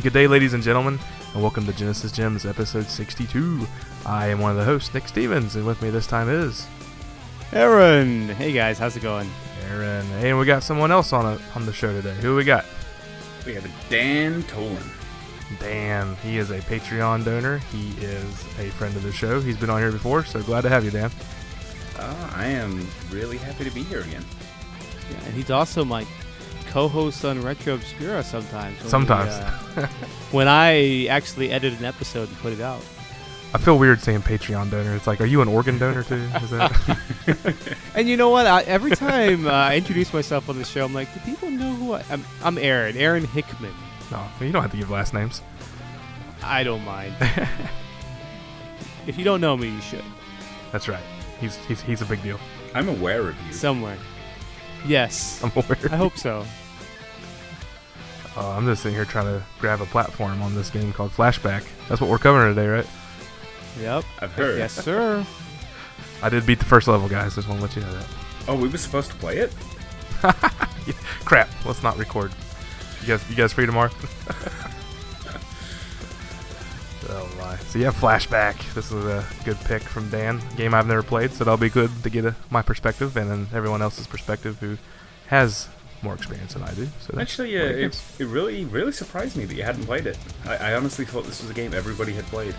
Good day, ladies and gentlemen, and welcome to Genesis Gems, episode 62. I am one of the hosts, Nick Stevens, and with me this time is... Aaron! Hey guys, how's it going? Aaron. Hey, and we got someone else on the show today. Who we got? We have Dan Tolan. Dan. He is a Patreon donor. He is a friend of the show. He's been on here before, so glad to have you, Dan. I am really happy to be here again. Yeah, and he's also my... co-host on Retro Obscura sometimes. When I actually edit an episode and put it out. I feel weird saying Patreon donor. It's like, are you an organ donor too? Is that and you know what? Every time I introduce myself on the show, I'm like, do people know who I am? I'm Aaron Hickman. No, you don't have to give last names. I don't mind. If you don't know me, you should. That's right. He's a big deal. I'm aware of you. Somewhere. Yes. I'm aware. I hope so. I'm just sitting here trying to grab a platform on this game called Flashback. That's what we're covering today, right? Yep. I've heard. Yes, sir. I did beat the first level, guys. Just want to let you know that. Oh, we were supposed to play it? Yeah. Crap. Let's not record. You guys free tomorrow? Oh, my. So, yeah, Flashback. This is a good pick from Dan. A game I've never played, so that'll be good to get my perspective and then everyone else's perspective who has more experience than I do. So actually, yeah, it really, really surprised me that you hadn't played it. I honestly thought this was a game everybody had played.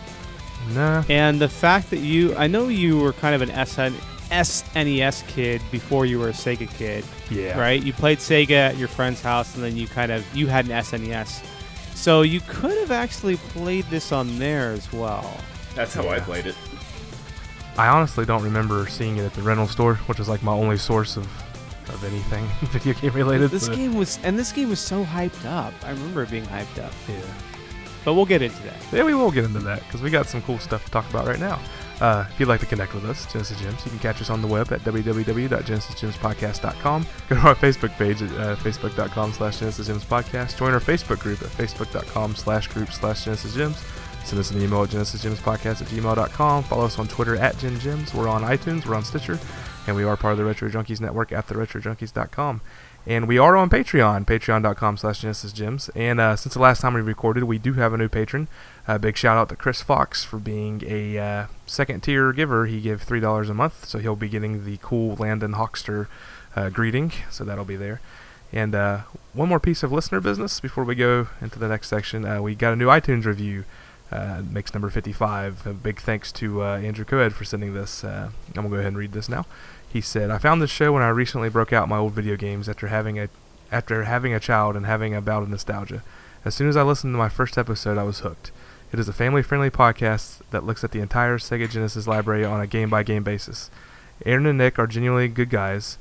Nah. And the fact that I know you were kind of an SNES kid before you were a Sega kid. Yeah. Right? You played Sega at your friend's house, and then you had an SNES. So you could have actually played this on there as well. That's how I played it. I honestly don't remember seeing it at the rental store, which is like my only source of anything video game related. This game was so hyped up. I remember it being hyped up. Yeah. But we'll get into that. Yeah, we will get into that because we got some cool stuff to talk about right now. If you'd like to connect with us, Genesis Gems, you can catch us on the web at www.genesisgemspodcast.com. Go to our Facebook page at facebook.com/GenesisGemsPodcast. Join our Facebook group at facebook.com/group/GenesisGems. Send us an email at genesisgemspodcast@gmail.com. Follow us on Twitter at GenGems. We're on iTunes. We're on Stitcher. And we are part of the Retro Junkies Network at theretrojunkies.com. And we are on Patreon, patreon.com/GenesisGems. And since the last time we recorded, we do have a new patron. Big shout-out to Chris Fox for being a second-tier giver. He gave $3 a month, so he'll be getting the cool Landon Hawkster greeting. So that'll be there. And one more piece of listener business before we go into the next section. We got a new iTunes review, mix number 55. A big thanks to Andrew Coed for sending this. I'm going to go ahead and read this now. He said, "I found this show when I recently broke out my old video games after having a child and having a bout of nostalgia. As soon as I listened to my first episode, I was hooked. It is a family-friendly podcast that looks at the entire Sega Genesis library on a game-by-game basis. Aaron and Nick are genuinely good guys,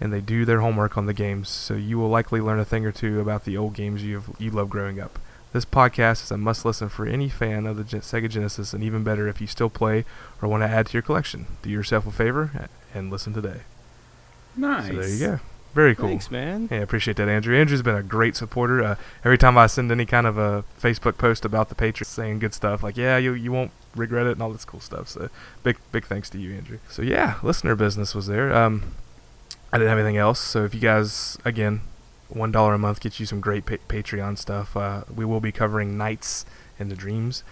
and they do their homework on the games, so you will likely learn a thing or two about the old games you loved growing up. This podcast is a must-listen for any fan of the Sega Genesis, and even better if you still play or want to add to your collection. Do yourself a favor and listen today." Nice. So there you go. Very cool. Thanks, man. Yeah, appreciate that, Andrew. Andrew's been a great supporter. Every time I send any kind of a Facebook post about the Patriots saying good stuff, like, yeah, you won't regret it and all this cool stuff. So big thanks to you, Andrew. So, yeah, listener business was there. I didn't have anything else. So if you guys, again, $1 a month gets you some great Patreon stuff. We will be covering Nights in the Dreams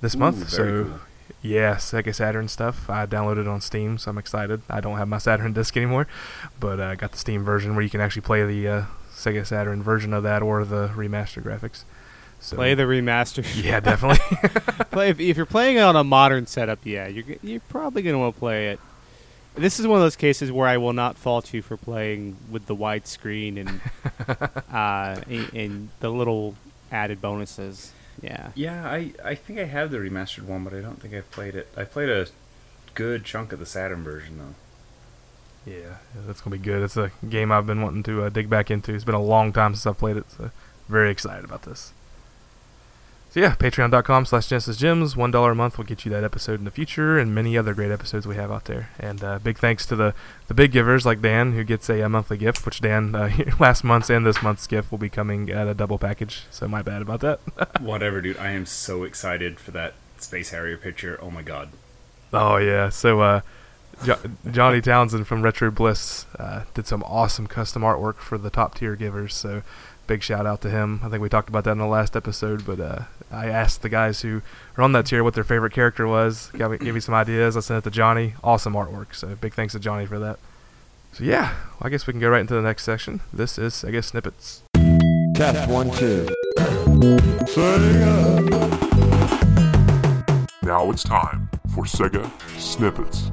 this month. So. Cool. Yeah, Sega Saturn stuff. I downloaded it on Steam, so I'm excited. I don't have my Saturn disc anymore, but I got the Steam version where you can actually play the Sega Saturn version of that or the remaster graphics. So play the remaster. Yeah, definitely. If you're playing it on a modern setup, yeah, you're probably going to want to play it. This is one of those cases where I will not fault you for playing with the widescreen and the little added bonuses. Yeah. Yeah, I think I have the remastered one, but I don't think I've played it. I played a good chunk of the Saturn version, though. Yeah, that's going to be good. It's a game I've been wanting to dig back into. It's been a long time since I've played it, so very excited about this. So yeah, patreon.com/GenesisGems. $1 a month will get you that episode in the future and many other great episodes we have out there. And big thanks to the big givers like Dan, who gets a monthly gift, which Dan, last month's and this month's gift will be coming at a double package. So my bad about that. Whatever, dude. I am so excited for that Space Harrier picture. Oh, my God. Oh, yeah. So Johnny Townsend from Retro Bliss did some awesome custom artwork for the top tier givers. So Big shout out to him. I think we talked about that in the last episode, but I asked the guys who are on that tier what their favorite character was. Gave me some ideas. I sent it to Johnny. Awesome artwork. So big thanks to Johnny for that. So yeah, well, I guess we can go right into the next section. This is, I guess, snippets. Test 1, 2. Sega. Now it's time for Sega Snippets.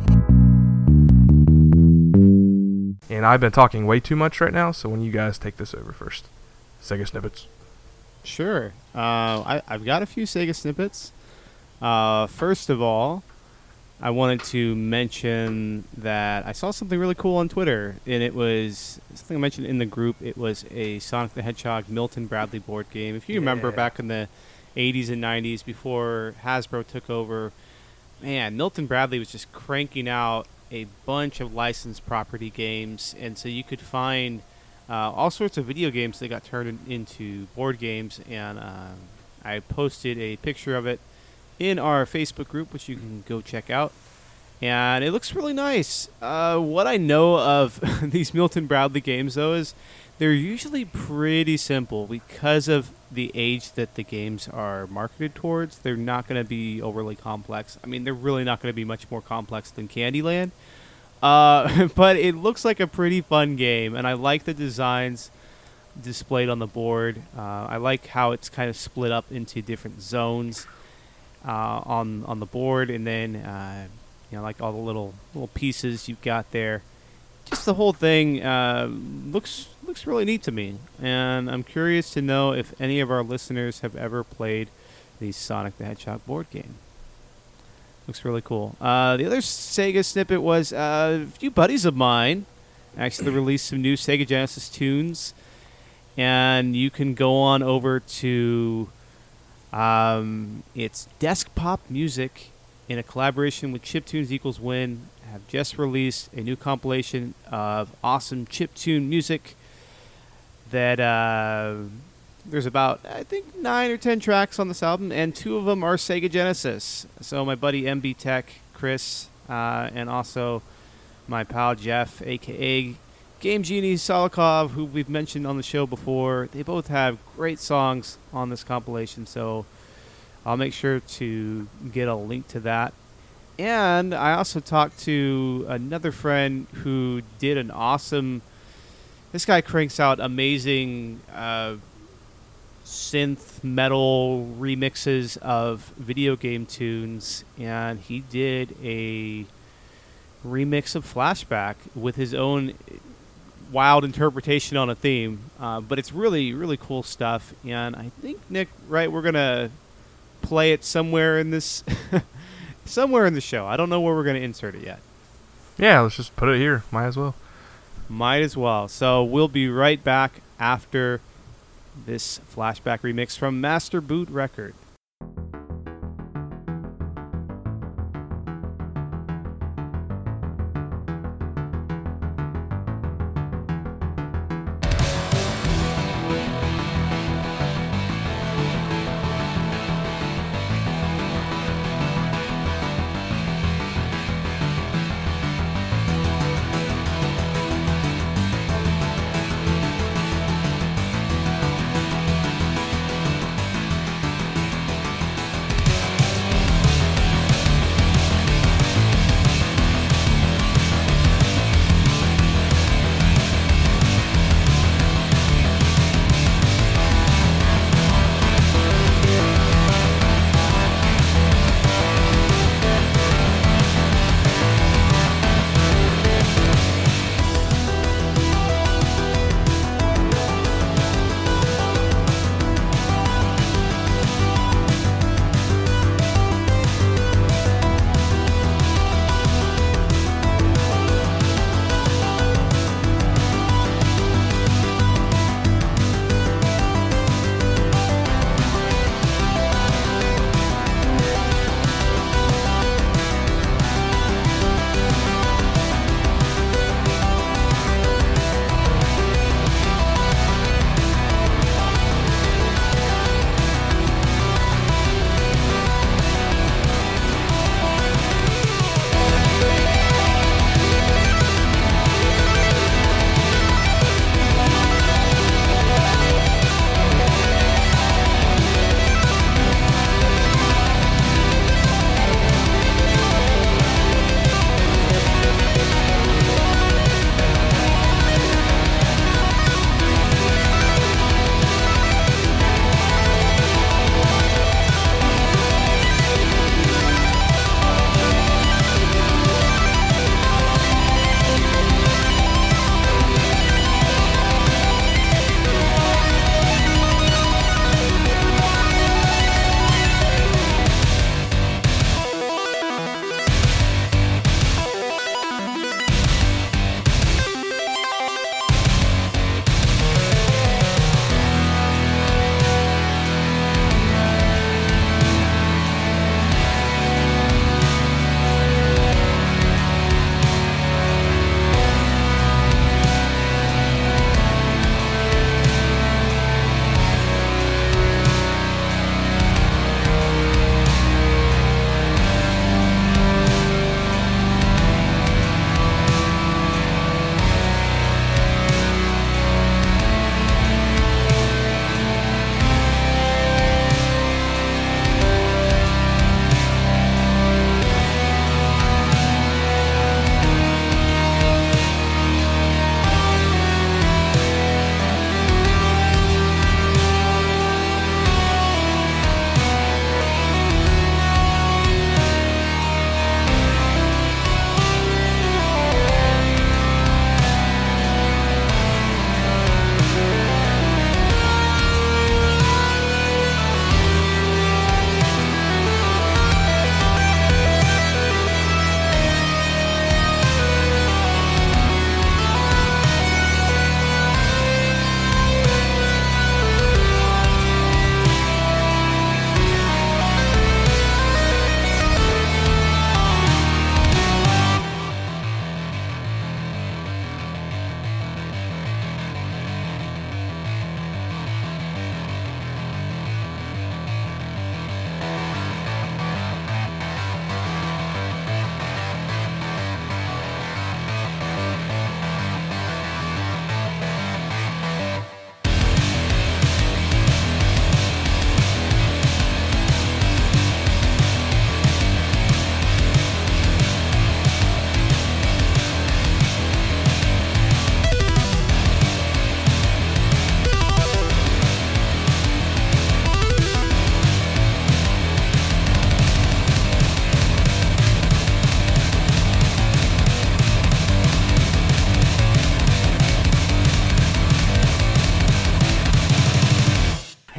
And I've been talking way too much right now, so when you guys take this over first. Sega Snippets. Sure. I've got a few Sega Snippets. First of all, I wanted to mention that I saw something really cool on Twitter, and it was something I mentioned in the group. It was a Sonic the Hedgehog Milton Bradley board game. If you remember back in the 80s and 90s, before Hasbro took over, man, Milton Bradley was just cranking out a bunch of licensed property games, and so you could find all sorts of video games that got turned into board games, and I posted a picture of it in our Facebook group, which you can go check out, and it looks really nice. What I know of these Milton Bradley games, though, is they're usually pretty simple because of the age that the games are marketed towards. They're not going to be overly complex. I mean, they're really not going to be much more complex than Candyland. But it looks like a pretty fun game, and I like the designs displayed on the board. I like how it's kind of split up into different zones on the board, and then you know, like all the little pieces you've got there. Just the whole thing looks really neat to me, and I'm curious to know if any of our listeners have ever played the Sonic the Hedgehog board game. Looks really cool. The other Sega snippet was a few buddies of mine actually released some new Sega Genesis tunes, and you can go on over to it's Desk Pop Music in a collaboration with Chiptunes Equals Win. Have just released a new compilation of awesome chiptune music that there's about, I think, 9 or 10 tracks on this album, and 2 of them are Sega Genesis. So my buddy MB Tech, Chris, and also my pal Jeff, a.k.a. Game Genie Solikov, who we've mentioned on the show before, they both have great songs on this compilation, so I'll make sure to get a link to that. And I also talked to another friend who did an awesome... This guy cranks out amazing synth metal remixes of video game tunes. And he did a remix of Flashback with his own wild interpretation on a theme. But it's really, really cool stuff. And I think, Nick, right, we're going to play it somewhere in this... Somewhere in the show. I don't know where we're going to insert it yet. Yeah, let's just put it here. Might as well. Might as well. So we'll be right back after this Flashback remix from Master Boot Record.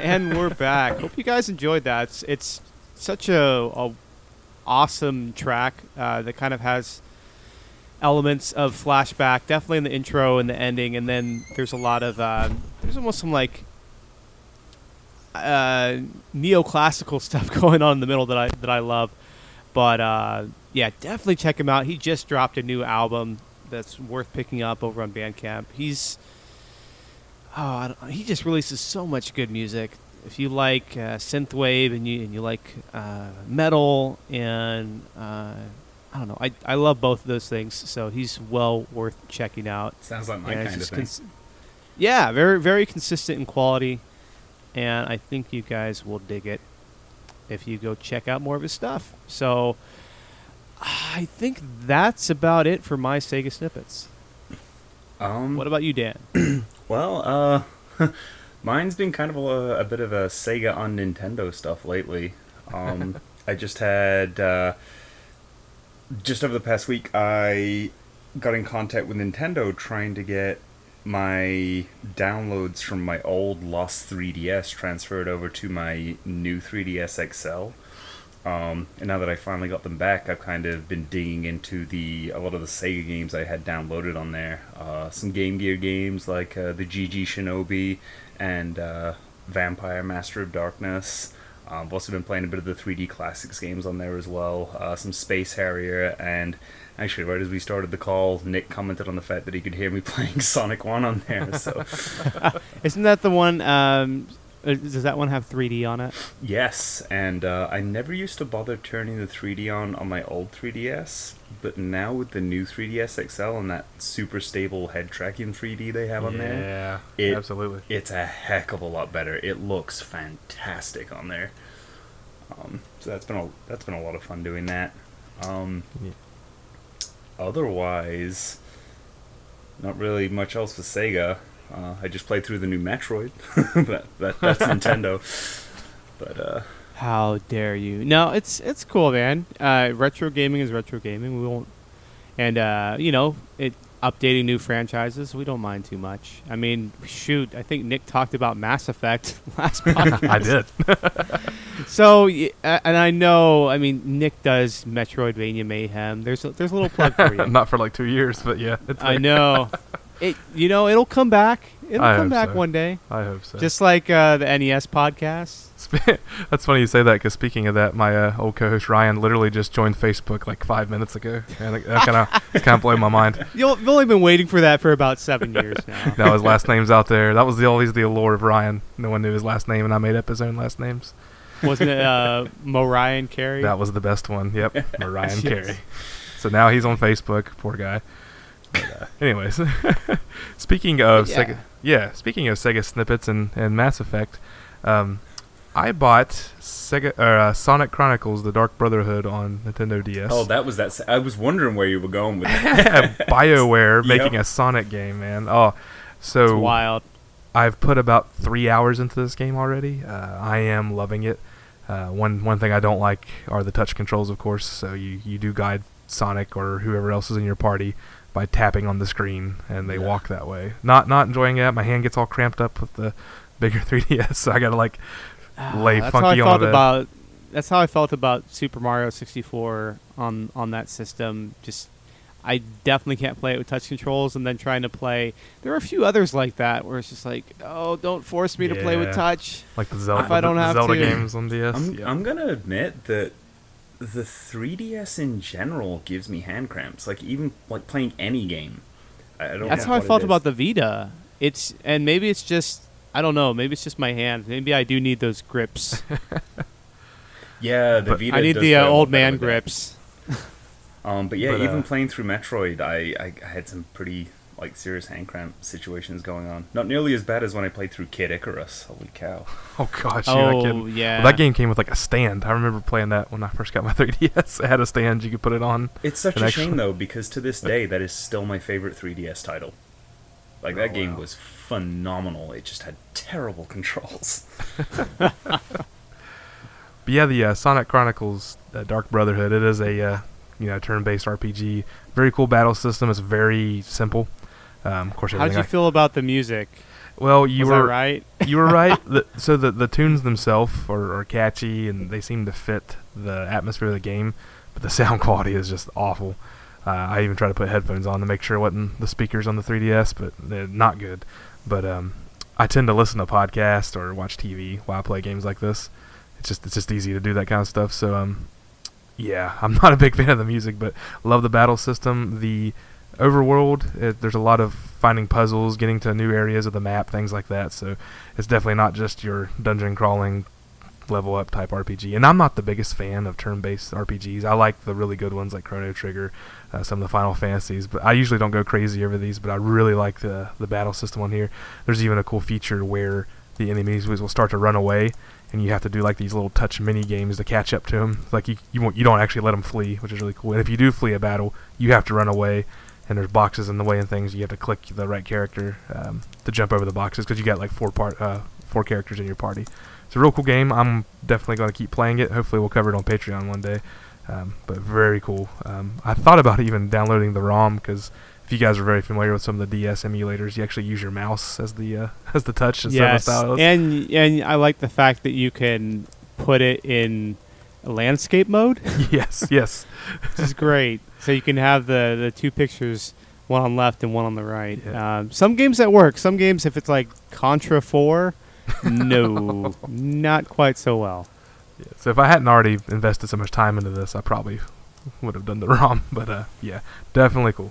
And we're back. Hope you guys enjoyed that. It's such a awesome track that kind of has elements of Flashback, definitely in the intro and the ending, and then there's a lot of there's almost some like neoclassical stuff going on in the middle that I love. But yeah, definitely check him out. He just dropped a new album that's worth picking up over on Bandcamp. He just releases so much good music. If you like synthwave and you like metal and I don't know, I love both of those things. So he's well worth checking out. Sounds like my kind of thing. Yeah, very very consistent in quality, and I think you guys will dig it if you go check out more of his stuff. So I think that's about it for my Sega snippets. What about you, Dan? Well, mine's been kind of a bit of a Sega on Nintendo stuff lately. I just had, just over the past week, I got in contact with Nintendo trying to get my downloads from my old lost 3DS transferred over to my new 3DS XL. And now that I finally got them back, I've kind of been digging into a lot of the Sega games I had downloaded on there. Some Game Gear games like the GG Shinobi and Vampire Master of Darkness. I've also been playing a bit of the 3D Classics games on there as well. Some Space Harrier, and actually right as we started the call, Nick commented on the fact that he could hear me playing Sonic 1 on there. So isn't that the one... does that one have 3D on it? Yes, and I never used to bother turning the 3D on my old 3DS, but now with the new 3DS XL and that super stable head tracking 3D they have on there, absolutely, it's a heck of a lot better. It looks fantastic on there. So that's been a lot of fun doing that. Otherwise, not really much else for Sega. I just played through the new Metroid. that's Nintendo. But how dare you? No, it's cool, man. Retro gaming is retro gaming. We won't, and updating new franchises, we don't mind too much. I mean, shoot, I think Nick talked about Mass Effect last podcast. I did. So, and I know, I mean, Nick does Metroidvania Mayhem. There's a little plug for you. Not for like 2 years, but yeah. I know. It'll come back. It'll come back one day. I hope so. Just like the NES podcast. That's funny you say that, because speaking of that, my old co-host Ryan literally just joined Facebook like 5 minutes ago, and it kind of blew my mind. You've only been waiting for that for about 7 years now. No, his last name's out there. That was always the allure of Ryan. No one knew his last name, and I made up his own last names. Wasn't it Morian Carey? That was the best one. Yep, Morian Carey. So now he's on Facebook. Poor guy. But, anyways, speaking of Sega snippets and Mass Effect, I bought Sonic Chronicles: The Dark Brotherhood on Nintendo DS. Oh, that was that. I was wondering where you were going with that. BioWare making a Sonic game, man. Oh, so it's wild. I've put about 3 hours into this game already. I am loving it. One thing I don't like are the touch controls, of course. So you do guide Sonic or whoever else is in your party by tapping on the screen, and they walk that way. Not enjoying it. My hand gets all cramped up with the bigger 3DS, so I gotta like lay funky on it. That's how I felt about Super Mario 64 on that system. Just, I definitely can't play it with touch controls, and then trying to play. There are a few others like that where it's just like, oh, don't force me to play with touch. Like the Zelda, if I don't have Zelda to. Games on DS. I'm gonna admit that the 3DS in general gives me hand cramps. Like even like playing any game, I don't. That's how I felt about the Vita. It's, and maybe it's just, I don't know. Maybe it's just my hand. Maybe I do need those grips. Yeah, the Vita. I need the old man grips. But yeah, even playing through Metroid, I had some pretty like serious hand cramp situations going on. Not nearly as bad as when I played through Kid Icarus. Holy cow. Oh, gosh. Yeah. Well, that game came with like a stand. I remember playing that when I first got my 3DS. It had a stand you could put it on. It's such a shame, though, because to this day, that is still my favorite 3DS title. Like, that game was phenomenal. It just had terrible controls. But yeah, the Sonic Chronicles Dark Brotherhood, it is a turn-based RPG. Very cool battle system. It's very simple. Of course, how did you feel about the music? Well, you were right. So the tunes themselves are catchy and they seem to fit the atmosphere of the game, but the sound quality is just awful. I even tried to put headphones on to make sure it wasn't the speakers on the 3DS, but they're not good. But I tend to listen to podcasts or watch TV while I play games like this. It's just easy to do that kind of stuff. So yeah, I'm not a big fan of the music, but love the battle system. The overworld, there's a lot of finding puzzles, getting to new areas of the map, things like that. So it's definitely not just your dungeon crawling, level up type RPG. And I'm not the biggest fan of turn-based RPGs. I like the really good ones like Chrono Trigger, some of the Final Fantasies, but I usually don't go crazy over these, but I really like the battle system on here. There's even a cool feature where the enemies will start to run away, and you have to do like these little touch mini games to catch up to them. Like you don't actually let them flee, which is really cool. And if you do flee a battle, you have to run away, and there's boxes in the way and things. You have to click the right character to jump over the boxes because you got like four characters in your party. It's a real cool game. I'm definitely going to keep playing it. Hopefully we'll cover it on Patreon one day, but very cool. I thought about even downloading the ROM because if you guys are very familiar with some of the DS emulators, you actually use your mouse as the touch instead of the stylus. And I like the fact that you can put it in landscape mode. Yes. Which is great. So you can have the two pictures, one on left and one on the right. Yeah. Some games that work. Some games, if it's like Contra 4, no, not quite so well. Yeah, so if I hadn't already invested so much time into this, I probably would have done the ROM. But yeah, definitely cool.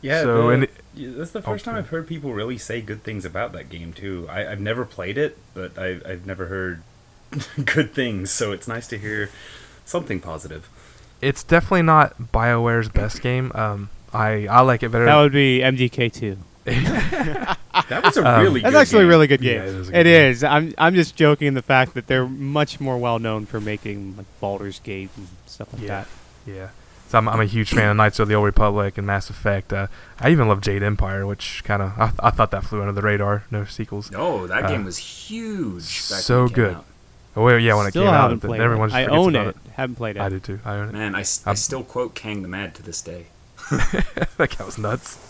Yeah, so that's the first time I've heard people really say good things about that game too. I've never played it, but I've never heard good things. So it's nice to hear something positive. It's definitely not BioWare's best game. I like it better. That would be MDK2. That was a really good game. That's actually a really good game. Yeah, it is. I'm just joking in the fact that they're much more well known for making like Baldur's Gate and stuff like that. Yeah. So I'm a huge fan of Knights of the Old Republic and Mass Effect. I even love Jade Empire, which kind of I thought that flew under the radar. No sequels. No, that game was huge. Back so when it good. Out. Oh well, yeah, when still it came out, everyone just forgets about it. I own it. Haven't played it. I do too. I own it. Man, I still quote Kang the Mad to this day. That guy was nuts.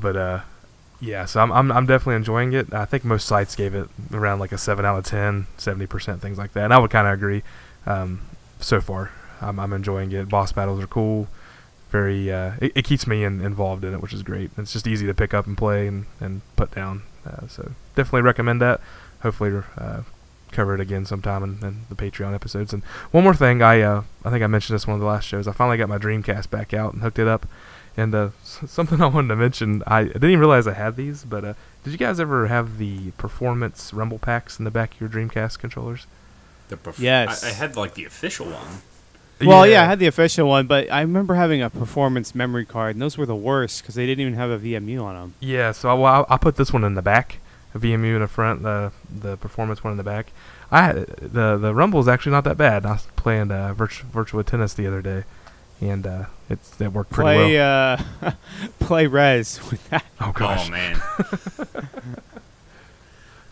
But yeah, so I'm definitely enjoying it. I think most sites gave it around like a 7 out of 10, 70%, things like that, and I would kind of agree. So far, I'm enjoying it. Boss battles are cool. Very, it keeps me involved in it, which is great. It's just easy to pick up and play and put down. So definitely recommend that. Hopefully, cover it again sometime in the Patreon episodes. And one more thing, I think I mentioned this one of the last shows. I finally got my Dreamcast back out and hooked it up. And something I wanted to mention, I didn't even realize I had these, but did you guys ever have the performance rumble packs in the back of your Dreamcast controllers? Yes. I had like the official one. Well, yeah, I had the official one, but I remember having a performance memory card, and those were the worst because they didn't even have a VMU on them. Yeah, so I put this one in the back, a VMU in the front, the performance one in the back. I had, the rumble is actually not that bad. I was playing Virtua Tennis the other day, and it worked pretty well. Play Rez with that. Oh, gosh. Oh, man.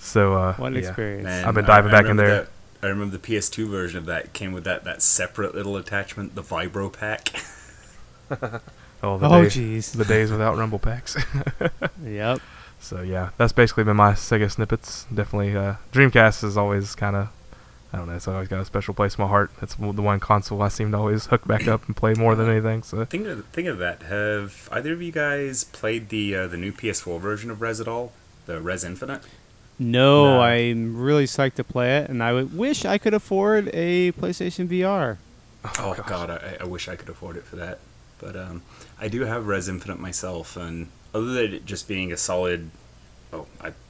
So, what an experience. Man, I've been diving back in there. I remember the PS2 version of that came with that separate little attachment, the Vibro Pack. Jeez. The days without rumble packs. Yep. So, yeah, that's basically been my Sega snippets. Definitely, Dreamcast is always kind of, I don't know, it's always got a special place in my heart. It's the one console I seem to always hook back up and play more than anything. So, think of that. Have either of you guys played the new PS4 version of Res at all? The Res Infinite? No, I'm really psyched to play it, and I wish I could afford a PlayStation VR. Oh God, I wish I could afford it for that. But I do have Res Infinite myself, and other than it just being a solid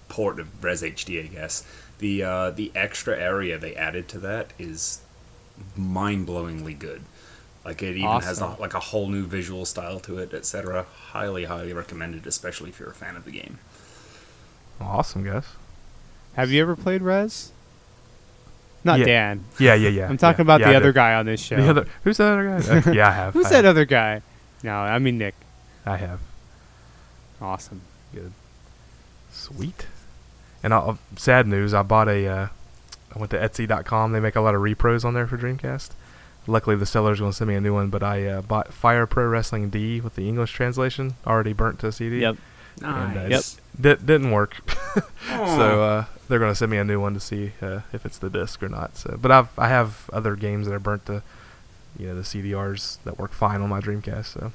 port of Res HD, I guess, the extra area they added to that is mind-blowingly good. Like, it even has like a whole new visual style to it, etc. Highly recommended, especially if you're a fan of the game. Awesome, guys. Have you ever played Res? Not Dan. Yeah. I'm talking about the other guy on this show. Who's that other guy? Yeah, I have. Who's that other guy? No, I mean Nick. I have. Awesome. Good. Sweet. And sad news, I bought I went to Etsy.com. They make a lot of repros on there for Dreamcast. Luckily, the seller's going to send me a new one, but I bought Fire Pro Wrestling D with the English translation, already burnt to a CD. Yep. Nice. Yep. It didn't work. So they're going to send me a new one to see if it's the disc or not. So, but I have other games that are burnt to, you know, the CDRs that work fine on my Dreamcast. So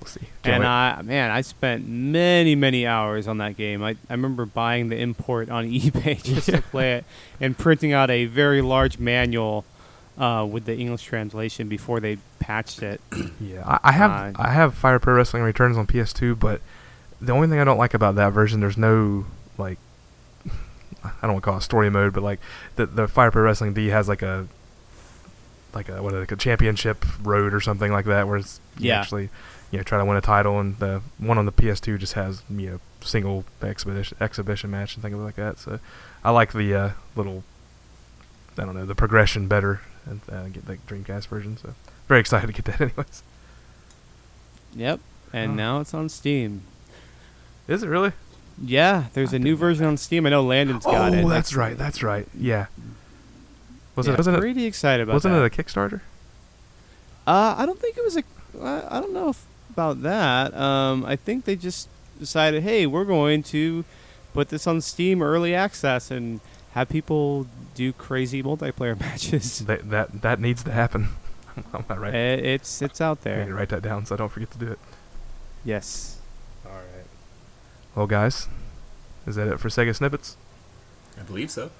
we'll see. Can't wait. I spent many hours on that game. I remember buying the import on eBay just to play it and printing out a very large manual with the English translation before they patched it. Yeah, I have Fire Pro Wrestling Returns on PS2, but the only thing I don't like about that version, there's no, like, I don't want to call it story mode, but, like, the Fire Pro Wrestling D has, like, a championship road or something like that, where it's you actually, you know, try to win a title, and the one on the PS2 just has, you know, single exhibition match and things like that. So I like the the progression better and get the Dreamcast version. So very excited to get that anyways. Yep. And now it's on Steam. Is it really? Yeah, there's a new version on Steam. I know Landon's got it. Oh, that's right. Yeah. Wasn't pretty excited about that. Wasn't it a Kickstarter? I don't think it was I don't know about that. I think they just decided, hey, we're going to put this on Steam early access and have people do crazy multiplayer matches. That needs to happen. I'm not right. It's out there. I need to write that down so I don't forget to do it. Yes. All right. Well, guys, is that it for Sega Snippets? I believe so.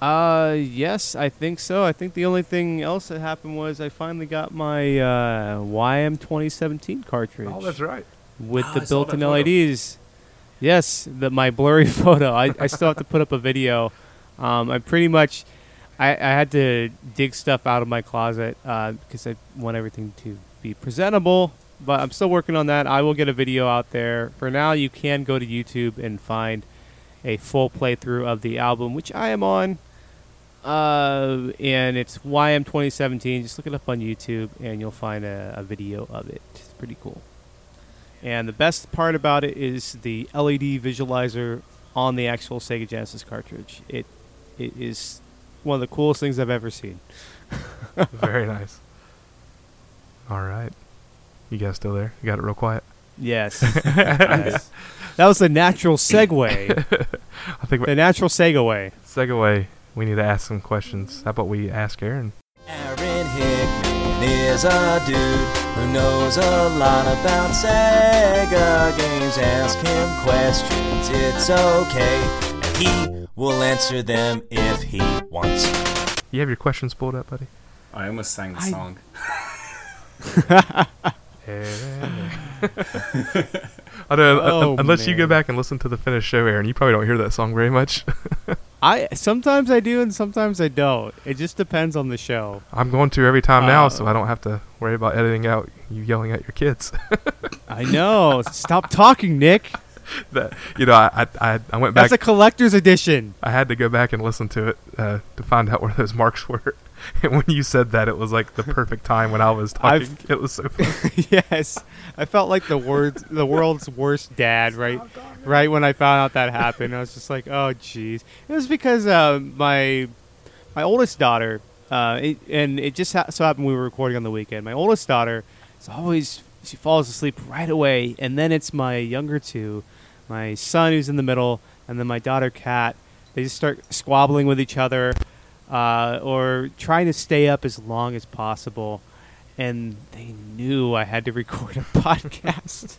Yes, I think so. I think the only thing else that happened was I finally got my YM 2017 cartridge. Oh, that's right. With the built-in LEDs. Yes, my blurry photo. I still have to put up a video. I had to dig stuff out of my closet because I want everything to be presentable, but I'm still working on that. I will get a video out there. For now, you can go to YouTube and find a full playthrough of the album, which I am on, and it's YM 2017. Just look it up on YouTube, and you'll find a video of it. It's pretty cool. And the best part about it is the LED visualizer on the actual Sega Genesis cartridge. It is one of the coolest things I've ever seen. Very nice. All right. You guys still there? You got it real quiet? Yes. Yes. That was the natural segue. I think the natural segue. We need to ask some questions. How about we ask Aaron? Aaron Hickman is a dude who knows a lot about Sega games. Ask him questions. It's okay. And he will answer them if he wants. You have your questions pulled up, buddy? I almost sang the song. Unless you go back and listen to the finished show, Aaron, you probably don't hear that song very much. Sometimes I do and sometimes I don't. It just depends on the show. I'm going to every time now, so I don't have to worry about editing out you yelling at your kids. I know. Stop talking, Nick. I went back. That's a collector's edition. I had to go back and listen to it to find out where those marks were. And when you said that, it was like the perfect time when I was talking. It was so funny. Yes, I felt like the world's worst dad, right? Right when I found out that happened, I was just like, "Oh, jeez." It was because my oldest daughter, so happened we were recording on the weekend. My oldest daughter is always she falls asleep right away, and then it's my younger two, my son who's in the middle, and then my daughter Kat. They just start squabbling with each other. Or trying to stay up as long as possible, and they knew I had to record a podcast.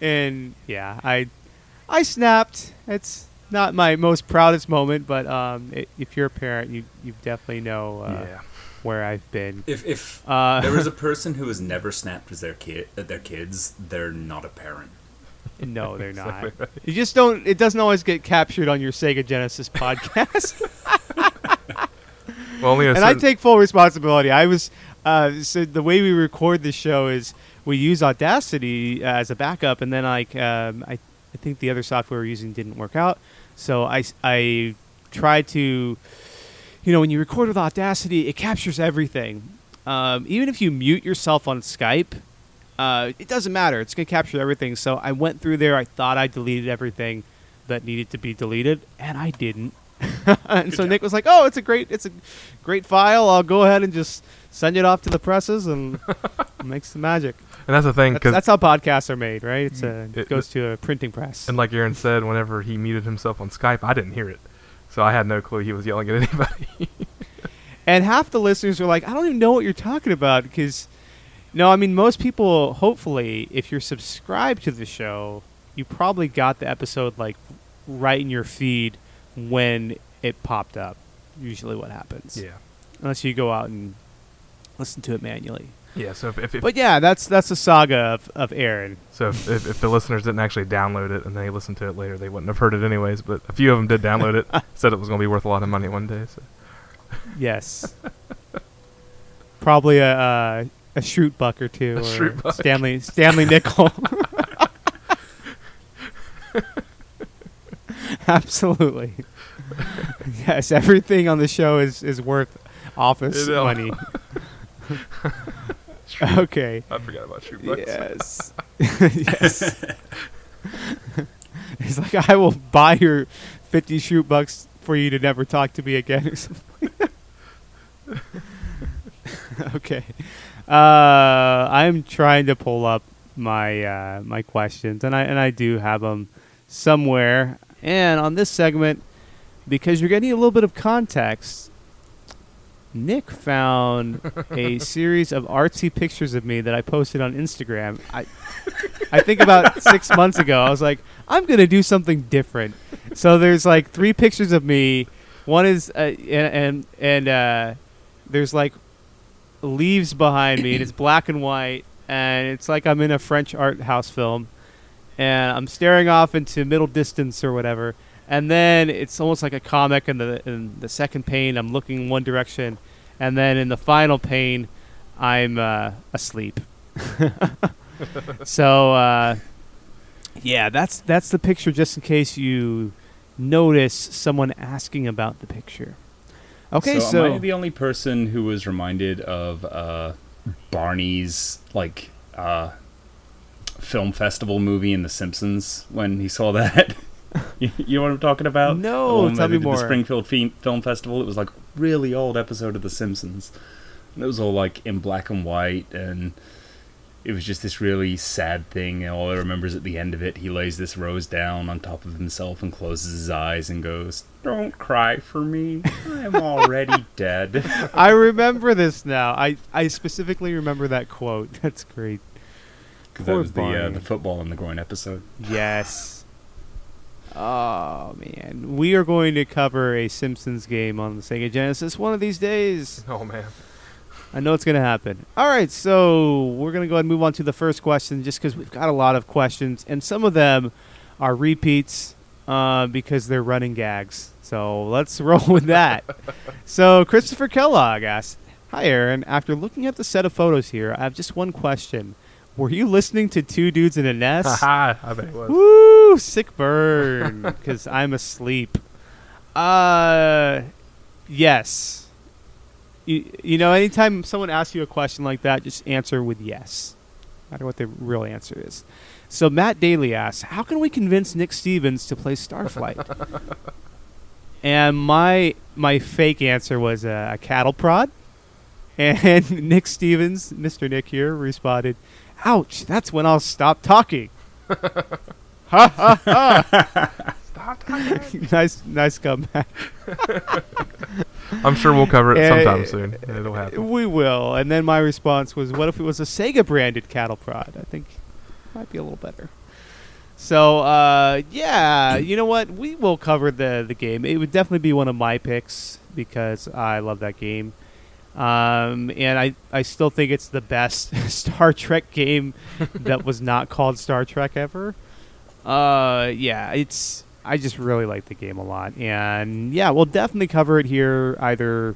And yeah, I snapped. It's not my most proudest moment, but if you're a parent, you definitely know where I've been. If there is a person who has never snapped with their kids, they're not a parent. No, they're not. Exactly right. You just don't. It doesn't always get captured on your Sega Genesis podcast. I take full responsibility. I was so the way we record the show is we use Audacity as a backup, and then I think the other software we were using didn't work out, so I tried to, you know, when you record with Audacity, it captures everything. Even if you mute yourself on Skype, it doesn't matter. It's going to capture everything. So I went through there. I thought I deleted everything that needed to be deleted, and I didn't. And so Nick was like, "Oh, it's a great file. I'll go ahead and just send it off to the presses and make some magic." And that's the thing, because that's how podcasts are made, right? It goes to a printing press. And like Aaron said, whenever he muted himself on Skype, I didn't hear it, so I had no clue he was yelling at anybody. And half the listeners were like, "I don't even know what you're talking about," because no, I mean, most people, hopefully, if you're subscribed to the show, you probably got the episode like right in your feed when it popped up. Usually, what happens? Yeah, unless you go out and listen to it manually. Yeah. So, but yeah, that's the saga of Aaron. So if the listeners didn't actually download it and they listened to it later, they wouldn't have heard it anyways. But a few of them did download it. Said it was going to be worth a lot of money one day. So. Yes. Probably a Shroot Buck or two, or buck. Stanley Nickel. Absolutely. Yes, everything on the show is worth office money. Okay. I forgot about Shroot Bucks. Yes. Yes. He's like, "I will buy your 50 Shroot Bucks for you to never talk to me again," or something. Okay. I'm trying to pull up my my questions, and I do have them somewhere. And on this segment, because you're getting a little bit of context, Nick found a series of artsy pictures of me that I posted on Instagram. I think about 6 months ago, I was like, I'm going to do something different. So there's like 3 pictures of me. One is there's like leaves behind me, and it's black and white, and it's like I'm in a French art house film, and I'm staring off into middle distance or whatever. And then it's almost like a comic. In the second pane, I'm looking in one direction, and then in the final pane, I'm asleep. So yeah, that's the picture. Just in case you notice someone asking about the picture. Okay, so am I the only person who was reminded of Barney's like film festival movie in The Simpsons when he saw that? You know what I'm talking about? No, tell me more. The Springfield Film Festival. It was like a really old episode of The Simpsons, and it was all like in black and white, and it was just this really sad thing. And all I remember is at the end of it, he lays this rose down on top of himself and closes his eyes and goes, "Don't cry for me. I'm already dead." I remember this now. I specifically remember that quote. That's great. Because that was the football in the groin episode. Yes. Oh, man. We are going to cover a Simpsons game on the Sega Genesis one of these days. Oh, man. I know it's going to happen. All right, so we're going to go ahead and move on to the first question just because we've got a lot of questions, and some of them are repeats. Because they're running gags. So let's roll with that. So Christopher Kellogg asks, "Hi, Aaron. After looking at the set of photos here, I have just one question. Were you listening to Two Dudes in a Nest?" Haha, I bet it was. Woo, sick burn, because I'm asleep. Yes. You know, anytime someone asks you a question like that, just answer with yes. No matter what the real answer is. So Matt Daly asks, "How can we convince Nick Stevens to play Starflight?" And my fake answer was a cattle prod. And Nick Stevens, Mr. Nick here, responded, "Ouch, that's when I'll stop talking." Ha ha ha. Stop talking. Nice comeback. I'm sure we'll cover it sometime soon. It'll happen. We will. And then my response was, "What if it was a Sega-branded cattle prod?" I think might be a little better. So yeah, you know what, we will cover the game. It would definitely be one of my picks because I love that game, and I still think it's the best Star Trek game that was not called Star Trek ever. Yeah, I just really like the game a lot, and yeah, we'll definitely cover it here either,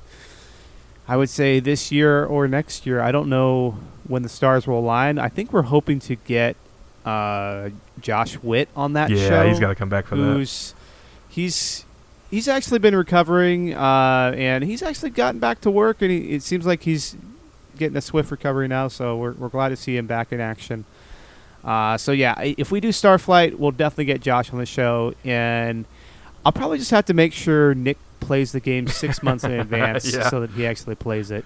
I would say, this year or next year. I don't know when the stars will align. I think we're hoping to get Josh Witt on that show. Yeah, he's got to come back for that. He's actually been recovering, and he's actually gotten back to work, and it seems like he's getting a swift recovery now, so we're glad to see him back in action. So yeah, if we do Starflight, we'll definitely get Josh on the show, and I'll probably just have to make sure Nick plays the game 6 months in advance so that he actually plays it.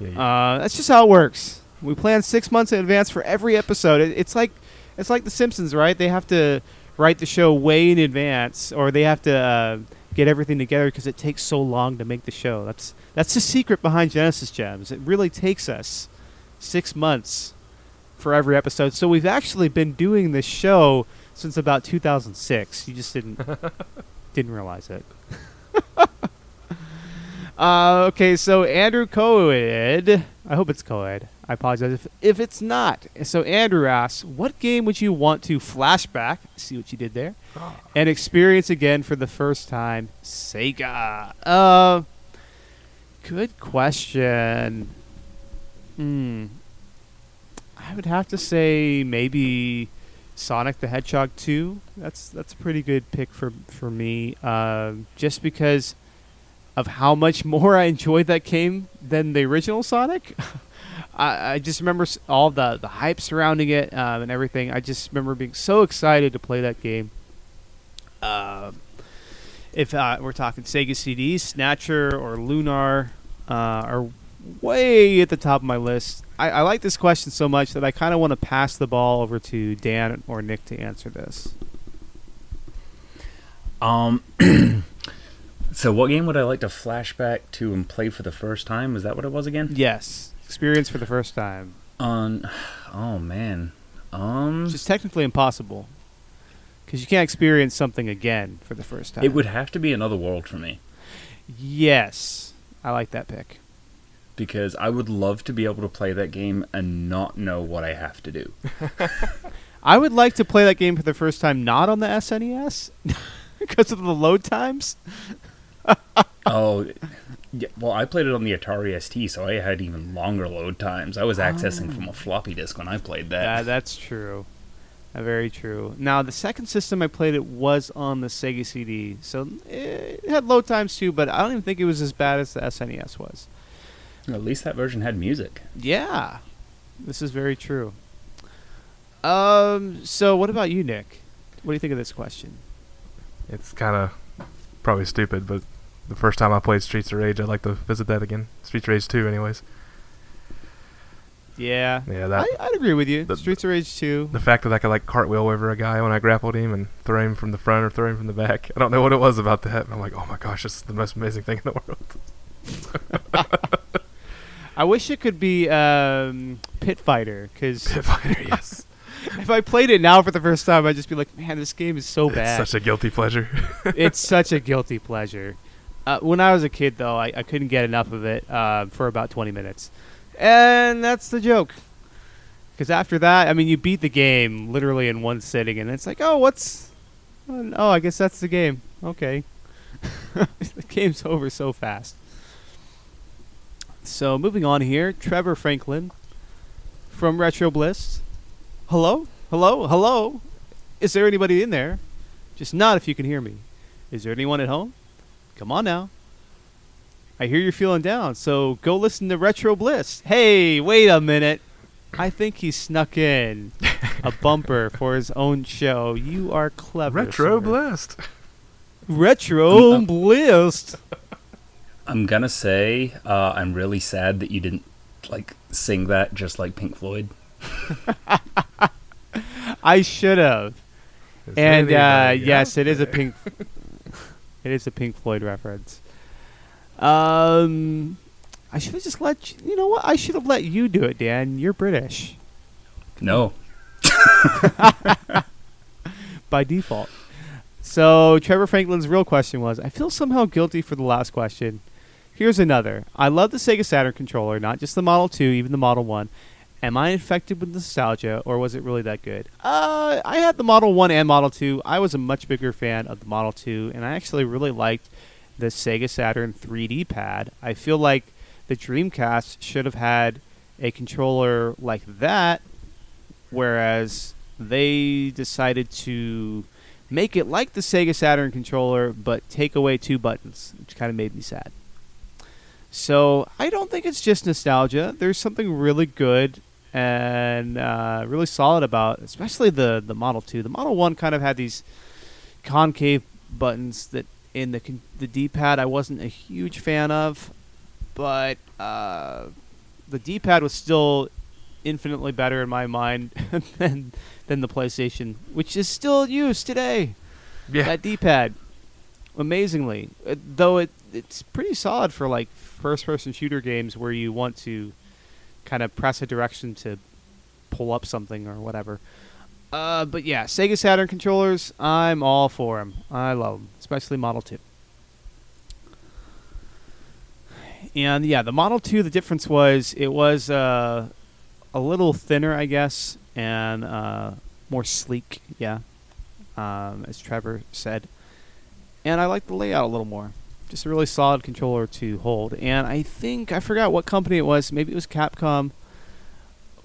That's just how it works. We plan 6 months in advance for every episode. It's like The Simpsons, right? They have to write the show way in advance, or they have to get everything together because it takes so long to make the show. That's the secret behind Genesis Gems. It really takes us 6 months for every episode. So we've actually been doing this show since about 2006. You just didn't realize it. Okay, so Andrew Coed. I hope it's Coed. I apologize if it's not. So Andrew asks, what game would you want to flashback, see what you did there, and experience again for the first time? Sega. Good question. I would have to say maybe Sonic the Hedgehog 2. That's a pretty good pick for me, just because of how much more I enjoyed that game than the original Sonic. I just remember all the hype surrounding it and everything. I just remember being so excited to play that game. If we're talking Sega CD, Snatcher or Lunar are way at the top of my list. I like this question so much that I kind of want to pass the ball over to Dan or Nick to answer this. So what game would I like to flashback to and play for the first time? Is that what it was again? Yes. Experience for the first time. Which is technically impossible, because you can't experience something again for the first time. It would have to be Another World for me. Yes. I like that pick. Because I would love to be able to play that game and not know what I have to do. I would like to play that game for the first time not on the SNES because of the load times. Oh, yeah, well, I played it on the Atari ST, so I had even longer load times. I was accessing from a floppy disk when I played that. Yeah, that's true. Very true. Now, the second system I played it was on the Sega CD, so it had load times too, but I don't even think it was as bad as the SNES was. At least that version had music. Yeah. This is very true. So what about you, Nick? What do you think of this question? It's kind of probably stupid, but the first time I played Streets of Rage, I'd like to visit that again. Streets of Rage 2, anyways. Yeah. I'd agree with you. Streets of Rage 2. The fact that I could like cartwheel over a guy when I grappled him and throw him from the front or throw him from the back. I don't know what it was about that. I'm like, oh my gosh, this is the most amazing thing in the world. I wish it could be Pit Fighter. Pit Fighter, yes. If I played it now for the first time, I'd just be like, man, this game is so bad. It's such a guilty pleasure. It's such a guilty pleasure. When I was a kid, though, I couldn't get enough of it for about 20 minutes. And that's the joke. Because after that, I mean, you beat the game literally in one sitting, and it's like, oh, I guess that's the game. Okay. The game's over so fast. So moving on here, Trevor Franklin from Retro Bliss. Hello? Is there anybody in there? Just not if you can hear me. Is there anyone at home? Come on now. I hear you're feeling down, so go listen to Retro Bliss. Hey, wait a minute. I think he snuck in a bumper for his own show. You are clever. Retro Bliss. Retro Bliss. I'm going to say I'm really sad that you didn't like sing that just like Pink Floyd. I should have. And yes, it is a Pink Floyd reference. I should have just I should have let you do it, Dan. You're British. No. By default. So Trevor Franklin's real question was, I feel somehow guilty for the last question. Here's another. I love the Sega Saturn controller, not just the Model 2, even the Model 1. Am I infected with nostalgia, or was it really that good? I had the Model 1 and Model 2. I was a much bigger fan of the Model 2, and I actually really liked the Sega Saturn 3D pad. I feel like the Dreamcast should have had a controller like that, whereas they decided to make it like the Sega Saturn controller, but take away two buttons, which kind of made me sad. So I don't think it's just nostalgia. There's something really good and really solid about, especially the Model 2. The Model 1 kind of had these concave buttons that in the D-pad I wasn't a huge fan of, but the D-pad was still infinitely better in my mind than the PlayStation, which is still used today. Yeah. That D-pad, amazingly, though it's pretty solid for like first-person shooter games where you want to kind of press a direction to pull up something or whatever. But yeah, Sega Saturn controllers, I'm all for them. I love them, especially Model 2. And yeah, the Model 2, the difference was it was a little thinner, I guess, and more sleek, yeah, as Trevor said. And I like the layout a little more. Just a really solid controller to hold. And I think, I forgot what company it was, maybe it was Capcom,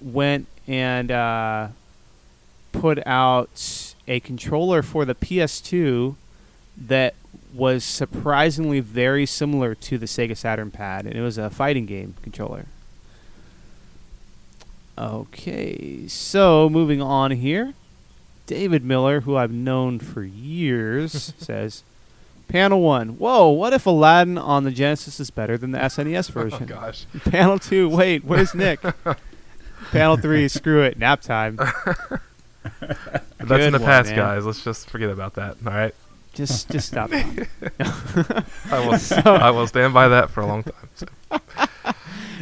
went and put out a controller for the PS2 that was surprisingly very similar to the Sega Saturn pad, and it was a fighting game controller. Okay, so moving on here. David Miller, who I've known for years, says, Panel 1, whoa, what if Aladdin on the Genesis is better than the SNES version? Oh, gosh. Panel 2, wait, where's Nick? Panel 3, screw it, nap time. That's in the past, man. Guys. Let's just forget about that. All right. Just stop. I will stand by that for a long time.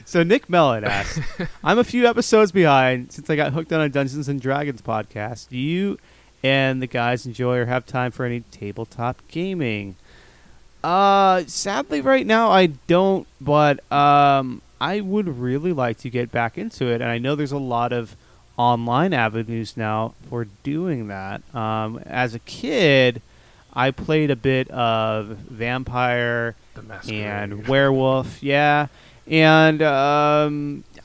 So Nick Mellon asked, "I'm a few episodes behind since I got hooked on a Dungeons and Dragons podcast. Do you and the guys enjoy or have time for any tabletop gaming?" Sadly, right now I don't, but I would really like to get back into it, and I know there's a lot of online avenues now for doing that. As a kid, I played a bit of Vampire and Werewolf, yeah. And I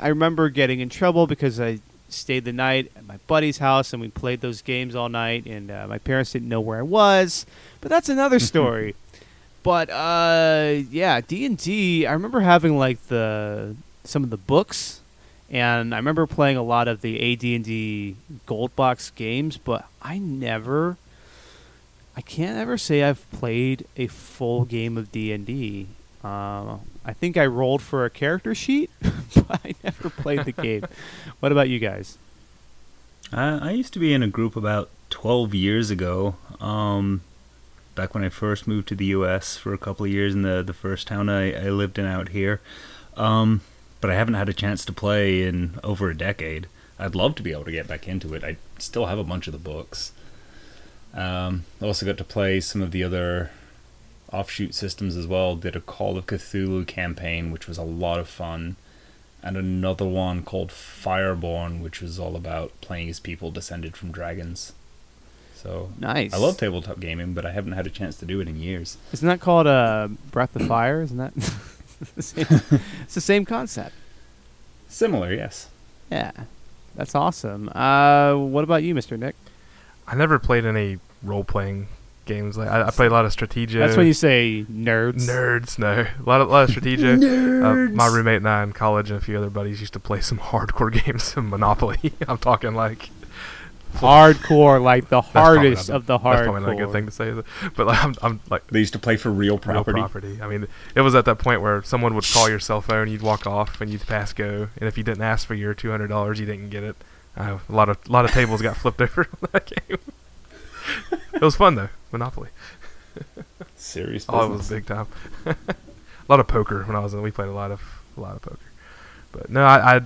remember getting in trouble because I stayed the night at my buddy's house and we played those games all night, and my parents didn't know where I was, but that's another story. But yeah, D&D, I remember having like some of the books. And I remember playing a lot of the AD&D Gold Box games, but I can't ever say I've played a full game of D&D. I think I rolled for a character sheet, but I never played the game. What about you guys? I used to be in a group about 12 years ago, back when I first moved to the U.S. for a couple of years in the first town I lived in out here. But I haven't had a chance to play in over a decade. I'd love to be able to get back into it. I still have a bunch of the books. I also got to play some of the other offshoot systems as well. Did a Call of Cthulhu campaign, which was a lot of fun. And another one called Fireborn, which was all about playing as people descended from dragons. So nice. I love tabletop gaming, but I haven't had a chance to do it in years. Isn't that called Breath of Fire? Isn't that... It's the same concept. Similar, yes. Yeah, that's awesome. What about you, Mr. Nick? I never played any role-playing games. Like I played a lot of Stratego. That's when you say nerds. Nerds, no. A lot of Stratego. Nerds. My roommate and I in college and a few other buddies used to play some hardcore games of Monopoly. I'm talking like... hardcore, like the hardest of the hardcore. That's probably not a good thing to say, but like, I'm like, they used to play for real property. Real property. I mean, it was at that point where someone would call your cell phone, you'd walk off, and you'd pass go, and if you didn't ask for your $200, you didn't get it. A lot of tables got flipped over on that game. It was fun though, Monopoly. Serious business. Oh, it was big time. A lot of poker when I was in. We played a lot of poker. But no, I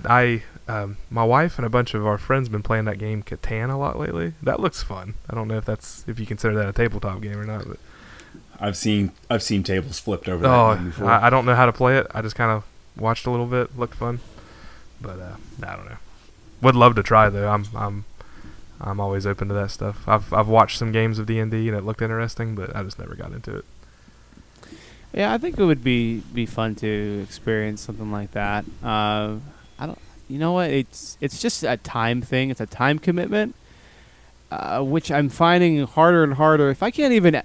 my wife and a bunch of our friends have been playing that game Catan a lot lately. That looks fun. I don't know if you consider that a tabletop game or not. But I've seen tables flipped over. Oh, that game before. I don't know how to play it. I just kind of watched a little bit. Looked fun, but I don't know. Would love to try though. I'm always open to that stuff. I've watched some games of D&D and it looked interesting, but I just never got into it. Yeah, I think it would be fun to experience something like that. I don't, you know what? It's just a time thing. It's a time commitment, which I'm finding harder and harder. If I can't even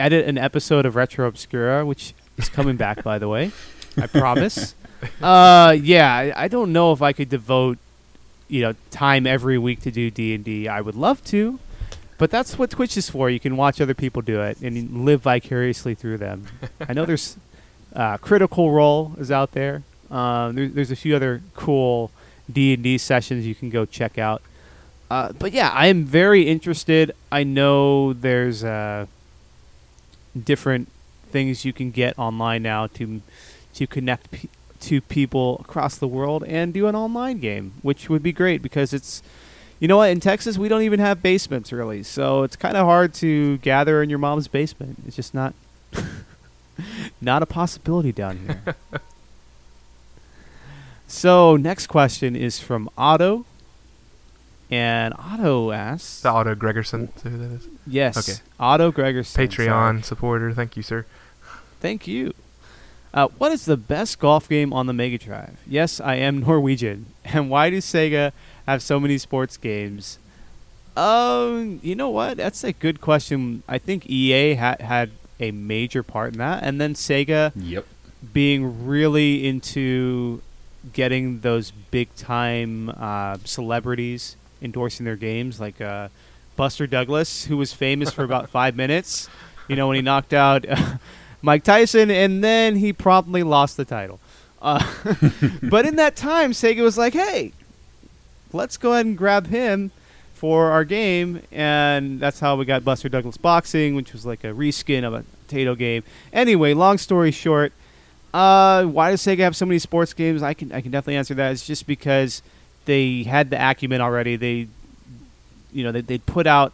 edit an episode of Retro Obscura, which is coming back, by the way, I promise. Yeah, I don't know if I could devote, time every week to do D&D. I would love to, But that's what Twitch is for. You can watch other people do it and live vicariously through them. I know there's Critical Role is out there. There's a few other cool D&D sessions you can go check out. But yeah, I am very interested. I know there's different things you can get online now to connect to people across the world and do an online game, which would be great because it's, you know what, in Texas we don't even have basements really, so it's kind of hard to gather in your mom's basement. It's just not not a possibility down here. So next question is from Otto, and Otto asks, the Otto Gregerson, is that who that is? Yes, okay. Otto Gregerson, Patreon supporter. Thank you, sir. Thank you. What is the best golf game on the Mega Drive? Yes, I am Norwegian. And why do Sega have so many sports games? You know what? That's a good question. I think EA had a major part in that. And then Sega being really into getting those big-time celebrities endorsing their games, like Buster Douglas, who was famous for about 5 minutes, you know, when he knocked out... Mike Tyson, and then he promptly lost the title. But in that time, Sega was like, hey, let's go ahead and grab him for our game. And that's how we got Buster Douglas Boxing, which was like a reskin of a potato game. Anyway, long story short, why does Sega have so many sports games? I can definitely answer that. It's just because they had the acumen already. They put out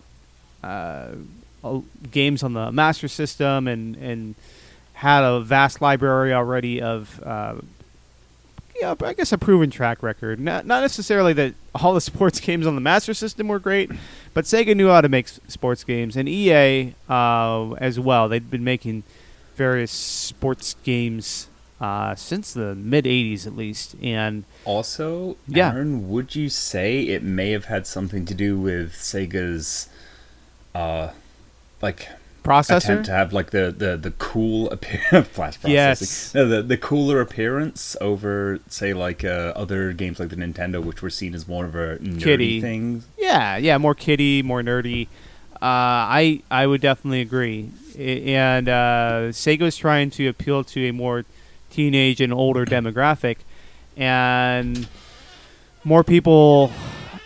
games on the Master System and had a vast library already of, I guess a proven track record. Not necessarily that all the sports games on the Master System were great, but Sega knew how to make sports games. And EA as well. They'd been making various sports games since the mid-'80s at least. And also, Aaron, would you say it may have had something to do with Sega's... processor? Attempt to have like the cool flash processing. Yes. No, the cooler appearance over, say, like other games like the Nintendo, which were seen as more of a nerdy thing. Yeah, more kiddie, more nerdy. I would definitely agree. And Sega was trying to appeal to a more teenage and older demographic, and more people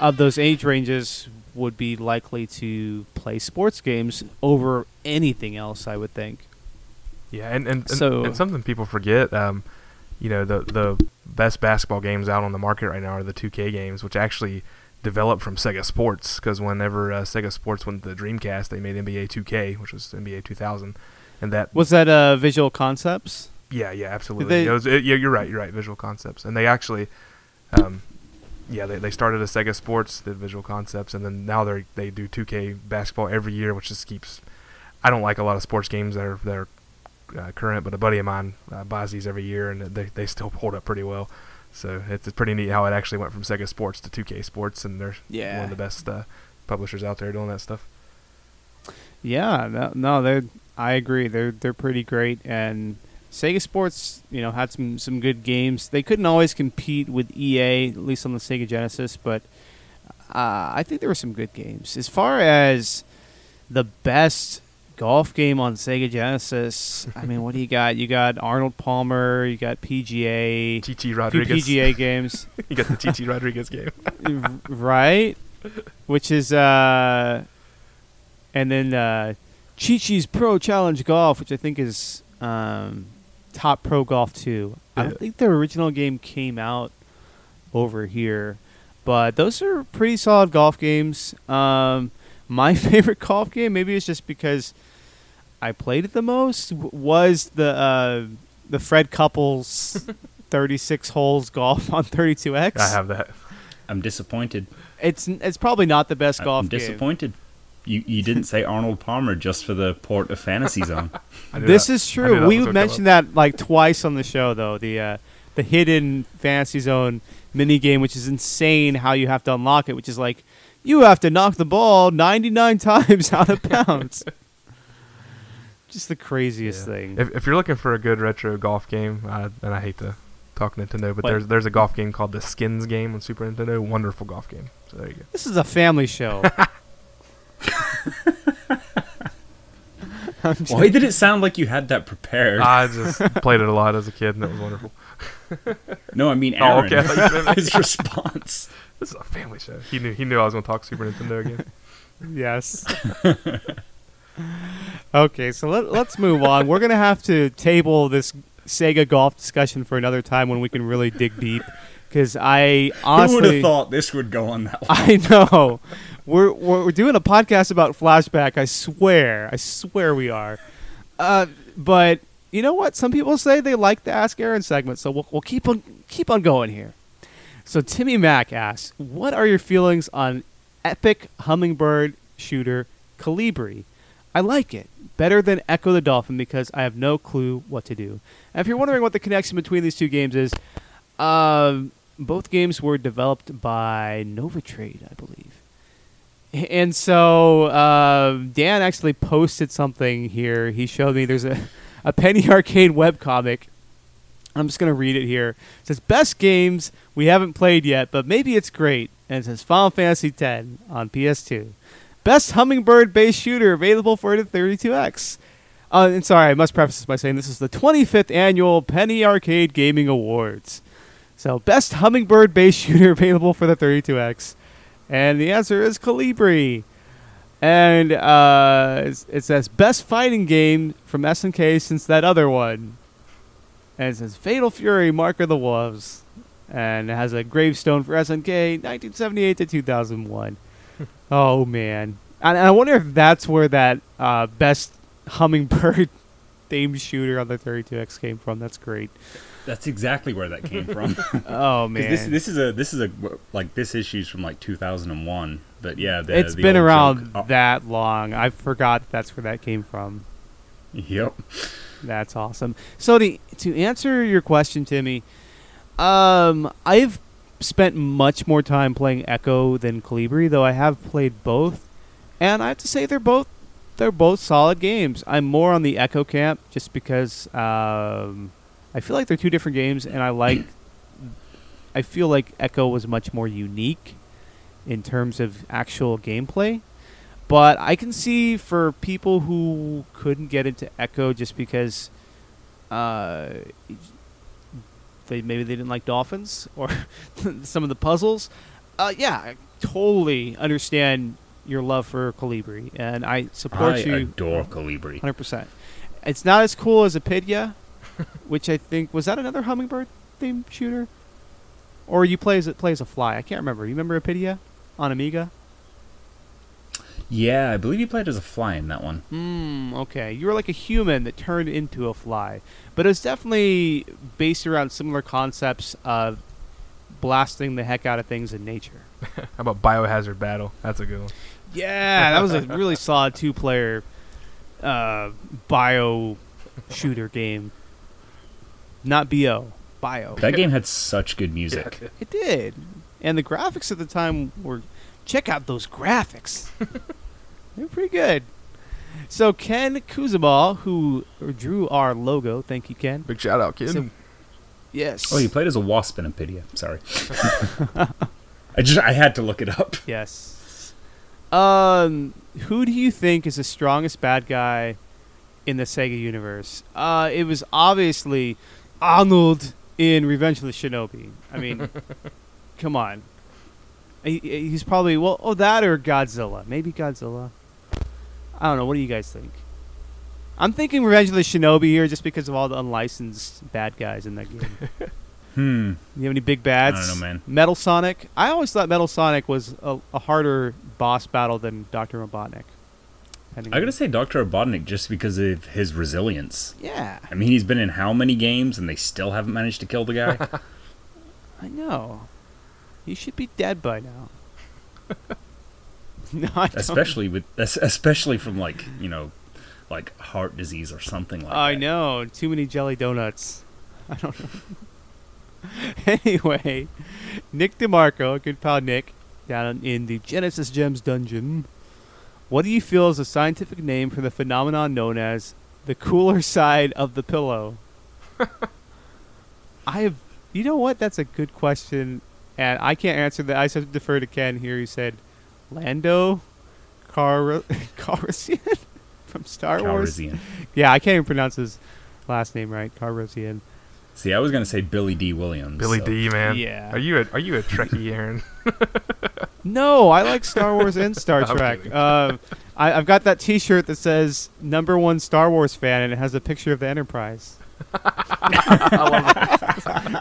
of those age ranges would be likely to play sports games over anything else, I would think. Yeah, and something people forget, the best basketball games out on the market right now are the 2K games, which actually developed from Sega Sports, because whenever Sega Sports went to the Dreamcast, they made NBA 2K, which was NBA 2000. And that was that Visual Concepts? Yeah, absolutely. You're right, Visual Concepts. And they actually... they started a Sega Sports, did Visual Concepts, and then now they do 2K basketball every year, which just keeps... I don't like a lot of sports games that are current, but a buddy of mine buys these every year, and they still hold up pretty well. So it's pretty neat how it actually went from Sega Sports to 2K Sports, and they're one of the best publishers out there doing that stuff. Yeah, I agree. They're pretty great, and Sega Sports, had some good games. They couldn't always compete with EA, at least on the Sega Genesis, but I think there were some good games. As far as the best golf game on Sega Genesis, I mean, what do you got? You got Arnold Palmer, you got PGA. TT Rodriguez. PGA games. You got the TT Rodriguez game. Right? Which is, and then Chi-Chi's Pro Challenge Golf, which I think is... Top Pro Golf 2. Yeah. I don't think the original game came out over here, but those are pretty solid golf games. My favorite golf game, maybe it's just because I played it the most, was the Fred Couples 36 holes golf on 32X. I have that. I'm disappointed. It's probably not the best golf game. I'm disappointed. You didn't say Arnold Palmer just for the port of fantasy zone. This is true. We mentioned that like twice on the show, though. The hidden fantasy zone minigame, which is insane how you have to unlock it, which is like you have to knock the ball 99 times out of bounds. Just the craziest thing. If you're looking for a good retro golf game, and I hate to talk Nintendo, but there's a golf game called the Skins game on Super Nintendo. Wonderful golf game. So there you go. This is a family show. Why did it sound like you had that prepared? I just played it a lot as a kid, and that was wonderful. No, I mean Aaron. Oh, okay. His response. This is a family show. He knew I was going to talk Super Nintendo again. Yes. Okay, so let's move on. We're going to have to table this Sega Golf discussion for another time when we can really dig deep. Because I honestly... Who would have thought this would go on that long? I know. We're doing a podcast about Flashback. I swear we are. But you know what? Some people say they like the Ask Aaron segment, so we'll keep on going here. So Timmy Mack asks, "What are your feelings on epic hummingbird shooter Calibri? I like it better than Echo the Dolphin because I have no clue what to do." And if you're wondering what the connection between these two games is, both games were developed by Novatrade, I believe. And so Dan actually posted something here. He showed me there's a Penny Arcade webcomic. I'm just going to read it here. It says, "Best games we haven't played yet, but maybe it's great." And it says Final Fantasy X on PS2. "Best hummingbird-based shooter available for the 32X. And sorry, I must preface this by saying this is the 25th annual Penny Arcade Gaming Awards. So, best hummingbird-based shooter available for the 32X. And the answer is Calibri. And it says, "Best fighting game from SNK since that other one." And it says, "Fatal Fury, Mark of the Wolves." And it has a gravestone for SNK, 1978 to 2001. Oh, man. And I wonder if that's where that best hummingbird-themed shooter on the 32X came from. That's great. That's exactly where that came from. Oh, man. This is a like this issue's from like 2001, but yeah, it's been around that long. I forgot that's where that came from. Yep. That's awesome. So to answer your question, Timmy, I've spent much more time playing Echo than Calibri, though I have played both, and I have to say they're both solid games. I'm more on the Echo camp just because I feel like they're two different games, and I feel like Echo was much more unique in terms of actual gameplay. But I can see for people who couldn't get into Echo just because maybe they didn't like dolphins or some of the puzzles. Yeah, I totally understand your love for Calibri, and I support you. I adore Calibri. 100%. It's not as cool as Apidia. Which I think, was that another hummingbird-themed shooter? Or you play as a fly? I can't remember. You remember Apidia on Amiga? Yeah, I believe you played as a fly in that one. Okay. You were like a human that turned into a fly. But it was definitely based around similar concepts of blasting the heck out of things in nature. How about Biohazard Battle? That's a good one. Yeah, that was a really solid two-player bio-shooter game. Not bio. That game had such good music. Yeah, it did. And the graphics at the time were... Check out those graphics. They're pretty good. So Ken Kuzabal, who drew our logo. Thank you, Ken. Big shout out, Ken. So, yes. Oh, you played as a wasp in Apidia. Sorry. I had to look it up. Yes. Who do you think is the strongest bad guy in the Sega universe? It was obviously... Arnold in Revenge of the Shinobi. I mean, come on. He's probably, that or Godzilla. Maybe Godzilla. I don't know. What do you guys think? I'm thinking Revenge of the Shinobi here just because of all the unlicensed bad guys in that game. You have any big bads? I don't know, man. Metal Sonic. I always thought Metal Sonic was a harder boss battle than Dr. Robotnik. I'm going to say Dr. Robotnik just because of his resilience. Yeah. I mean, he's been in how many games and they still haven't managed to kill the guy? I know. He should be dead by now. No, I don't. Especially from like heart disease or something like that. I know. Too many jelly donuts. I don't know. Anyway, Nick DeMarco, good pal Nick, down in the Genesis Gems dungeon. What do you feel is the scientific name for the phenomenon known as the cooler side of the pillow? You know what? That's a good question, and I can't answer that. I just have to defer to Ken here. He said, Lando Calrissian. from Star Wars. Yeah, I can't even pronounce his last name right. Karrosian. See, I was going to say Billy D. Williams. Billy D, man. Yeah. Are you a Trekkie, Aaron? No, I like Star Wars and Star Trek. I've got that T-shirt that says #1 Star Wars fan, and it has a picture of the Enterprise. I love it.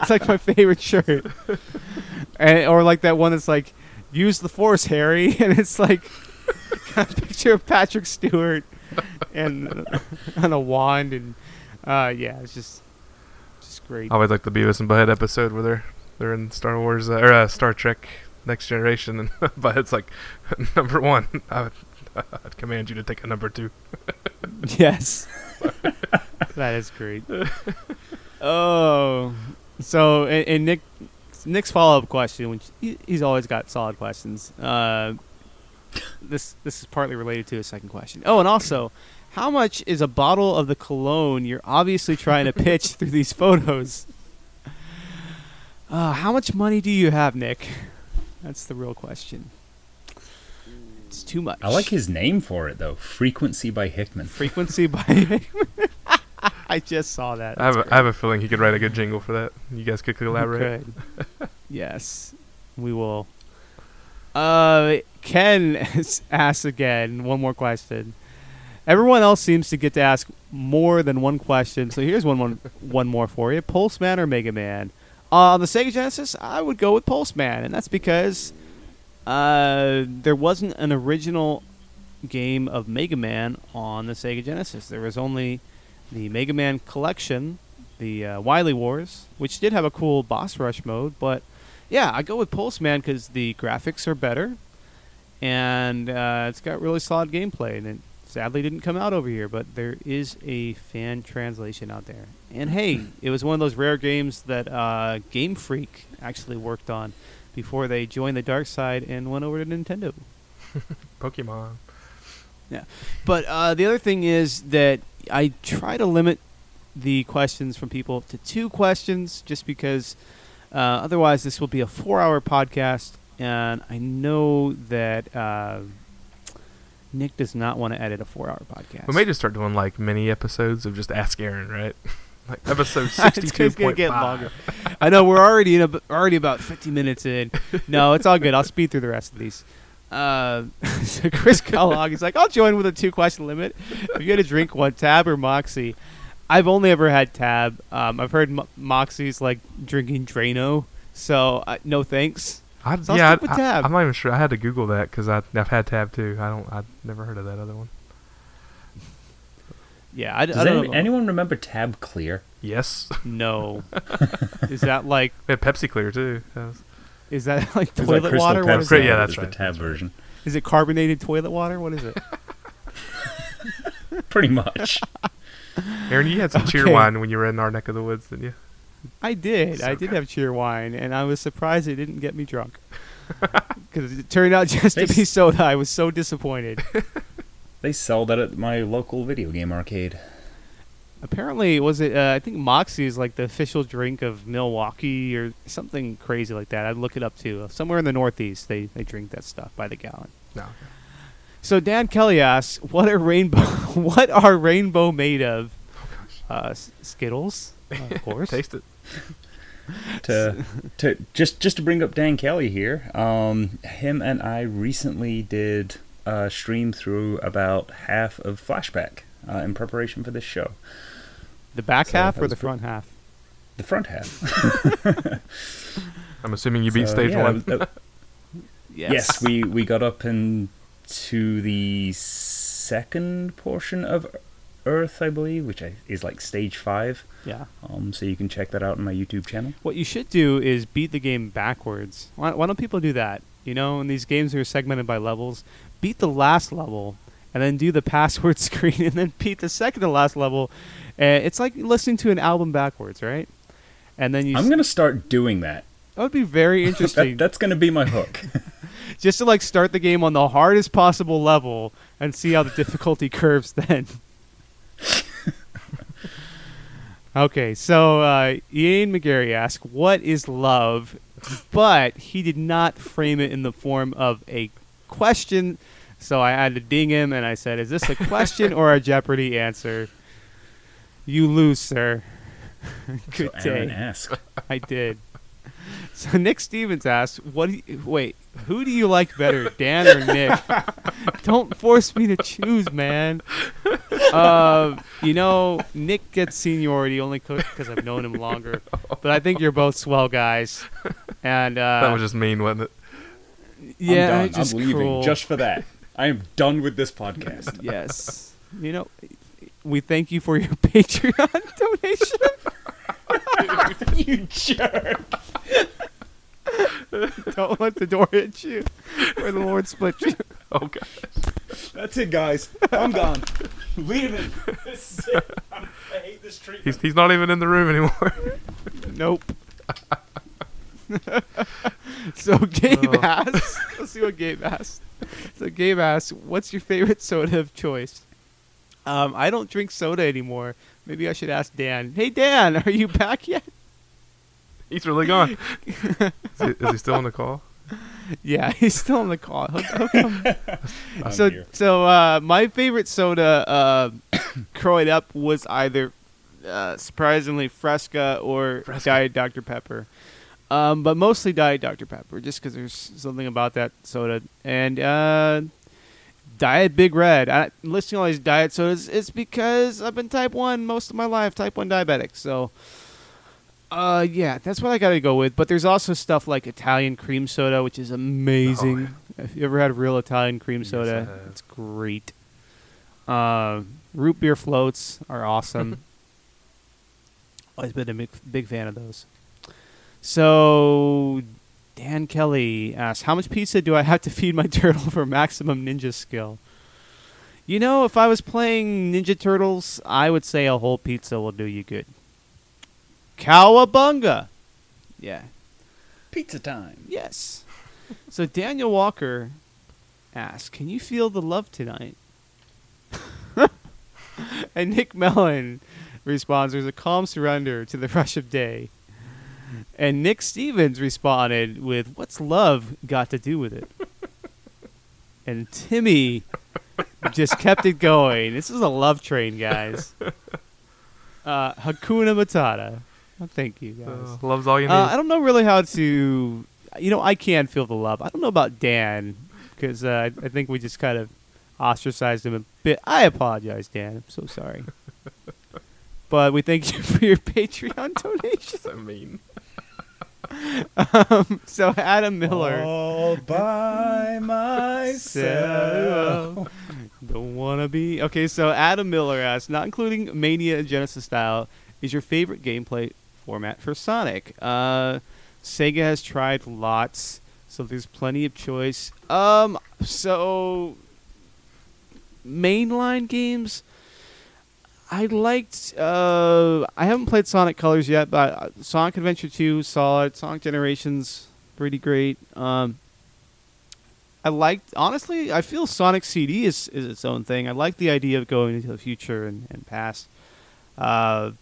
It's like my favorite shirt. And, or like that one that's like, use the Force, Harry, and it's like a picture of Patrick Stewart and on a wand, and yeah, it's just great. I always like the Beavis and Butthead episode where they're in Star Wars or Star Trek Next Generation, and Butthead's like, #1, I'd command you to take a #2. Yes. That is great. Oh, so and Nick's follow-up question, which he's always got solid questions. This is partly related to his second question. Oh, and also, how much is a bottle of the cologne you're obviously trying to pitch through these photos? How much money do you have, Nick? That's the real question. It's too much. I like his name for it, though. Frequency by Hickman. Frequency by Hickman. I just saw that. I have a feeling he could write a good jingle for that. You guys could elaborate. Okay. Yes, we will. Ken asks again, one more question. Everyone else seems to get to ask more than one question, so here's one more for you. Pulseman or Mega Man? On the Sega Genesis, I would go with Pulseman, and that's because there wasn't an original game of Mega Man on the Sega Genesis. There was only the Mega Man Collection, the Wily Wars, which did have a cool boss rush mode, but yeah, I go with Pulseman because the graphics are better, and it's got really solid gameplay, and it sadly didn't come out over here, but there is a fan translation out there. And hey, it was one of those rare games that Game Freak actually worked on before they joined the dark side and went over to Nintendo. Pokemon. Yeah, but the other thing is that I try to limit the questions from people to 2 questions just because otherwise this will be a 4-hour podcast, and I know that Nick does not want to edit a 4-hour podcast. We may just start doing like mini episodes of just Ask Aaron, right? Like episode 62.5. It's going to get longer. I know, we're already about 50 minutes in. No, it's all good. I'll speed through the rest of these. So Chris Kellogg is like, I'll join with a 2-question limit. If you had to drink one, Tab or Moxie? I've only ever had Tab. I've heard Moxie's like drinking Drano, so no thanks. I'll stick with Tab. I'm not even sure. I had to Google that because I've had Tab too. I've never heard of that other one. Yeah, I don't know. Anyone remember Tab Clear? Yes. No. Is that like? We had Pepsi Clear too. Is that like toilet water? What is that? Yeah, that's right. The Tab version. Is it carbonated toilet water? What is it? Pretty much. Aaron, you had some cheer wine when you were in our neck of the woods, didn't you? I did. So I did have cheer wine, and I was surprised it didn't get me drunk. Because it turned out just to be soda. I was so disappointed. They sell that at my local video game arcade. Apparently, I think Moxie is like the official drink of Milwaukee or something crazy like that. I'd look it up too. Somewhere in the Northeast, they drink that stuff by the gallon. No. So Dan Kelly asks, what are rainbow made of? Oh, gosh. Skittles, of course. Taste it. to bring up Dan Kelly here. Him and I recently did a stream through about half of Flashback in preparation for this show. The back half or the front half? The front half. I'm assuming you beat stage one. Yes, we got up into the second portion of Earth, I believe, which is like stage 5. Yeah. So you can check that out on my YouTube channel. What you should do is beat the game backwards. Why don't people do that? You know, in these games that are segmented by levels, beat the last level and then do the password screen and then beat the second to last level. It's like listening to an album backwards, right? And then I'm going to start doing that. That would be very interesting. That's going to be my hook. Just to like start the game on the hardest possible level and see how the difficulty curves then. Okay, so Ian McGarry asked, what is love? But he did not frame it in the form of a question, So I had to ding him, and I said, is this a question or a Jeopardy answer? You lose, sir. Good so Aaron day. Asked. I did. So Nick Stevens asked, "What? Do you, wait, who do you like better, Dan or Nick? Don't force me to choose, man. You know, Nick gets seniority only because I've known him longer. But I think you're both swell guys. And that was just mean, wasn't it? Yeah, I'm just leaving cruel. Just for that. I am done with this podcast. Yes, you know, we thank you for your Patreon donation." You jerk. Don't let the door hit you or the Lord split you. Oh, God. That's it, guys. I'm gone. Leaving. This is it. I hate this treatment. He's not even in the room anymore. Nope. So Gabe asks, let's see what Gabe asks. So Gabe asks, what's your favorite soda of choice? I don't drink soda anymore. Maybe I should ask Dan. Hey, Dan, are you back yet? He's really gone. Is he still on the call? Yeah, he's still on the call. So my favorite soda growing up was either surprisingly Fresca or Diet Dr. Pepper. But mostly Diet Dr. Pepper, just because there's something about that soda. And Diet Big Red. I'm listing all these diet sodas. It's because I've been type 1 most of my life, type 1 diabetic. So, yeah, that's what I got to go with. But there's also stuff like Italian cream soda, which is amazing. Oh, yeah. If you ever had real Italian cream soda, it's great. Root beer floats are awesome. Always been a big fan of those. So... Dan Kelly asks, how much pizza do I have to feed my turtle for maximum ninja skill? You know, if I was playing Ninja Turtles, I would say a whole pizza will do you good. Cowabunga! Yeah. Pizza time. Yes. So Daniel Walker asks, can you feel the love tonight? And Nick Mellon responds, there's a calm surrender to the rush of day. And Nick Stevens responded with, what's love got to do with it? And Timmy just kept it going. This is a love train, guys. Hakuna Matata. Well, thank you, guys. Love's all you need. I don't know really how to... You know, I can feel the love. I don't know about Dan, because I think we just kind of ostracized him a bit. I apologize, Dan. I'm so sorry. But we thank you for your Patreon donation. So mean. So Adam Miller. All by myself. Don't want to be. Okay, so Adam Miller asks, not including Mania and Genesis style, is your favorite gameplay format for Sonic? Sega has tried lots, so there's plenty of choice. So mainline games. I liked, I haven't played Sonic Colors yet, but Sonic Adventure 2, solid. Sonic Generations, pretty great. I liked, honestly, I feel Sonic CD is its own thing. I like the idea of going into the future and past. And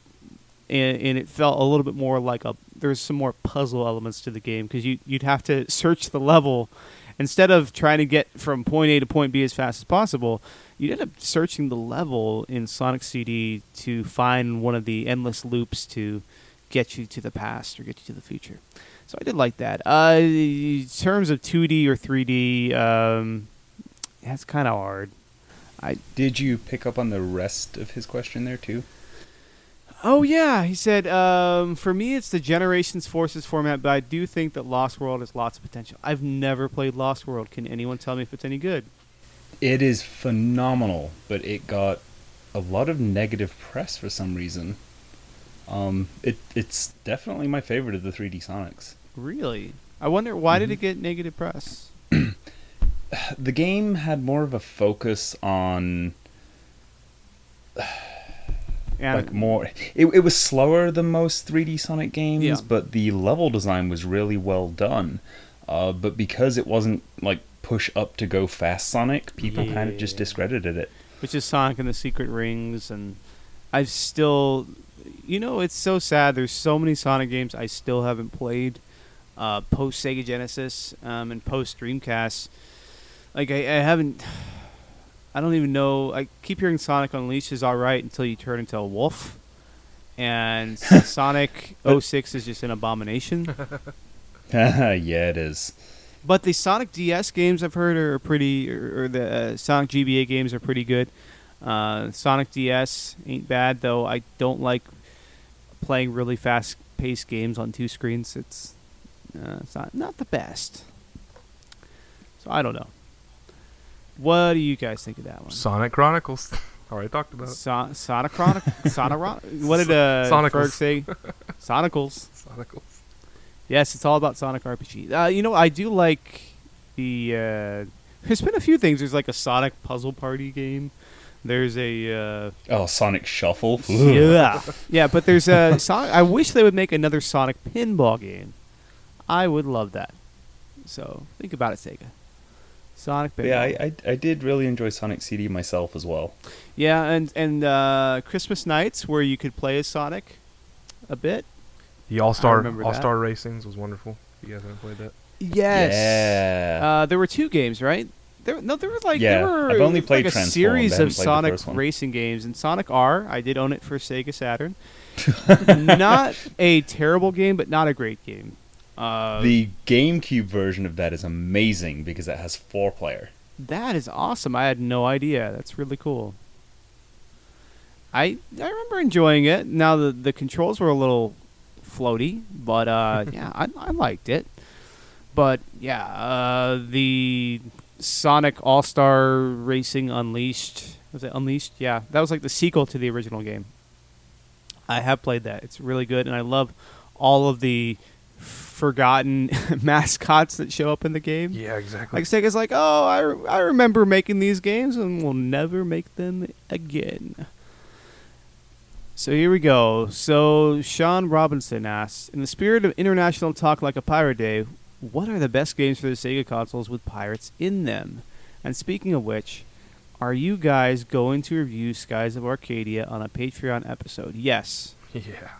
it felt a little bit more like there's some more puzzle elements to the game, because you'd have to search the level. Instead of trying to get from point A to point B as fast as possible, you end up searching the level in Sonic CD to find one of the endless loops to get you to the past or get you to the future. So I did like that. In terms of 2D or 3D, that's kind of hard. Did you pick up on the rest of his question there, too? Oh, yeah. He said, for me, it's the Generations Forces format, but I do think that Lost World has lots of potential. I've never played Lost World. Can anyone tell me if it's any good? It is phenomenal, but it got a lot of negative press for some reason. It's definitely my favorite of the 3D Sonics. Really? I wonder, why did it get negative press? The game had more of a focus on... It was slower than most 3D Sonic games, but the level design was really well done. But because it wasn't, like, push up to go fast Sonic, people kind of just discredited it. Which is Sonic and the Secret Rings, and I've still... You know, it's so sad. There's so many Sonic games I still haven't played. Post-Sega Genesis and post-Dreamcast, like I haven't. I don't even know. I keep hearing Sonic Unleashed is all right until you turn into a wolf, and Sonic 06 is just an abomination. Yeah, it is. But the Sonic DS games I've heard are pretty, or the Sonic GBA games are pretty good. Sonic DS ain't bad, though. I don't like playing really fast-paced games on two screens. It's not the best. So I don't know. What do you guys think of that one? Sonic Chronicles. Already talked about it. Sonic Chronicles. What did Ferg say? Sonicles. Sonicles. Yes, it's all about Sonic RPG. You know, I do like the... there's been a few things. There's like a Sonic Puzzle Party game. There's a... Sonic Shuffle. Yeah. Yeah, but there's a... Sonic, I wish they would make another Sonic Pinball game. I would love that. So, think about it, Sega. Sonic Pinball. Yeah, I did really enjoy Sonic CD myself as well. Yeah, and Christmas nights where you could play as Sonic a bit. The All-Star Racings was wonderful. You guys haven't played that? Yes. Yeah. There were two games, right? I've only played like a series of Sonic racing games. And Sonic R, I did own it for Sega Saturn. Not a terrible game, but not a great game. The GameCube version of that is amazing because it has 4-player. That is awesome. I had no idea. That's really cool. I remember enjoying it. Now, the controls were a little... floaty, but yeah, I liked it. But yeah, the Sonic All-Star Racing Unleashed, was it Unleashed? Yeah, that was like the sequel to the original game. I have played that. It's really good, and I love all of the forgotten mascots that show up in the game. Yeah, exactly. Like Sega's like, oh, I remember making these games, and we'll never make them again. So here we go. So Sean Robinson asks, in the spirit of International Talk Like a Pirate Day, what are the best games for the Sega consoles with pirates in them? And speaking of which, are you guys going to review Skies of Arcadia on a Patreon episode? Yes. Yeah.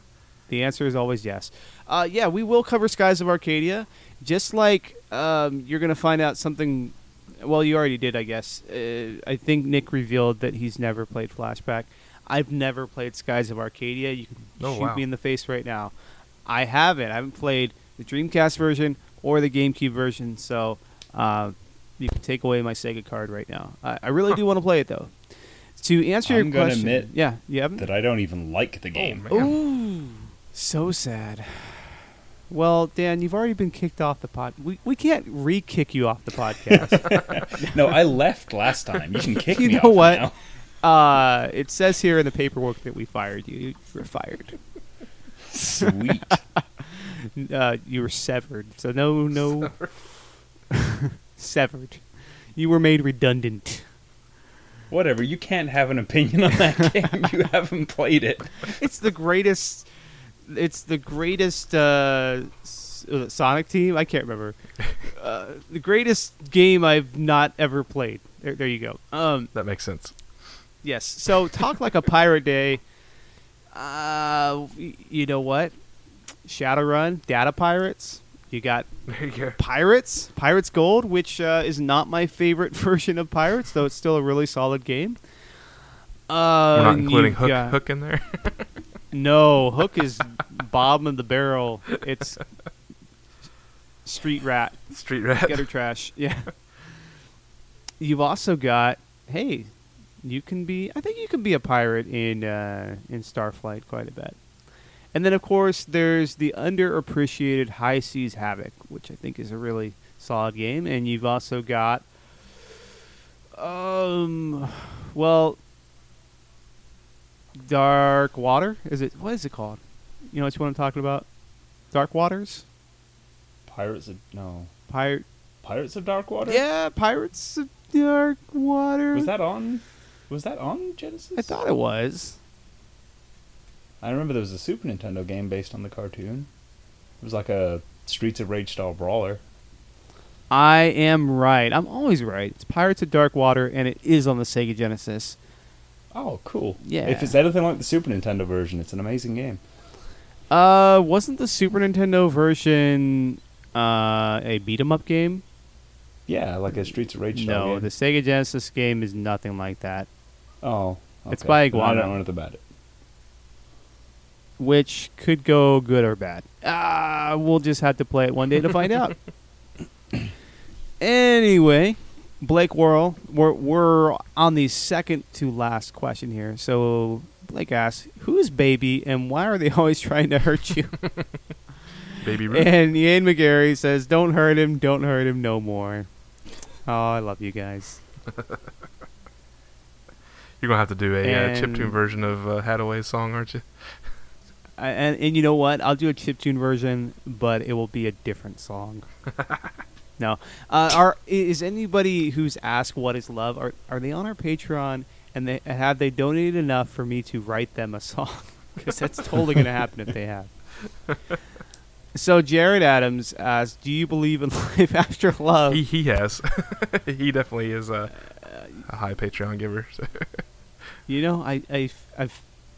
The answer is always yes. Yeah, we will cover Skies of Arcadia. Just like you're going to find out something... Well, you already did, I guess. I think Nick revealed that he's never played Flashback. I've never played Skies of Arcadia. You can shoot me in the face right now. I haven't. I haven't played the Dreamcast version or the GameCube version, so you can take away my Sega card right now. I really do want to play it, though. To answer your question... I'm going to admit that I don't even like the game. Oh, ooh, so sad. Well, Dan, you've already been kicked off the pod. We can't re-kick you off the podcast. No, I left last time. You can kick me off what? Now. It says here in the paperwork that we fired you. You were fired. Sweet. You were severed. So no. Severed. You were made redundant. Whatever. You can't have an opinion on that game. You haven't played it. It's the greatest. Sonic team. I can't remember. The greatest game I've not ever played. There you go. That makes sense. Yes, so Talk Like a Pirate Day, you know what? Shadowrun, Data Pirates, you got Pirates Gold, which is not my favorite version of Pirates, though it's still a really solid game. We're not including Hook in there? No, Hook is bottom of the barrel. It's Street Rat. Gutter Trash, yeah. You've also got, hey... I think you can be a pirate in Starflight quite a bit. And then, of course, there's the underappreciated High Seas Havoc, which I think is a really solid game. And you've also got, Dark Water. What is it called? You know which one I'm talking about? Dark Waters? Pirates of Dark Water? Yeah, Pirates of Dark Water. Was that on Genesis? I thought it was. I remember there was a Super Nintendo game based on the cartoon. It was like a Streets of Rage style brawler. I am right. I'm always right. It's Pirates of Dark Water, and it is on the Sega Genesis. Oh, cool. Yeah. If it's anything like the Super Nintendo version, it's an amazing game. Wasn't the Super Nintendo version a beat 'em up game? Yeah, like a Streets of Rage. No, the Sega Genesis game is nothing like that. Oh, okay. It's by Iguana. I don't know anything about it. Which could go good or bad. We'll just have to play it one day to find out. Anyway, Blake Worrell, we're on the second to last question here. So Blake asks, "Who's Baby, and why are they always trying to hurt you?" Baby Ruth. And Ian McGarry says, don't hurt him no more." Oh, I love you guys. You're going to have to do a chiptune version of Hadaway's song, aren't you? And you know what? I'll do a chiptune version, but it will be a different song. No. Is anybody who's asked what is love, are they on our Patreon, and have they donated enough for me to write them a song? Because that's totally going to happen if they have. So Jared Adams asks, "Do you believe in life after love?" He has. He definitely is a high Patreon giver. So. You know, I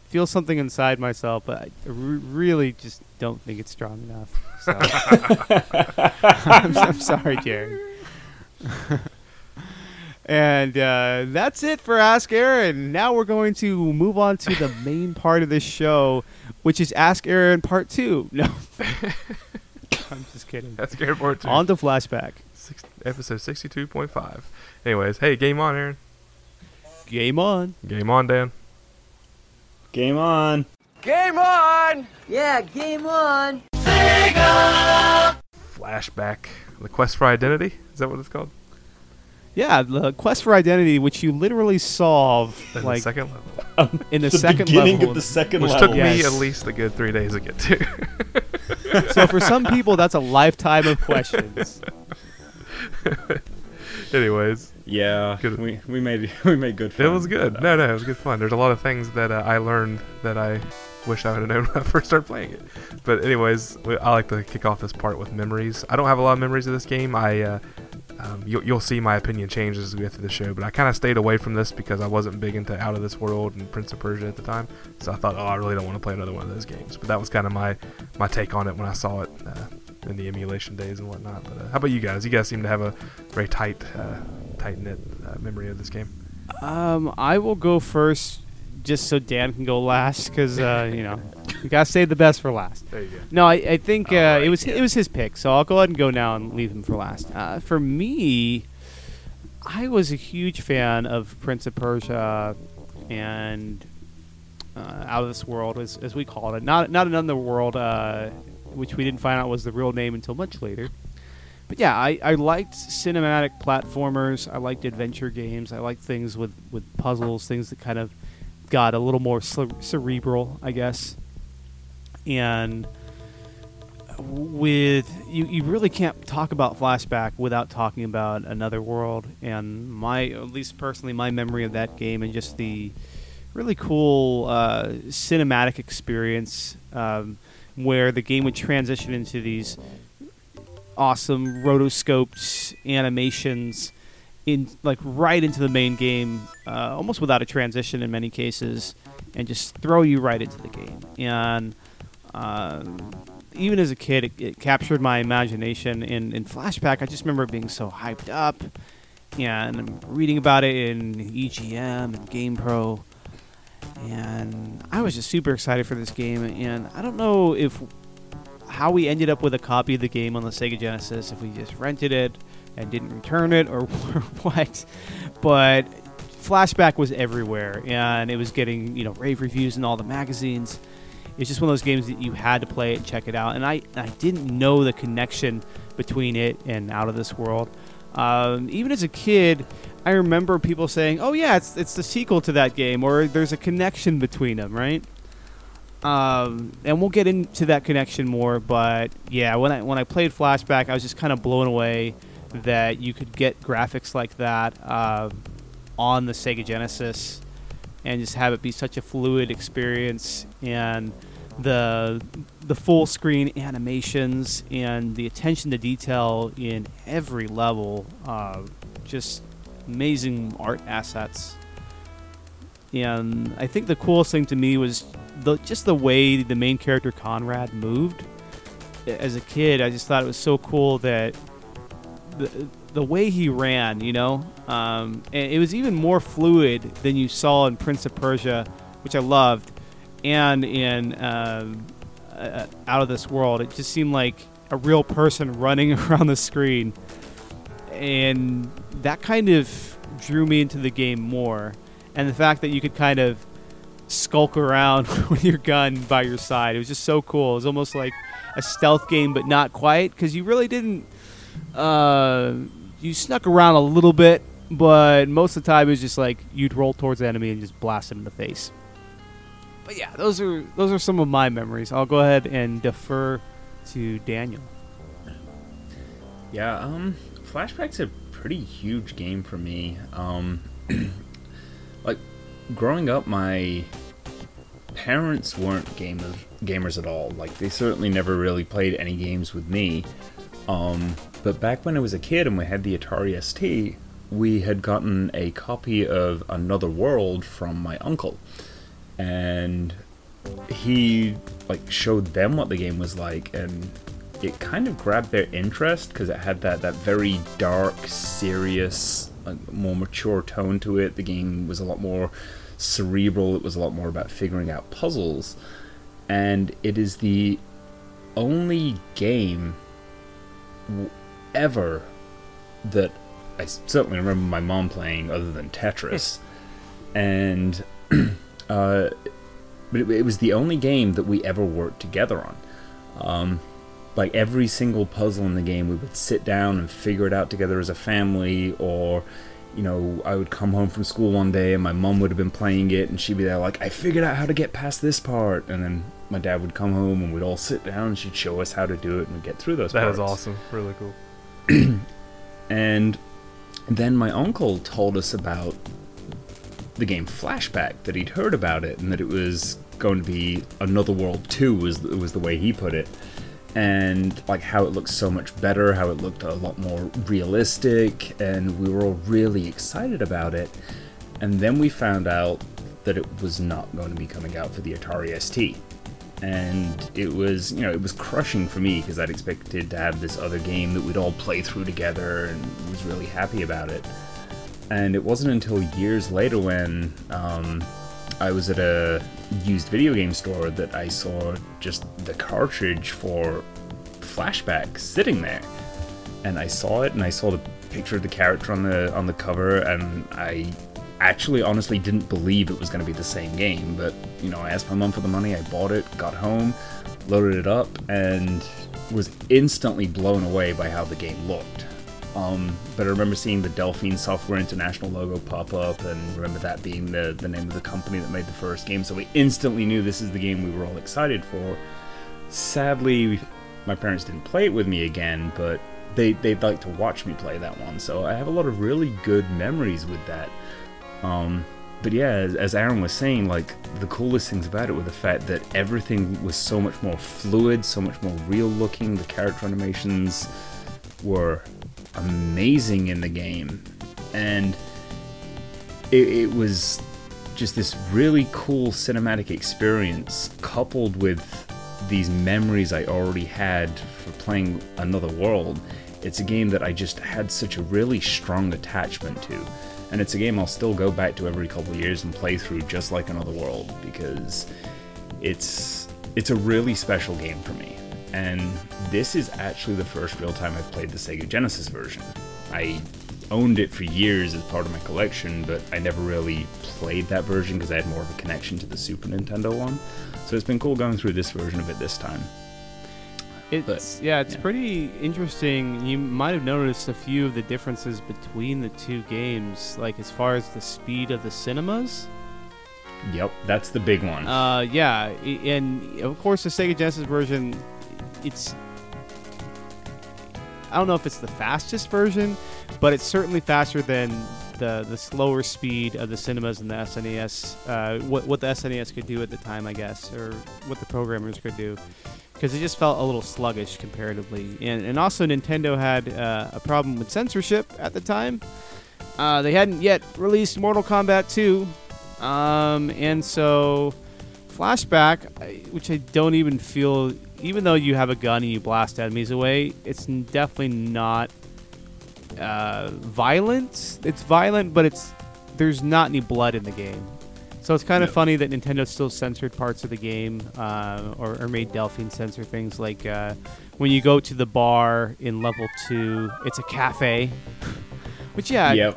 feel something inside myself, but I really just don't think it's strong enough. So. I'm sorry, Jared. And that's it for Ask Aaron. Now we're going to move on to the main part of this show, which is Ask Aaron Part 2. No. I'm just kidding. Ask Aaron Part 2. On to Flashback. Episode 62.5. Anyways, hey, game on, Aaron. Game on. Game on, Dan. Game on. Game on! Yeah, game on. Sega! Flashback. The Quest for Identity? Is that what it's called? Yeah, the Quest for Identity, which you literally solve in the second level. In the second beginning level, of the second which level, which took me at least a good 3 days to get to. So for some people, that's a lifetime of questions. Anyways, yeah, good. we made good fun. It was good. No, it was good fun. There's a lot of things that I learned that I wish I would have known when I first started playing it. But anyways, I like to kick off this part with memories. I don't have a lot of memories of this game. You'll see my opinion change as we get through the show, but I kind of stayed away from this because I wasn't big into Out of This World and Prince of Persia at the time, so I thought, I really don't want to play another one of those games. But that was kind of my take on it when I saw it in the emulation days and whatnot. But how about you guys? You guys seem to have a very tight-knit memory of this game. I will go first just so Dan can go last because, you got to save the best for last. There you go. No, I think it was his pick, so I'll go ahead and go now and leave him for last. For me, I was a huge fan of Prince of Persia and Out of This World, as we called it. Not Another World, which we didn't find out was the real name until much later. But yeah, I liked cinematic platformers. I liked adventure games. I liked things with puzzles, things that kind of got a little more cerebral, I guess. And with you really can't talk about Flashback without talking about Another World, and at least personally my memory of that game and just the really cool cinematic experience where the game would transition into these awesome rotoscoped animations in like right into the main game, almost without a transition in many cases, and just throw you right into the game. And even as a kid, it captured my imagination. In Flashback, I just remember being so hyped up and reading about it in EGM and GamePro. And I was just super excited for this game. And I don't know how we ended up with a copy of the game on the Sega Genesis, if we just rented it and didn't return it or what. But Flashback was everywhere. And it was getting, rave reviews in all the magazines. It's just one of those games that you had to play it and check it out. And I didn't know the connection between it and Out of This World. Even as a kid, I remember people saying, oh, yeah, it's the sequel to that game, or there's a connection between them, right? And we'll get into that connection more. But, yeah, when I played Flashback, I was just kind of blown away that you could get graphics like that on the Sega Genesis and just have it be such a fluid experience, and the full screen animations and the attention to detail in every level, just amazing art assets. And I think the coolest thing to me was just the way the main character Conrad moved. As a kid, I just thought it was so cool that the way he ran, you know, and it was even more fluid than you saw in Prince of Persia, which I loved, and in Out of This World. It just seemed like a real person running around the screen, and that kind of drew me into the game more. And the fact that you could kind of skulk around with your gun by your side, it was just so cool. It was almost like a stealth game, but not quite, because you really didn't. You snuck around a little bit, but most of the time it was just like you'd roll towards the enemy and just blast him in the face. But yeah, those are some of my memories. I'll go ahead and defer to Daniel. Yeah, Flashback's a pretty huge game for me. Like growing up, my parents weren't gamers at all. Like they certainly never really played any games with me. But back when I was a kid and we had the Atari ST, we had gotten a copy of Another World from my uncle, and he like showed them what the game was like, and it kind of grabbed their interest because it had that very dark, serious, like, more mature tone to it. The game was a lot more cerebral. It was a lot more about figuring out puzzles, and it is the only game ever that I certainly remember my mom playing, other than Tetris. And but it was the only game that we ever worked together on. Like every single puzzle in the game, we would sit down and figure it out together as a family. Or, you know, I would come home from school one day and my mom would have been playing it, and she'd be there like, I figured out how to get past this part, and then my dad would come home and we'd all sit down and she'd show us how to do it, and we'd get through those parts. That is awesome. Really cool. And then my uncle told us about the game Flashback, that he'd heard about it, and that it was going to be Another World 2 was the way he put it. And like how it looked so much better, how it looked a lot more realistic, and we were all really excited about it. And then we found out that it was not going to be coming out for the Atari ST. And it was, you know, it was crushing for me, because I'd expected to have this other game that we'd all play through together, and was really happy about it. And it wasn't until years later, when I was at a used video game store, that I saw just the cartridge for Flashback sitting there. And I saw it, and I saw the picture of the character on the cover, and I actually honestly didn't believe it was going to be the same game. But, you know, I asked my mom for the money, I bought it, got home, loaded it up, and was instantly blown away by how the game looked. But I remember seeing the Delphine Software International logo pop up, and remember that being the name of the company that made the first game, so we instantly knew this is the game we were all excited for. Sadly, my parents didn't play it with me again, but they'd like to watch me play that one, so I have a lot of really good memories with that. But yeah, as Aaron was saying, like, the coolest things about it were the fact that everything was so much more fluid, so much more real looking, the character animations were amazing in the game, and it was just this really cool cinematic experience, coupled with these memories I already had for playing Another World. It's a game that I just had such a really strong attachment to, and it's a game I'll still go back to every couple of years and play through, just like Another World, because it's a really special game for me. And this is actually the first real time I've played the Sega Genesis version. I owned it for years as part of my collection, but I never really played that version because I had more of a connection to the Super Nintendo one. So it's been cool going through this version of it this time. It's pretty interesting. You might have noticed a few of the differences between the two games, like as far as the speed of the cinemas. Yep, that's the big one. Yeah, and of course the Sega Genesis version, I don't know if it's the fastest version, but it's certainly faster than the slower speed of the cinemas and the SNES, what the SNES could do at the time, I guess, or what the programmers could do, because it just felt a little sluggish comparatively. And also Nintendo had a problem with censorship at the time. They hadn't yet released Mortal Kombat 2, and so Flashback, which I don't even feel, even though you have a gun and you blast enemies away, it's definitely not violence. It's violent, but there's not any blood in the game. So it's kind of funny that Nintendo still censored parts of the game, or made Delphine censor things like when you go to the bar in level 2, it's a cafe. Which, it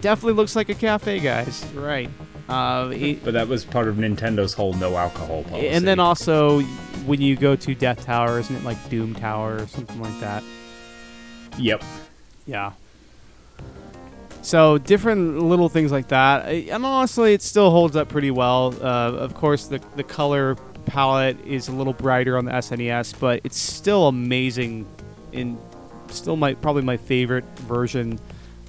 definitely looks like a cafe, guys. Right. But that was part of Nintendo's whole no alcohol policy. And then also, when you go to Death Tower, isn't it like Doom Tower or something like that? Yep. Yeah. So different little things like that, and honestly, it still holds up pretty well. Of course, the color palette is a little brighter on the SNES, but it's still amazing, and still probably my favorite version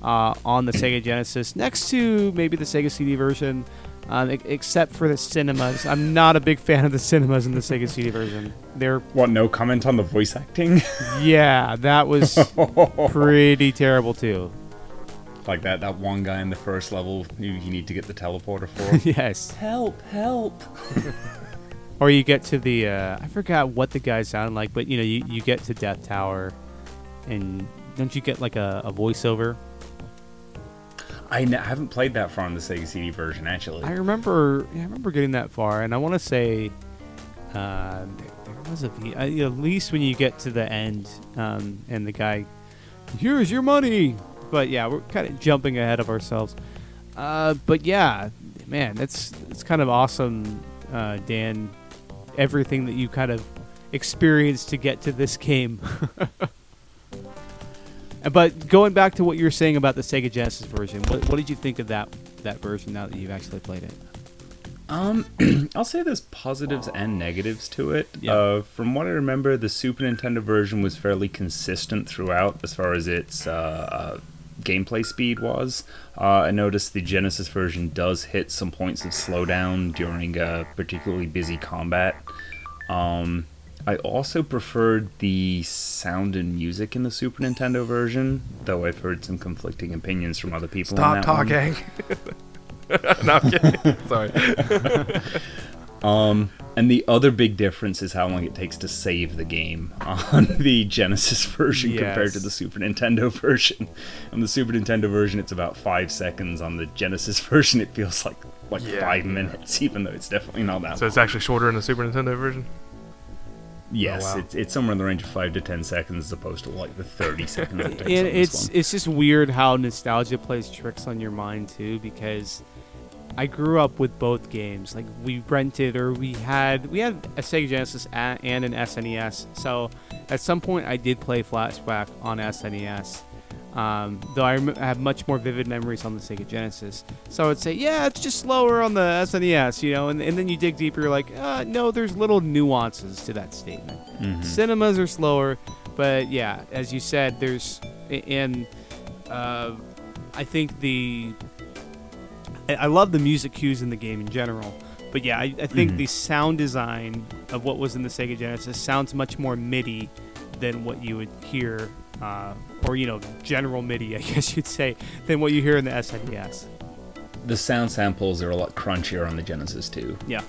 on the Sega Genesis, next to maybe the Sega CD version, except for the cinemas. I'm not a big fan of the cinemas in the Sega CD version. No comment on the voice acting? Yeah, that was pretty terrible too. Like that one guy in the first level you need to get the teleporter for. Yes. Help. Or you get to the, I forgot what the guy sounded like, but you get to Death Tower, and don't you get like a voiceover? I haven't played that far on the Sega CD version, actually. I remember getting that far, and I want to say there was at least when you get to the end, and the guy, here's your money. But yeah, we're kind of jumping ahead of ourselves. But yeah, man, it's kind of awesome, Dan. Everything that you kind of experienced to get to this game. But going back to what you were saying about the Sega Genesis version, what did you think of that version now that you've actually played it? I'll say there's positives and negatives to it. Yeah. From what I remember, the Super Nintendo version was fairly consistent throughout as far as its gameplay speed was. I noticed the Genesis version does hit some points of slowdown during particularly busy combat. I also preferred the sound and music in the Super Nintendo version, though I've heard some conflicting opinions from other people. Stop talking. No, I'm kidding. Sorry. And the other big difference is how long it takes to save the game on the Genesis version compared to the Super Nintendo version. On the Super Nintendo version, it's about 5 seconds. On the Genesis version, it feels like 5 minutes, even though it's definitely not that long. So it's actually shorter in the Super Nintendo version? Yes, oh, wow. It's somewhere in the range of 5 to 10 seconds as opposed to like the 30 seconds. It's just weird how nostalgia plays tricks on your mind too, because I grew up with both games. Like we had a Sega Genesis and an SNES. So at some point I did play Flashback on SNES. Though I have much more vivid memories on the Sega Genesis. So I would say, yeah, it's just slower on the SNES, and then you dig deeper, you're like, no, there's little nuances to that statement. Mm-hmm. Cinemas are slower, but yeah, as you said, I think I love the music cues in the game in general, but yeah, I think the sound design of what was in the Sega Genesis sounds much more MIDI than what you would hear general MIDI, I guess you'd say, than what you hear in the SNES. The sound samples are a lot crunchier on the Genesis too. Yeah.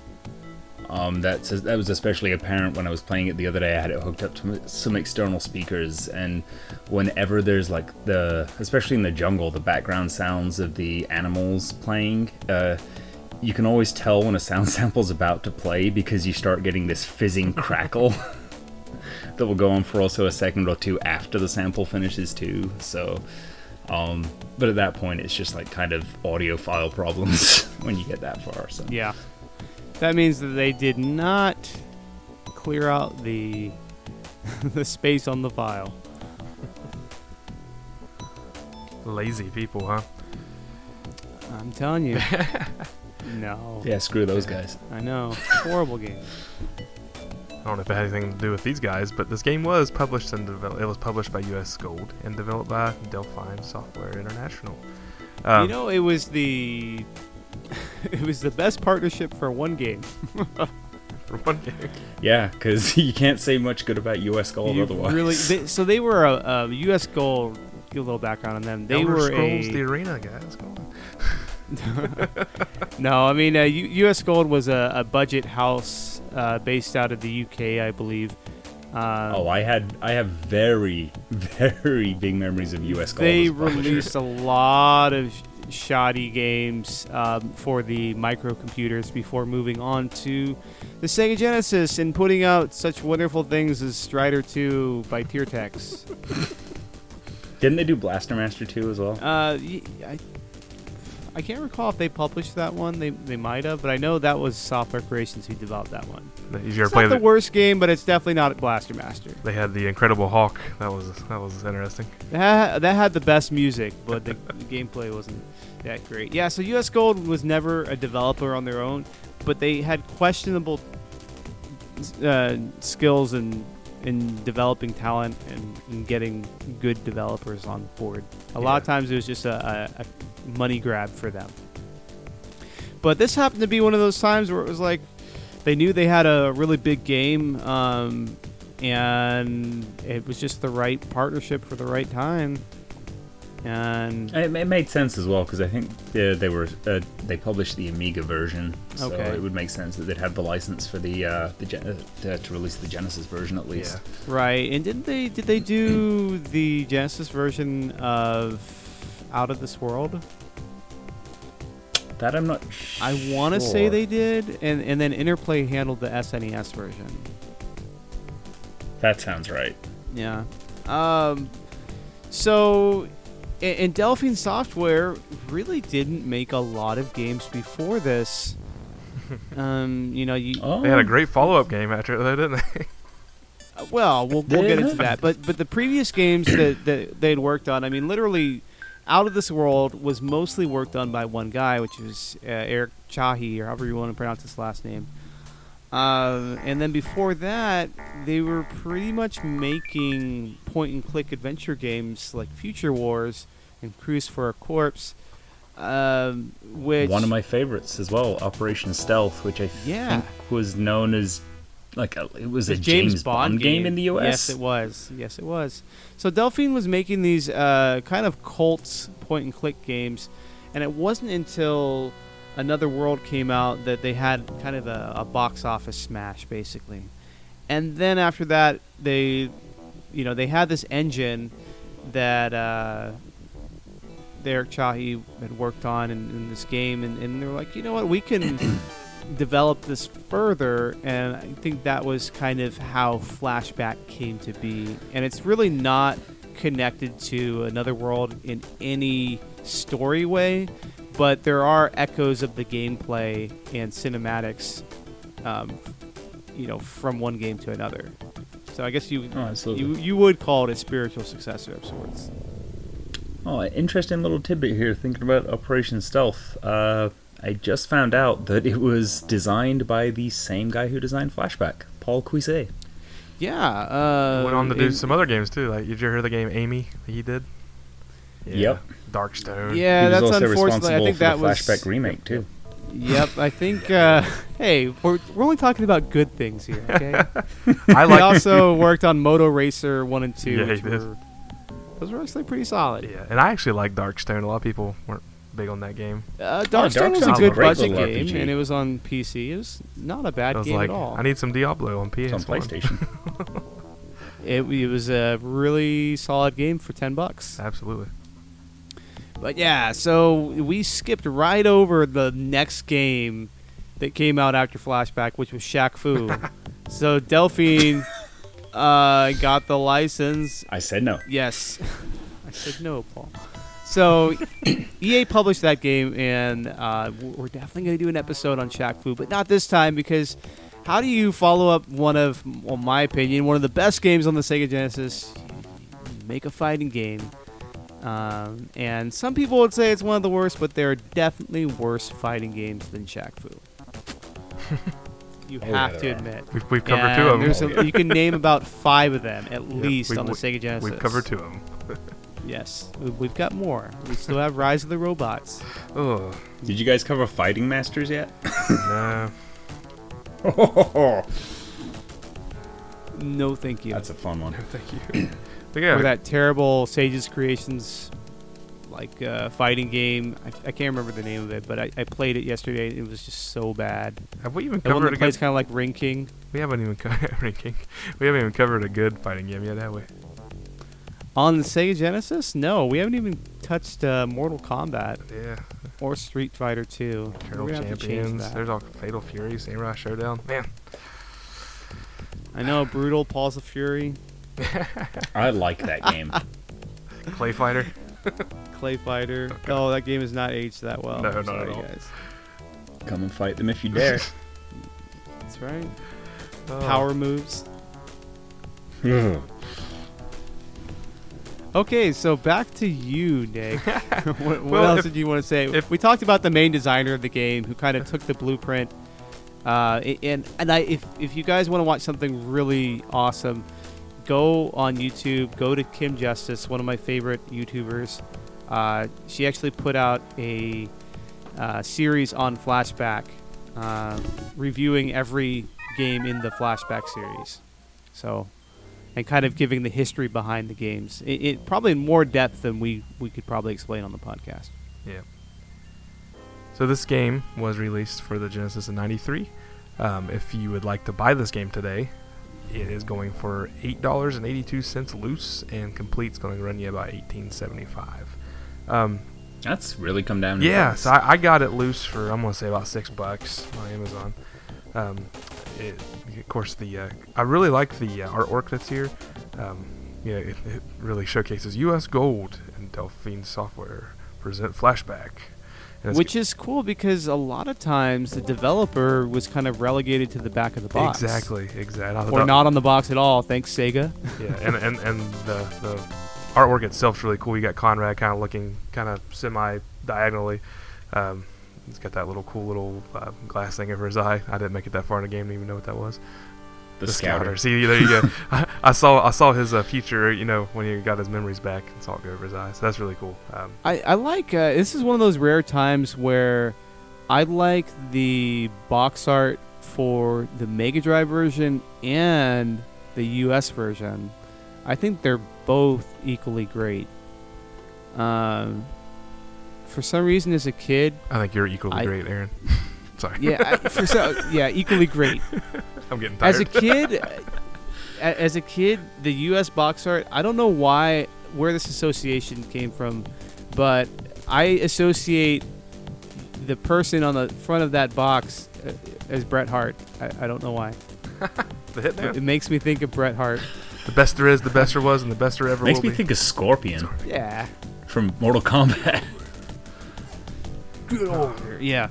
That was especially apparent when I was playing it the other day. I had it hooked up to some external speakers, and whenever there's especially in the jungle, the background sounds of the animals playing, you can always tell when a sound sample's about to play because you start getting this fizzing crackle. That will go on for also a second or two after the sample finishes too. So, but at that point, it's just like kind of audiophile problems when you get that far. So yeah, that means that they did not clear out the space on the file. Lazy people, huh? I'm telling you. No. Yeah, screw those guys. I know. Horrible game. I don't know if it had anything to do with these guys, but this game was published and developed. It was published by U.S. Gold and developed by Delphine Software International. It was the best partnership for one game. For one game. Yeah, because you can't say much good about U.S. Gold otherwise. Really, they were a U.S. Gold. Give a little background on them. They were Scrolls the Arena guys. Come on. No, I mean, U.S. Gold was a budget house based out of the UK, I believe, I have very, very big memories of U.S. Gold. They released a lot of shoddy games for the microcomputers before moving on to the Sega Genesis and putting out such wonderful things as Strider 2 by Tiertex. Didn't they do Blaster Master 2 as well? I can't recall if they published that one. They might have, but I know that was Software Creations who developed that one. It's not the worst game, but it's definitely not Blaster Master. They had the Incredible Hulk. That was interesting. That had the best music, but the gameplay wasn't that great. Yeah, so U.S. Gold was never a developer on their own, but they had questionable skills in developing talent and getting good developers on board. A lot of times it was just a money grab for them. But this happened to be one of those times where it was like they knew they had a really big game, and it was just the right partnership for the right time. And it made sense as well, because I think they published the Amiga version, so it would make sense that they'd have the license for to release the Genesis version at least. Yeah. Right. And did they do the Genesis version of Out of This World? That I'm not sure. I want to say they did, and then Interplay handled the SNES version. That sounds right. Yeah. So, and Delphine Software really didn't make a lot of games before this. They had a great follow-up game after that, didn't they? Well, we'll get into that. But the previous games that they'd worked on, I mean, literally, Out of This World was mostly worked on by one guy, which was Eric Chahi, or however you want to pronounce his last name. And then before that, they were pretty much making point-and-click adventure games like Future Wars and Cruise for a Corpse. Which one of my favorites as well, Operation Stealth, which I think was known as it was a James Bond game in the U.S. Yes, it was. So Delphine was making these kind of cult point-and-click games, and it wasn't until Another World came out that they had kind of a box office smash, basically. And then after that, they had this engine that Eric Chahi had worked on in this game, and they were like, you know what, we can develop this further, and I think that was kind of how Flashback came to be. And it's really not connected to Another World in any story way, but there are echoes of the gameplay and cinematics, from one game to another. So I guess you would call it a spiritual successor of sorts. Oh, interesting little tidbit here. Thinking about Operation Stealth, I just found out that it was designed by the same guy who designed Flashback, Paul Cuisset. Yeah. Went on to do some other games, too. Like, did you hear the game Amy that he did? Yeah. Yep. Darkstone. Yeah, that's unfortunate. I think that was Flashback remake, too. Yep, I think, hey, we're only talking about good things here, okay? He also worked on Moto Racer 1 and 2. Yeah, those were actually pretty solid. Yeah, and I actually like Darkstone. A lot of people weren't big on that game. Darkstone was a good budget game, RPG. And it was on PC. It was not a bad game at all. I need some Diablo on PS1. It's on PlayStation. it was a really solid game for $10. Absolutely. But yeah, so we skipped right over the next game that came out after Flashback, which was Shaq Fu. So Delphine got the license. I said no. Yes. I said no, Paul. So EA published that game, and we're definitely going to do an episode on Shaq Fu, but not this time, because how do you follow up in my opinion, one of the best games on the Sega Genesis? Make a fighting game. And some people would say it's one of the worst, but there are definitely worse fighting games than Shaq Fu. You have to admit. We've covered and two of them. You can name about 5 of them, at least, on the Sega Genesis. We've covered 2 of them. Yes, we've got more. We still have Rise of the Robots. Oh. Did you guys cover Fighting Masters yet? No. No, thank you. That's a fun one. No, thank you. Yeah. Or that terrible Sage's Creations fighting game. I can't remember the name of it, but I played it yesterday. It was just so bad. Have we even covered it again? It's kind of like Ring King. We haven't even covered a good fighting game yet, have we? On the Sega Genesis? No, we haven't even touched Mortal Kombat. Yeah. Or Street Fighter 2. Turtle Champions. There's all Fatal Fury, Samurai Showdown. Man. I know, brutal. Paws of Fury. I like that game. Clay Fighter. Clay Fighter. Okay. Oh, that game is not aged that well. No, I'm not at all. Guys. Come and fight them if you dare. That's right. Oh. Power moves. Okay, so back to you, Nick. what else did you want to say? If we talked about the main designer of the game, who kind of took the blueprint, and if you guys want to watch something really awesome, go on YouTube. Go to Kim Justice, one of my favorite YouTubers. She actually put out a series on Flashback, reviewing every game in the Flashback series. So. And kind of giving the history behind the games. It probably in more depth than we could probably explain on the podcast. Yeah. So this game was released for the Genesis in 93. If you would like to buy this game today, it is going for $8.82 loose, and complete's going to run you about $18.75. That's really come down to price. So I got it loose for, I'm going to say, about $6 on Amazon. Of course, I really like the artwork that's here. It really showcases U.S. Gold and Delphine Software present Flashback. Which is cool because a lot of times the developer was kind of relegated to the back of the box. Exactly. Or not on the box at all, thanks Sega. Yeah, and the artwork itself is really cool. You got Conrad kind of looking kind of semi-diagonally. He's got that cool little glass thing over his eye. I didn't make it that far in the game to even know what that was. The Scouter. See, there you go. I saw his future, when he got his memories back and saw it go over his eye. So that's really cool. I like this is one of those rare times where I like the box art for the Mega Drive version and the US version. I think they're both equally great. For some reason, as a kid, I think you're equally great, Aaron. Sorry. Yeah, equally great. I'm getting tired. As a kid, the U.S. box art. I don't know where this association came from, but I associate the person on the front of that box as Bret Hart. I don't know why. The Hitman. It makes me think of Bret Hart. The best there is, the best there was, and the best there ever will be. Makes me think of Scorpion. Yeah. From Mortal Kombat. Yeah.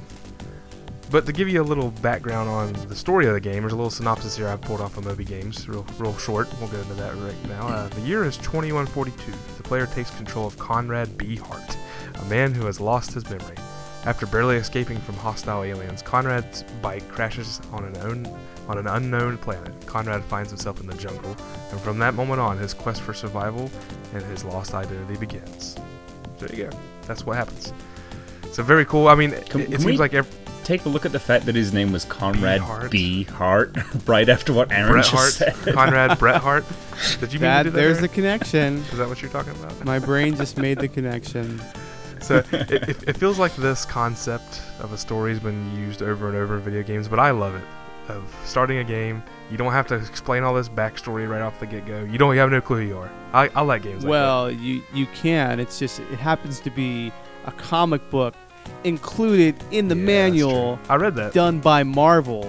But to give you a little background on the story of the game, there's a little synopsis here I pulled off of Moby Games, real short. We'll go into that right now. The year is 2142. The player takes control of Conrad B. Hart, a man who has lost his memory. After barely escaping from hostile aliens, Conrad's bike crashes on an unknown planet. Conrad finds himself in the jungle, and from that moment on, his quest for survival and his lost identity begins. So there you go. That's what happens. So very cool. I mean, it seems like take a look at the fact that his name was Conrad B. Hart right after what Aaron said. Conrad Bret Hart. Did you mean to do that? There's the connection. Is that what you're talking about? My brain just made the connection. So it feels like this concept of a story has been used over and over in video games, but I love it. Of starting a game, you don't have to explain all this backstory right off the get-go. You have no clue who you are. I like games like that. Well, you can. It's just it happens to be a comic book included in the manual. I read that. Done by Marvel,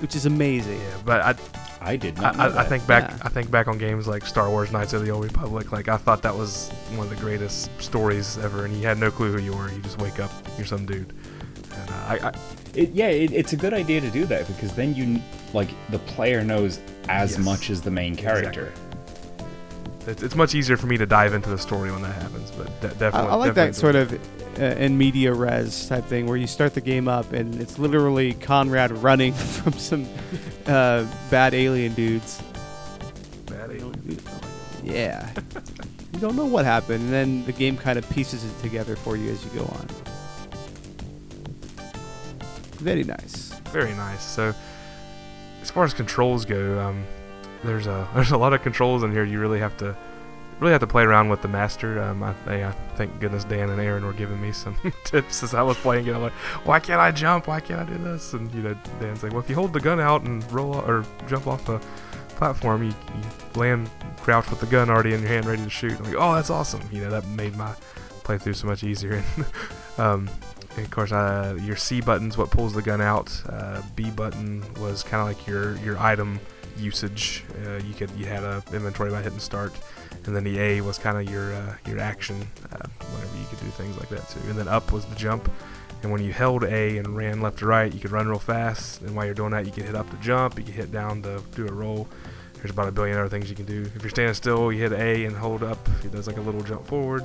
which is amazing. Yeah, but I did not know that. I think back on games like Star Wars Knights of the Old Republic. Like I thought that was one of the greatest stories ever, and you had no clue who you were. You just wake up, you're some dude. And it's a good idea to do that because then the player knows as much as the main character. Exactly. It's much easier for me to dive into the story when that happens, but definitely. I like that sort of in media res type thing where you start the game up and it's literally Conrad running from some bad alien dudes. Bad alien. Yeah. You don't know what happened, and then the game kind of pieces it together for you as you go on. Very nice. Very nice. So, as far as controls go, there's a lot of controls in here. You really have to really have to play around with the master. I thank goodness Dan and Aaron were giving me some tips as I was playing it. I'm like, why can't I jump? Why can't I do this? And you know, Dan's like, well, if you hold the gun out and roll or jump off the platform, you land crouched with the gun already in your hand, ready to shoot. I'm like, oh, that's awesome. You know, that made my playthrough so much easier. And of course, your C button's what pulls the gun out. B button was kind of like your item usage. You had a inventory by hitting start, and then the A was kind of your action. Whenever you could do things like that too. And then up was the jump. And when you held A and ran left to right, you could run real fast. And while you're doing that, you can hit up to jump. You can hit down to do a roll. There's about a billion other things you can do. If you're standing still, you hit A and hold up. It does like a little jump forward.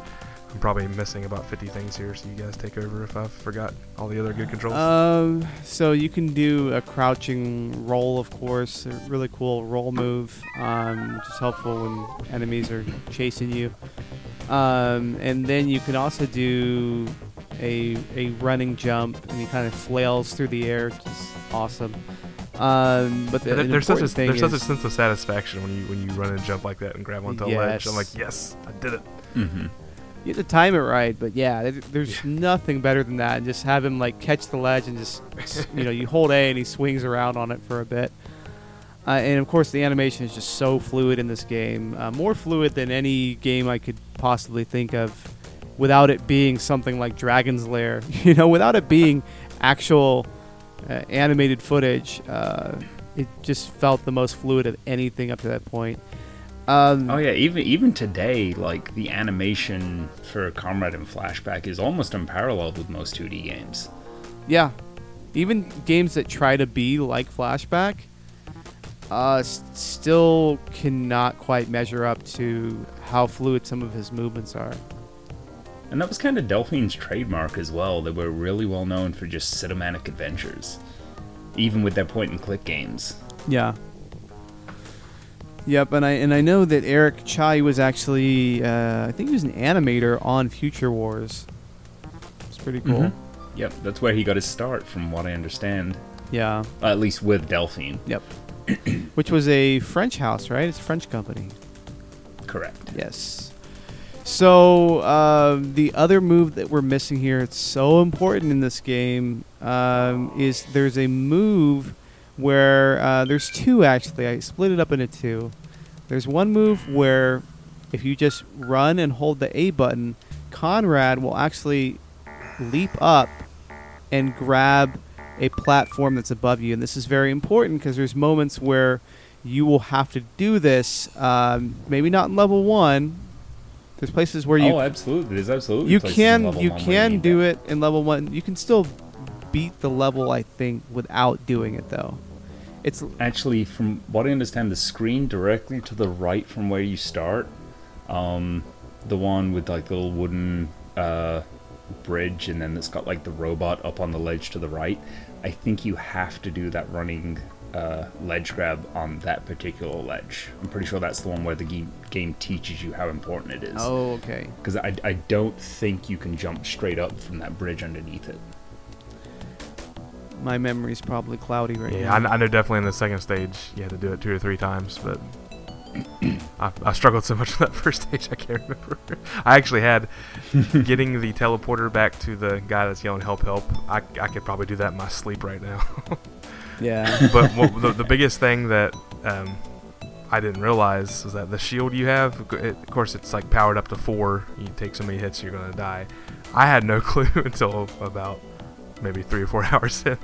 I'm probably missing about 50 things here, so you guys take over if I've forgot all the other good controls. So you can do a crouching roll, of course, a really cool roll move, which is helpful when enemies are chasing you. And then you can also do a running jump, and he kind of flails through the air, which is awesome. But there's such a sense of satisfaction when you run and jump like that and grab onto a ledge. I'm like, yes, I did it. Mm-hmm. You have to time it right, but yeah, there's nothing better than that. And just have him like catch the ledge and just, you know, you hold A and he swings around on it for a bit. And of course, the animation is just so fluid in this game, more fluid than any game I could possibly think of, without it being something like Dragon's Lair, you know, without it being actual animated footage. It just felt the most fluid of anything up to that point. Even today, like, the animation for Comrade and Flashback is almost unparalleled with most 2D games. Yeah, even games that try to be like Flashback still cannot quite measure up to how fluid some of his movements are. And that was kind of Delphine's trademark as well. They were really well known for just cinematic adventures, even with their point-and-click games. Yeah. Yep, and I know that Eric Chahi was actually, I think he was an animator on Future Wars. It's pretty cool. Mm-hmm. Yep, that's where he got his start, from what I understand. Yeah. At least with Delphine. Yep. Which was a French house, right? It's a French company. Correct. Yes. So the other move that we're missing here, it's so important in this game, is there's a move where there's two, actually. I split it up into two. There's one move where if you just run and hold the A button, Conrad will actually leap up and grab a platform that's above you. And this is very important because there's moments where you will have to do this, maybe not in level one. There's places where you... Oh, absolutely. There's absolutely you places can, in level you one. You can do it in level one. You can still beat the level, I think, without doing it, though. It's actually, from what I understand, the screen directly to the right from where you start, the one with like the little wooden bridge, and then it's got like the robot up on the ledge to the right. I think you have to do that running ledge grab on that particular ledge. I'm pretty sure that's the one where the game teaches you how important it is. Oh, okay. Because I don't think you can jump straight up from that bridge underneath it. My memory's probably cloudy right now. Yeah, I know definitely in the second stage you had to do it 2 or 3 times, but I struggled so much on that first stage I can't remember. I actually had getting the teleporter back to the guy that's yelling help, help. I could probably do that in my sleep right now. Yeah. But the biggest thing that I didn't realize was that the shield you have, of course it's like powered up to 4. You take so many hits, you're going to die. I had no clue until about maybe 3 or 4 hours in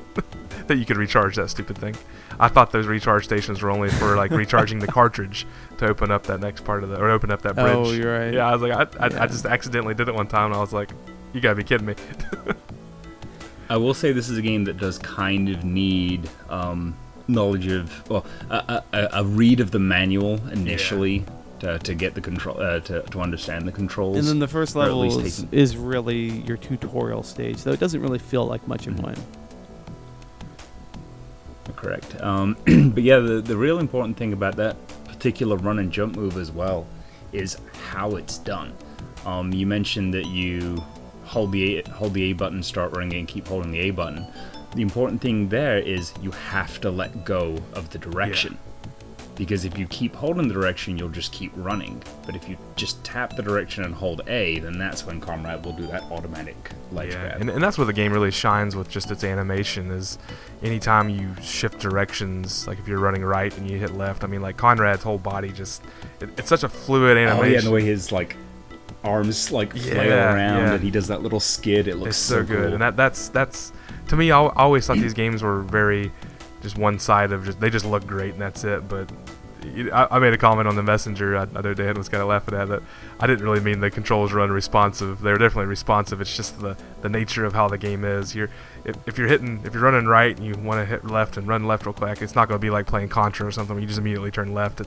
that you could recharge that stupid thing. I thought those recharge stations were only for like recharging the cartridge to open up that next part of the, or open up that bridge. Oh, you're right. Yeah, I was like, I just accidentally did it one time, and I was like, you gotta be kidding me. I will say this is a game that does kind of need knowledge of, well, a read of the manual initially. Yeah. To get the control, to understand the controls, and then the first level is really your tutorial stage, though it doesn't really feel like much in one. Correct. But yeah, the real important thing about that particular run and jump move as well is how it's done. You mentioned that you hold the A button, start running, and keep holding the A button. The important thing there is you have to let go of the direction. Yeah. because if you keep holding the direction, you'll just keep running. But if you just tap the direction and hold A, then that's when Comrade will do that automatic ledge grab. And that's where the game really shines with just its animation, is anytime you shift directions, like if you're running right and you hit left, I mean, like Conrad's whole body just, it's such a fluid animation. Oh yeah, and the way his like arms like flail around and he does that little skid, it looks it's so good. Cool. And that's to me, I always thought these games were very just one side of just, they just look great and that's it. But I made a comment on the messenger the other day and was kind of laughing at it. I didn't really mean the controls were unresponsive. They were definitely responsive. It's just the nature of how the game is. If you're running right and you want to hit left and run left real quick, it's not going to be like playing Contra or something. You just immediately turn left.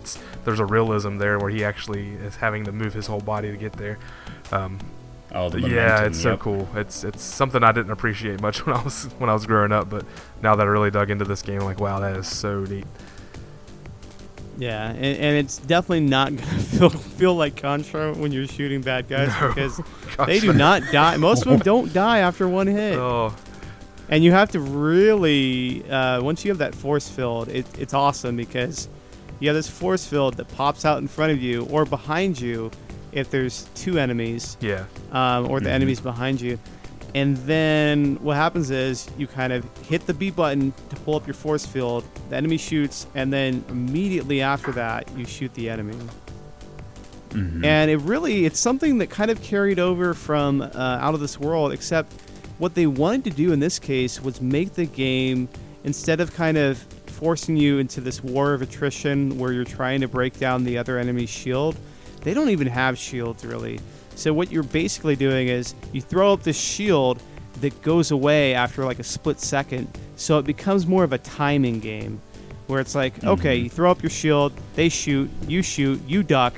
There's a realism there where he actually is having to move his whole body to get there. It's so cool. It's something I didn't appreciate much when I was growing up, but now that I really dug into this game, I'm like, wow, that is so neat. Yeah, and it's definitely not going to feel like Contra when you're shooting bad guys, because they do not die. Most of them don't die after one hit. Oh. And you have to really, once you have that force field, it's awesome because you have this force field that pops out in front of you or behind you if there's two enemies, or the enemies behind you. And then what happens is you kind of hit the B button to pull up your force field, the enemy shoots, and then immediately after that, you shoot the enemy. Mm-hmm. And it's something that kind of carried over from Out of This World, except what they wanted to do in this case was make the game, instead of kind of forcing you into this war of attrition where you're trying to break down the other enemy's shield, they don't even have shields really. So what you're basically doing is you throw up this shield that goes away after like a split second. So it becomes more of a timing game where it's like, okay, you throw up your shield, they shoot, you duck.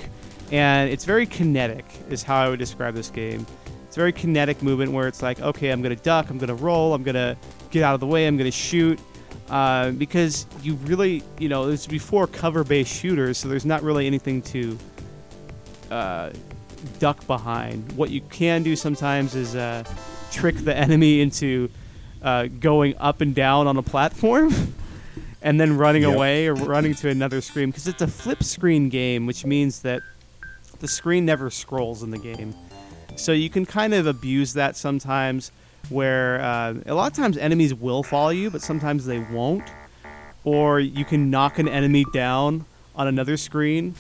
And it's very kinetic is how I would describe this game. It's very kinetic movement where it's like, okay, I'm going to duck, I'm going to roll, I'm going to get out of the way, I'm going to shoot. Because you really, it's before cover-based shooters, so there's not really anything to duck behind. What you can do sometimes is trick the enemy into going up and down on a platform and then running away or running to another screen, because it's a flip screen game, which means that the screen never scrolls in the game. So you can kind of abuse that sometimes, where a lot of times enemies will follow you, but sometimes they won't. Or you can knock an enemy down on another screen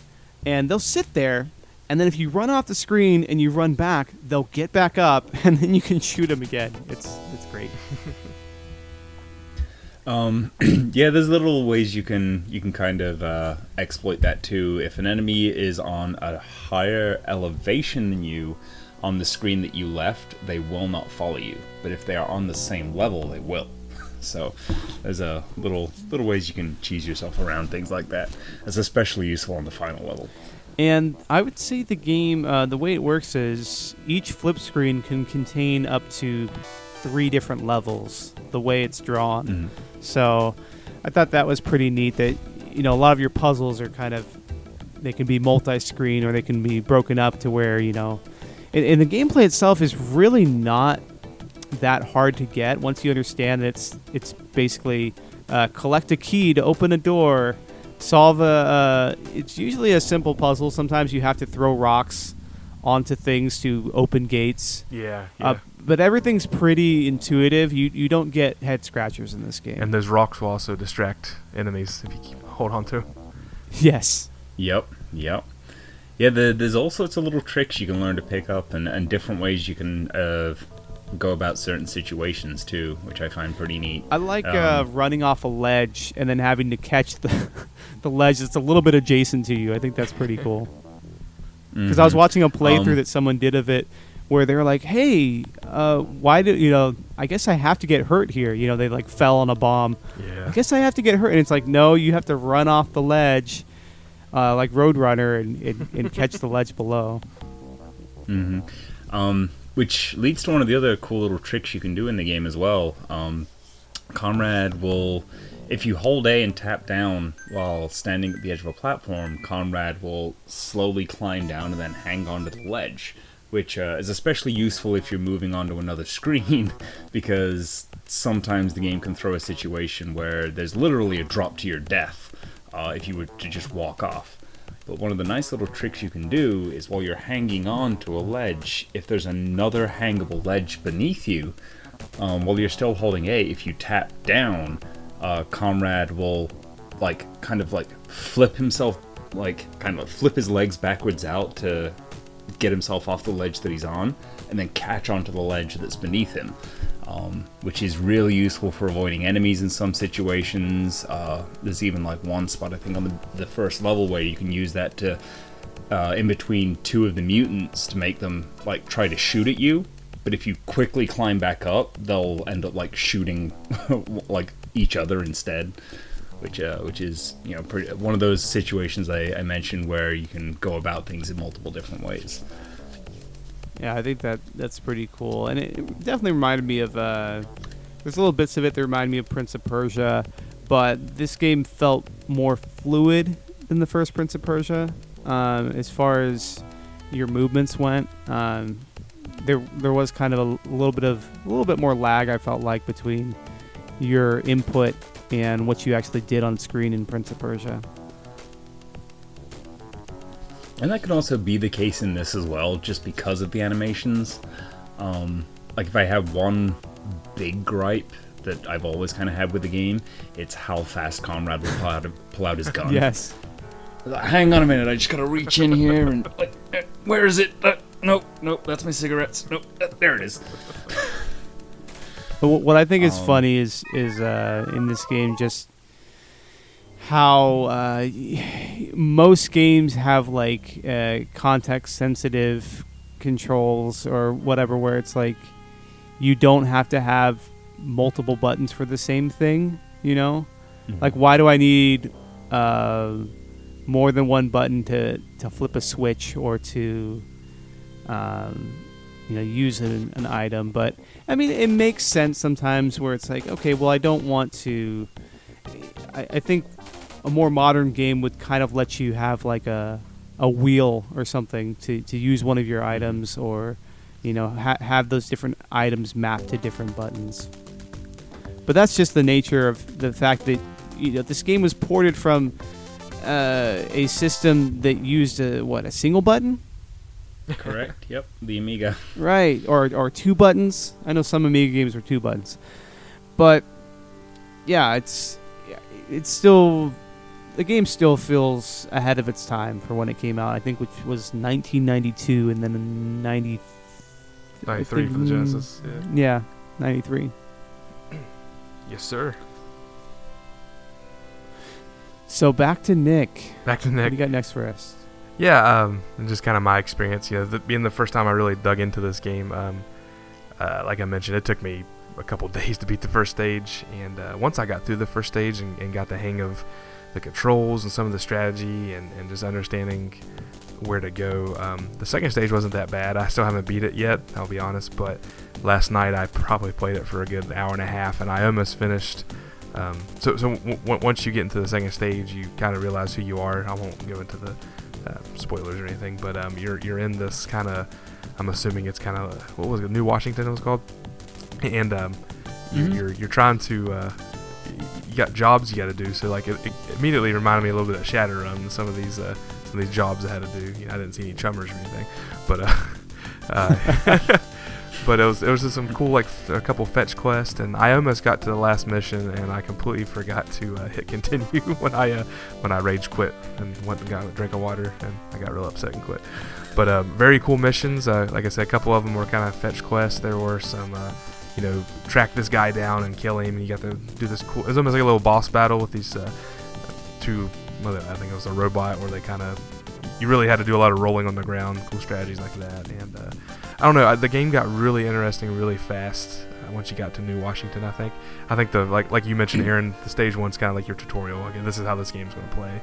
and they'll sit there. And then if you run off the screen and you run back, they'll get back up, and then you can shoot them again. It's great. There's little ways you can kind of exploit that too. If an enemy is on a higher elevation than you on the screen that you left, they will not follow you. But if they are on the same level, they will. So there's a little ways you can cheese yourself around things like that. That's especially useful on the final level. And I would say the game, the way it works is each flip screen can contain up to 3 different levels, the way it's drawn. Mm-hmm. So I thought that was pretty neat that, a lot of your puzzles are kind of, they can be multi-screen or they can be broken up to where, and the gameplay itself is really not that hard to get once you understand that it's basically collect a key to open a door. Solve it's usually a simple puzzle. Sometimes you have to throw rocks onto things to open gates. But everything's pretty intuitive. You don't get head scratchers in this game. And those rocks will also distract enemies if you hold on to them. Yes. Yep. Yeah, there's all sorts of little tricks you can learn to pick up and different ways you can go about certain situations too, which I find pretty neat. I like running off a ledge and then having to catch the ledge that's a little bit adjacent to you. I think that's pretty cool. Because I was watching a playthrough that someone did of it where they were like, hey, why do I guess I have to get hurt here. They like fell on a bomb. I guess I have to get hurt. And it's like, no, you have to run off the ledge like Roadrunner and catch the ledge below. Which leads to one of the other cool little tricks you can do in the game as well. Comrade will, if you hold A and tap down while standing at the edge of a platform, Comrade will slowly climb down and then hang onto the ledge, which is especially useful if you're moving onto another screen, because sometimes the game can throw a situation where there's literally a drop to your death. if you were to just walk off. But one of the nice little tricks you can do is while you're hanging on to a ledge, if there's another hangable ledge beneath you, while you're still holding A, if you tap down, Comrade will like kind of like flip himself, like kind of flip his legs backwards out to get himself off the ledge that he's on, and then catch onto the ledge that's beneath him, which is really useful for avoiding enemies in some situations. There's even like one spot I think on the first level where you can use that to in between two of the mutants to make them like try to shoot at you, but if you quickly climb back up, they'll end up like shooting like each other instead. Which is, you know, pretty, one of those situations I mentioned where you can go about things in multiple different ways. Yeah, I think that's pretty cool, and it definitely reminded me of. There's little bits of it that remind me of Prince of Persia, but this game felt more fluid than the first Prince of Persia as far as your movements went. There was kind of a little bit more lag I felt like between your input and what you actually did on screen in Prince of Persia. And that can also be the case in this as well, just because of the animations. Like if I have one big gripe that I've always kind of had with the game, it's how fast Conrad will pull out his gun. Yes. Like, hang on a minute, I just gotta reach in here and... Like, where is it? Nope, that's my cigarettes. Nope, there it is. But what I think is funny is in this game just how most games have like context sensitive controls or whatever, where it's like you don't have to have multiple buttons for the same thing, you know? Mm-hmm. Like why do I need more than one button to flip a switch or to you know, use an item? But I mean, it makes sense sometimes where it's like, okay, well, I don't want to. I think a more modern game would kind of let you have like a wheel or something to use one of your items, or, you know, have those different items mapped to different buttons. But that's just the nature of the fact that, you know, this game was ported from a system that used a single button. Correct. Yep, the Amiga. Right, or two buttons. I know some Amiga games were two buttons, but yeah, it's still, the game still feels ahead of its time for when it came out. I think which was 1992, and then in 93 for the Genesis. Yeah, 93. Yes, sir. So back to Nick. What do you got next for us? Yeah, just kind of my experience. You know, being the first time I really dug into this game, like I mentioned, it took me a couple days to beat the first stage. And once I got through the first stage and got the hang of the controls and some of the strategy and just understanding where to go, the second stage wasn't that bad. I still haven't beat it yet, I'll be honest. But last night I probably played it for a good hour and a half, and I almost finished. So once you get into the second stage, you kind of realize who you are. I won't go into the spoilers or anything, but you're in this kind of, I'm assuming it's kind of, what was it, New Washington it was called, and mm-hmm. you're trying to you got jobs you got to do, so like it immediately reminded me a little bit of Shadowrun, some of these jobs I had to do. You know, I didn't see any chummers or anything, but but it was just some cool, like a couple fetch quests, and I almost got to the last mission, and I completely forgot to hit continue when I rage quit and went and got a drink of water, and I got real upset and quit. But very cool missions. Like I said, a couple of them were kind of fetch quests. There were some, you know, track this guy down and kill him, and you got to do this cool. It was almost like a little boss battle with these two. I think it was a robot where they kind of. You really had to do a lot of rolling on the ground, cool strategies like that, and I don't know, the game got really interesting really fast once you got to New Washington, I think. I think the, like you mentioned, Aaron, the stage one's kind of like your tutorial. Okay, this is how this game's going to play.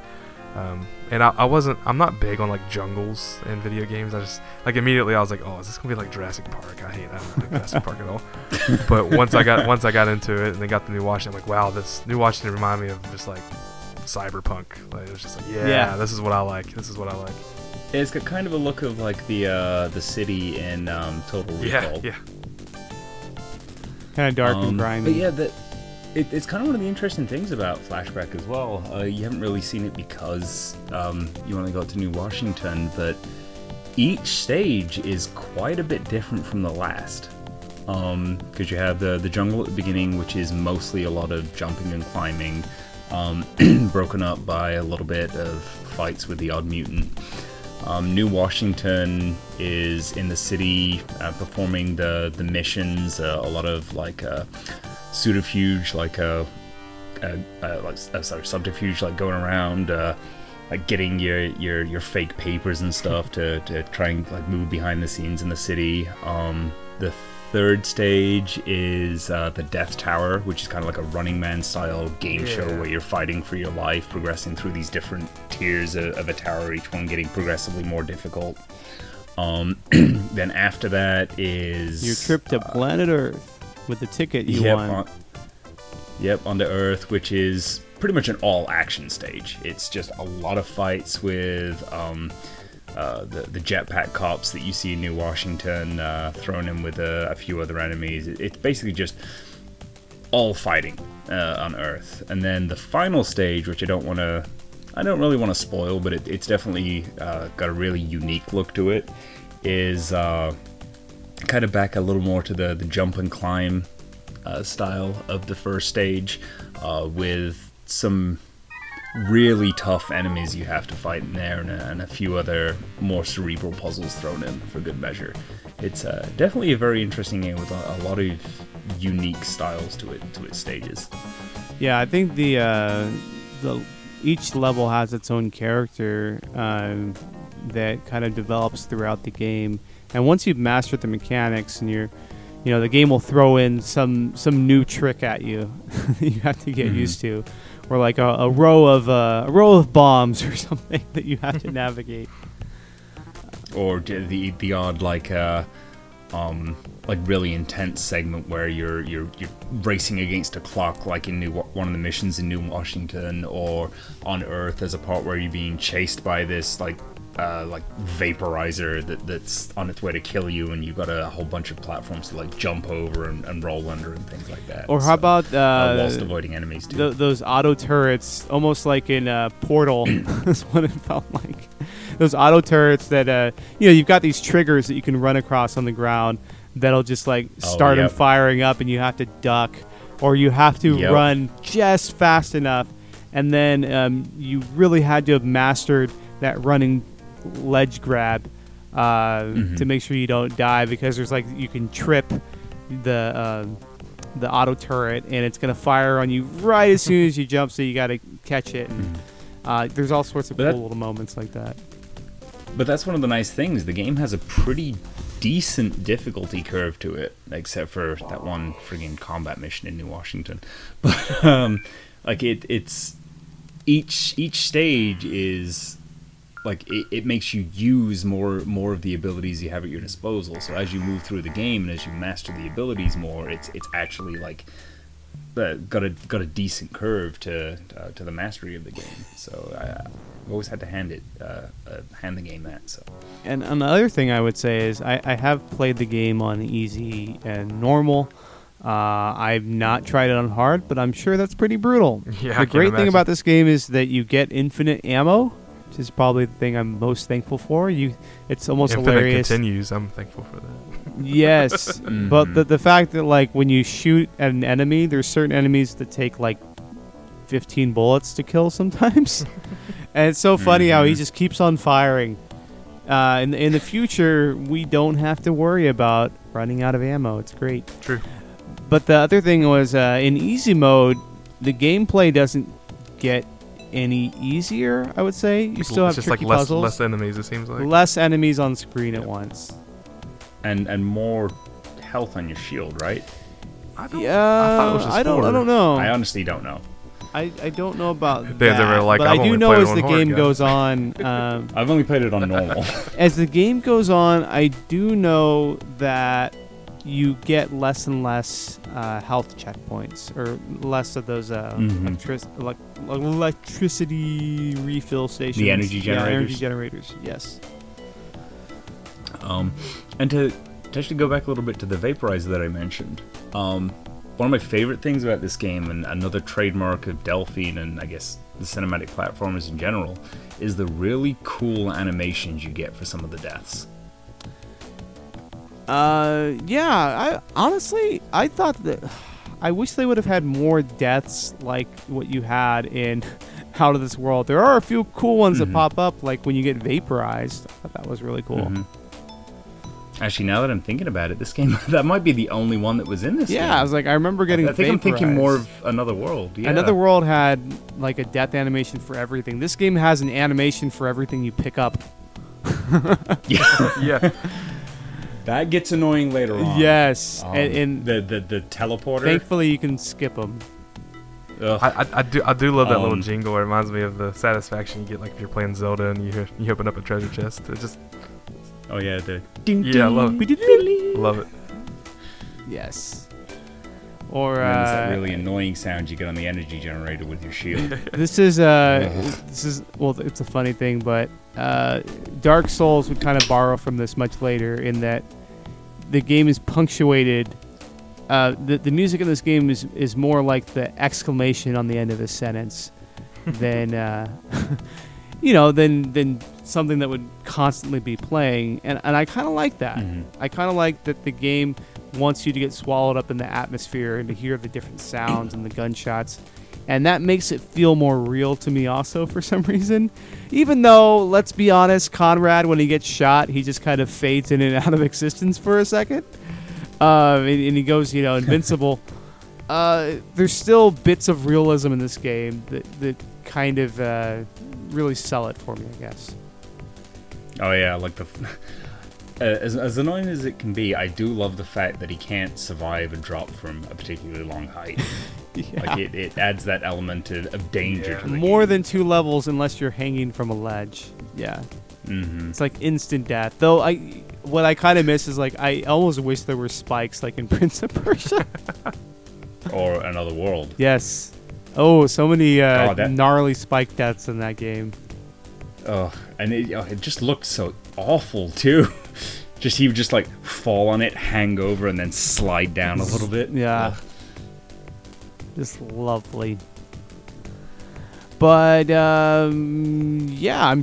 And I'm not big on like jungles in video games. I just, like immediately I was like, oh, is this going to be like Jurassic Park? I don't like Jurassic Park at all. But once I got into it and then got to New Washington, I'm like, wow, this New Washington reminded me of just like cyberpunk. Like, it was just like, yeah, this is what I like. It's got kind of a look of like the city in Total Recall. Yeah. Kind of dark and grimy. But yeah, It's kind of one of the interesting things about Flashback as well. You haven't really seen it because you only got to New Washington, but each stage is quite a bit different from the last. Because you have the jungle at the beginning, which is mostly a lot of jumping and climbing, broken up by a little bit of fights with the odd mutant. New Washington is in the city, performing the missions, a lot of like subterfuge, like subterfuge, like going around, like getting your fake papers and stuff to try and like move behind the scenes in the city. The third stage is the Death Tower, which is kind of like a Running Man style game show where you're fighting for your life, progressing through these different tiers of a tower, each one getting progressively more difficult. Then after that is your trip to planet Earth with the ticket you won. On the Earth, which is pretty much an all action stage. It's just a lot of fights with the jetpack cops that you see in New Washington, thrown in with a few other enemies. It's basically just all fighting on Earth. And then the final stage, which I don't really want to spoil, but it's definitely got a really unique look to it, is kind of back a little more to the jump and climb style of the first stage, with some really tough enemies you have to fight in there, and a few other more cerebral puzzles thrown in for good measure. It's definitely a very interesting game with a lot of unique styles to its stages. Yeah, I think the each level has its own character that kind of develops throughout the game. And once you've mastered the mechanics and the game will throw in some new trick at you that you have to get used to. Or like a row of bombs or something that you have to navigate, or the odd like really intense segment where you're racing against a clock, like in one of the missions in New Washington, or on Earth there's a part where you're being chased by this like vaporizer that's on its way to kill you, and you've got a whole bunch of platforms to like jump over and roll under and things like that. Or how about whilst avoiding enemies too. Those auto turrets, almost like in Portal. That's what it felt like. Those auto turrets that you've got these triggers that you can run across on the ground that'll just like start them firing up, and you have to duck, or you have to run just fast enough. And then you really had to have mastered that running ledge grab to make sure you don't die, because there's like you can trip the auto turret and it's gonna fire on you right as soon as you jump, so you gotta catch it. And there's all sorts of cool little moments like that. But that's one of the nice things. The game has a pretty decent difficulty curve to it, except for that one friggin' combat mission in New Washington. But it's each stage is. Like it makes you use more of the abilities you have at your disposal. So as you move through the game and as you master the abilities more, it's actually like got a decent curve to the mastery of the game. So I've always had to hand the game that. So. And another thing I would say is I have played the game on easy and normal. I've not tried it on hard, but I'm sure that's pretty brutal. Yeah, the great thing about this game is that you get infinite ammo. Is probably the thing I'm most thankful for. It's almost hilarious. Infinite continues. I'm thankful for that. Yes, but the fact that like when you shoot at an enemy, there's certain enemies that take like 15 bullets to kill sometimes, and it's so funny how he just keeps on firing. In the future, we don't have to worry about running out of ammo. It's great. True. But the other thing was in easy mode, the gameplay doesn't get any easier, I would say. You still have tricky puzzles. Less enemies, it seems like. Less enemies on screen at once. And more health on your shield, right? I don't know. I honestly don't know. I don't know about that, but I do know as the game goes on... I've only played it on normal. As the game goes on, I do know that you get less and less health checkpoints, or less of those electricity refill stations. The energy generators. Yeah, energy generators, yes. And to actually go back a little bit to the vaporizer that I mentioned, One of my favorite things about this game, and another trademark of Delphine and I guess the cinematic platformers in general, is the really cool animations you get for some of the deaths. Yeah, I thought that I wish they would have had more deaths like what you had in Out of This World. There are a few cool ones that pop up, like when you get vaporized. I thought that was really cool. Actually, now that I'm thinking about it, this game, that might be the only one that was in this game. Yeah, I was like, I remember getting vaporized. I'm thinking more of Another World. Yeah. Another World had like a death animation for everything. This game has an animation for everything you pick up. Yeah. That gets annoying later on. Yes. And the teleporter. Thankfully, you can skip them. I do love that little jingle. It reminds me of the satisfaction you get like if you're playing Zelda and you open up a treasure chest. It just... Oh, yeah, the ding, ding. Yeah, I love it. Love it. Yes. Or there's that really annoying sound you get on the energy generator with your shield. This is it's a funny thing, but Dark Souls would kind of borrow from this much later in that the game is punctuated. The music in this game is more like the exclamation on the end of a sentence than something that would constantly be playing, and I kind of like that. I kind of like that the game wants you to get swallowed up in the atmosphere and to hear the different sounds and the gunshots, and that makes it feel more real to me also for some reason, even though, let's be honest, Conrad, when he gets shot, he just kind of fades in and out of existence for a second, and he goes invincible. There's still bits of realism in this game that kind of really sell it for me, I guess. Oh yeah, like as annoying as it can be, I do love the fact that he can't survive a drop from a particularly long height. Yeah. Like it adds that element of danger. Yeah. To the more game. Than two levels, unless you're hanging from a ledge. Yeah, it's like instant death. Though what I kind of miss is like I almost wish there were spikes like in Prince of Persia or Another World. Yes. Oh, so many gnarly spike deaths in that game. Oh, and it just looked so awful too. He would just like fall on it, hang over, and then slide down a little bit. Yeah, just lovely. But I'm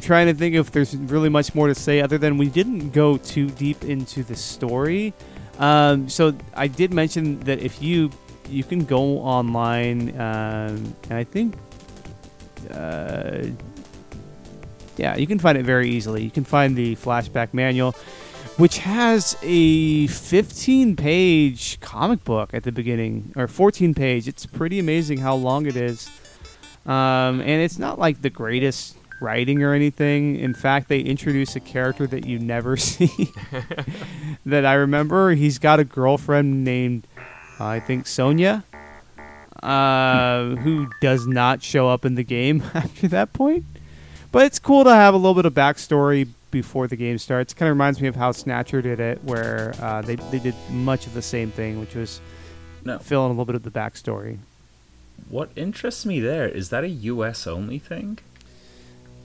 trying to think if there's really much more to say other than we didn't go too deep into the story. So I did mention that if you can go online, and I think. You can find it very easily. You can find the Flashback manual, which has a 15-page comic book at the beginning, or 14-page. It's pretty amazing how long it is. And it's not like the greatest writing or anything. In fact, they introduce a character that you never see that I remember. He's got a girlfriend named, I think, Sonia, who does not show up in the game after that point. But it's cool to have a little bit of backstory before the game starts. Kind of reminds me of how Snatcher did it, where they did much of the same thing, which was fill in a little bit of the backstory. What interests me there, is that a U.S. only thing?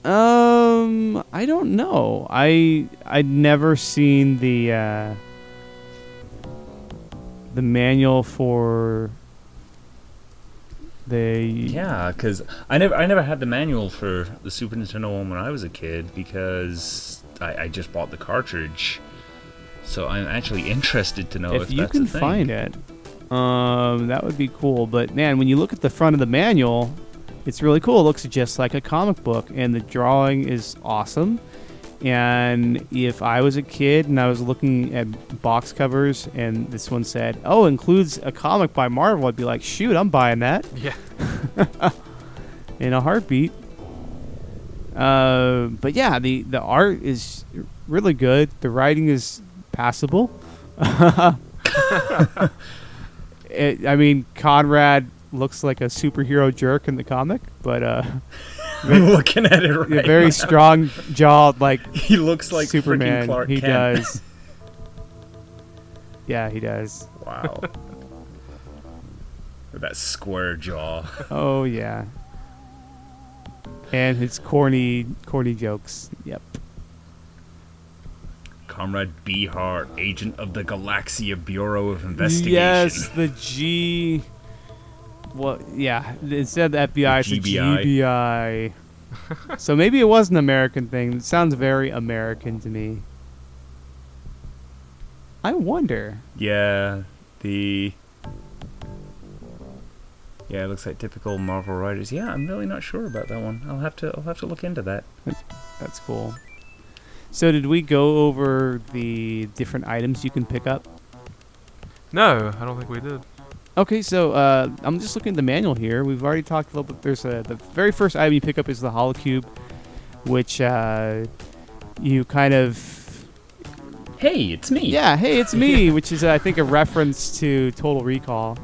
I don't know. I'd never seen the manual for... because I never had the manual for the Super Nintendo one when I was a kid because I just bought the cartridge, so I'm actually interested to know if you can find it. That would be cool. But man, when you look at the front of the manual, it's really cool. It looks just like a comic book, and the drawing is awesome. And if I was a kid and I was looking at box covers and this one said, oh, includes a comic by Marvel, I'd be like, shoot, I'm buying that. Yeah. In a heartbeat. But yeah, the art is really good. The writing is passable. Conrad looks like a superhero jerk in the comic, but... I'm looking at it right now. Very strong jawed, like he looks like Superman. Clark Kent. He does. Yeah, he does. Wow. With that square jaw. Oh yeah. And his corny jokes. Yep. Comrade Bihar, agent of the Galaxia Bureau of Investigation. Yes, the G... Well, yeah, instead of the FBI, it's the GBI. So maybe it was an American thing. It sounds very American to me. I wonder. Yeah, the... Yeah, it looks like typical Marvel writers. Yeah, I'm really not sure about that one. I'll have to look into that. That's cool. So did we go over the different items you can pick up? No, I don't think we did. Okay, so I'm just looking at the manual here. We've already talked a little bit. There's the very first item you pick up is the Holocube, which you kind of... Hey, it's me. Yeah, hey, it's me, which is, I think, a reference to Total Recall.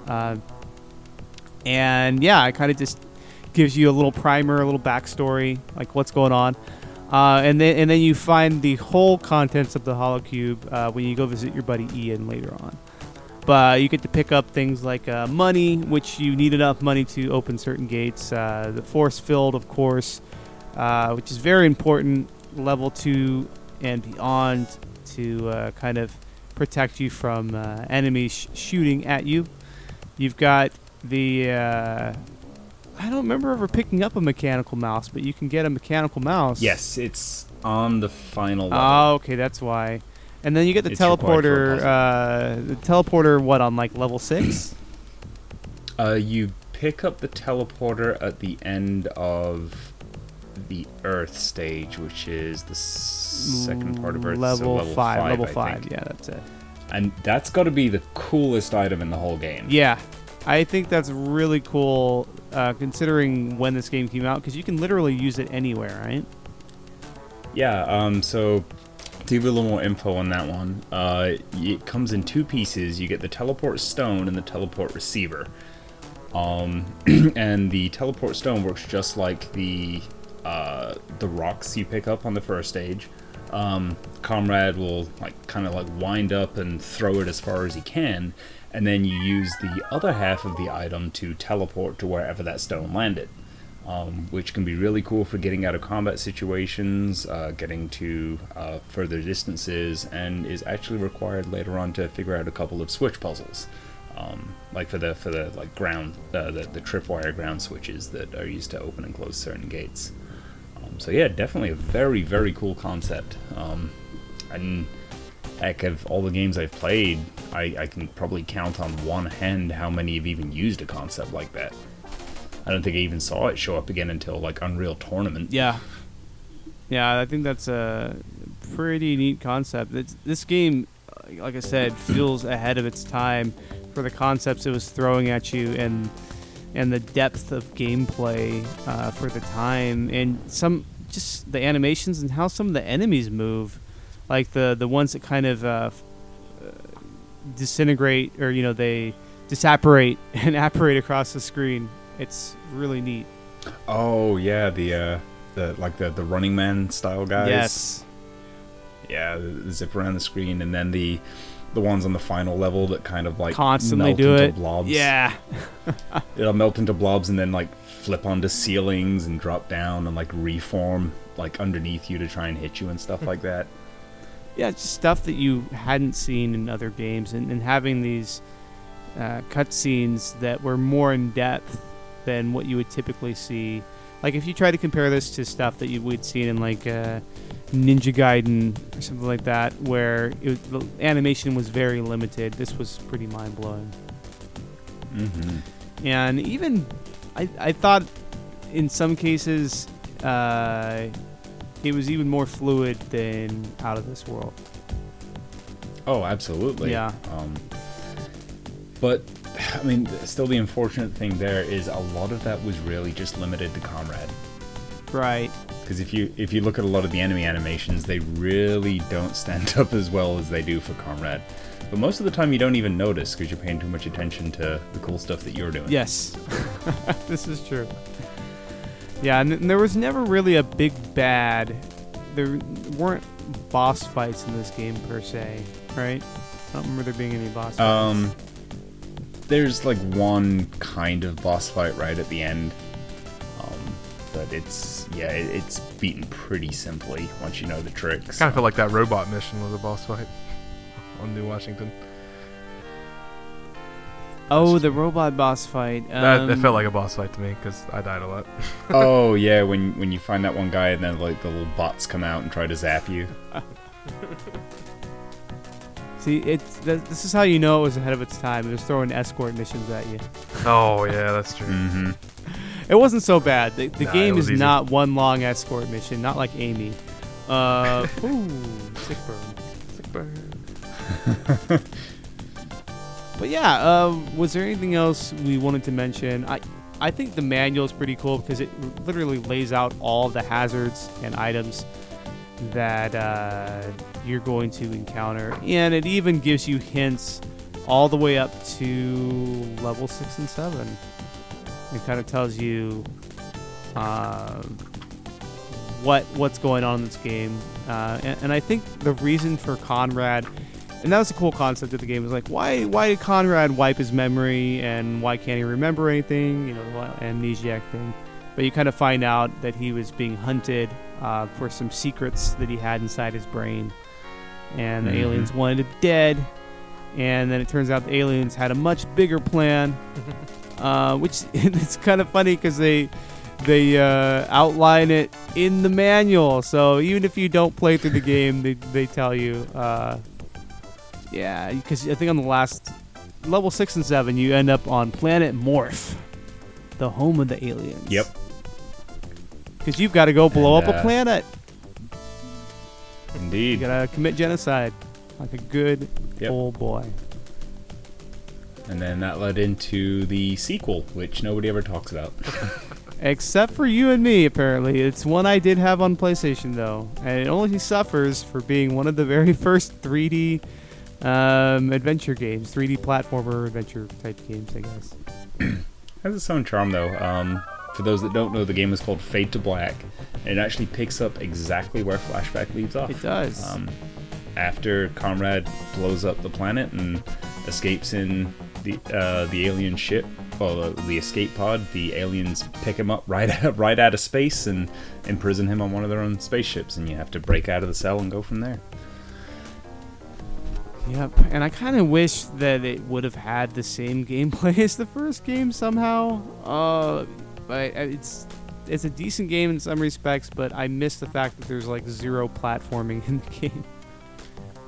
And, yeah, it kind of just gives you a little primer, a little backstory, like what's going on. And then you find the whole contents of the Holocube when you go visit your buddy Ian later on. But you get to pick up things like money, which you need enough money to open certain gates. The force field, of course, which is very important, level 2 and beyond, to kind of protect you from enemies shooting at you. You've got the... I don't remember ever picking up a mechanical mouse, but you can get a mechanical mouse. Yes, it's on the final level. Oh, okay, that's why. And then you get the teleporter. The teleporter, what, on like level 6? You pick up the teleporter at the end of the Earth stage, which is the second part of Earth. Level 5. Level 5, yeah, that's it. And that's got to be the coolest item in the whole game. Yeah, I think that's really cool. Considering when this game came out, because you can literally use it anywhere, right? Yeah, so to give you a little more info on that one, it comes in two pieces. You get the teleport stone and the teleport receiver. And the teleport stone works just like the rocks you pick up on the first stage. Comrade will kind of wind up and throw it as far as he can, and then you use the other half of the item to teleport to wherever that stone landed, which can be really cool for getting out of combat situations, getting to further distances, and is actually required later on to figure out a couple of switch puzzles, like for the like ground the tripwire ground switches that are used to open and close certain gates. So yeah, definitely a very, very cool concept. And heck, of all the games I've played, I can probably count on one hand how many have even used a concept like that. I don't think I even saw it show up again until like Unreal Tournament. Yeah. Yeah, I think that's a pretty neat concept. This game, like I said, feels ahead of its time for the concepts it was throwing at you and the depth of gameplay for the time, and some just the animations and how some of the enemies move. Like the ones that kind of disintegrate, or they disapparate and apparate across the screen. It's really neat. Oh yeah, the Running Man style guys. Yes. Yeah, the zip around the screen, and then the ones on the final level that kind of constantly melt into blobs. Yeah. It'll melt into blobs and then flip onto ceilings and drop down and reform underneath you to try and hit you and stuff like that. Yeah, it's just stuff that you hadn't seen in other games, and having these cutscenes that were more in depth than what you would typically see. Like if you try to compare this to stuff that you would see in Ninja Gaiden or something like that, where the animation was very limited, this was pretty mind blowing. Mm-hmm. And even I thought in some cases. It was even more fluid than Out of This World. Oh, absolutely. Yeah. But, I mean, still the unfortunate thing there is a lot of that was really just limited to Comrade. Right. Because if you look at a lot of the enemy animations, they really don't stand up as well as they do for Comrade. But most of the time you don't even notice because you're paying too much attention to the cool stuff that you're doing. Yes. This is true. Yeah, and there was never really a big bad. There weren't boss fights in this game per se, right? I don't remember there being any boss fights. There's one kind of boss fight right at the end. but it's beaten pretty simply once you know the tricks. I kind of feel like that robot mission was a boss fight on New Washington. Oh, the robot boss fight. That felt like a boss fight to me because I died a lot. Oh yeah, when you find that one guy and then like the little bots come out and try to zap you. See, this is how you know it was ahead of its time. It was throwing escort missions at you. Oh yeah, that's true. Mm-hmm. It wasn't so bad. The game is easy. Not one long escort mission, not like Amy. Ooh, sick burn. Sick burn. But yeah, was there anything else we wanted to mention? I think the manual is pretty cool because it literally lays out all the hazards and items that you're going to encounter. And it even gives you hints all the way up to level 6 and 7. It kind of tells you what's going on in this game. And I think the reason for Conrad... And that was a cool concept of the game. It was like, why did Conrad wipe his memory and why can't he remember anything? You know, amnesiac thing. But you kind of find out that he was being hunted for some secrets that he had inside his brain. And the aliens wanted him dead. And then it turns out the aliens had a much bigger plan, which it's kind of funny because they outline it in the manual. So even if you don't play through the game, they tell you... Yeah, because I think on the last level 6 and 7, you end up on Planet Morph, the home of the aliens. Yep. Because you've got to go blow up a planet. Indeed. You gotta commit genocide, like a good old boy. And then that led into the sequel, which nobody ever talks about, except for you and me. Apparently, it's one I did have on PlayStation though, and it only suffers for being one of the very first 3D. Adventure games, 3D platformer adventure type games, I guess. Has its own charm though. For those that don't know, the game is called Fade to Black, and it actually picks up exactly where Flashback leaves off. It does. After Conrad blows up the planet and escapes in the alien ship, well, the escape pod, the aliens pick him up right out of space and imprison him on one of their own spaceships, and you have to break out of the cell and go from there. Yep, and I kind of wish that it would have had the same gameplay as the first game somehow. But it's a decent game in some respects, but I miss the fact that there's like zero platforming in the game.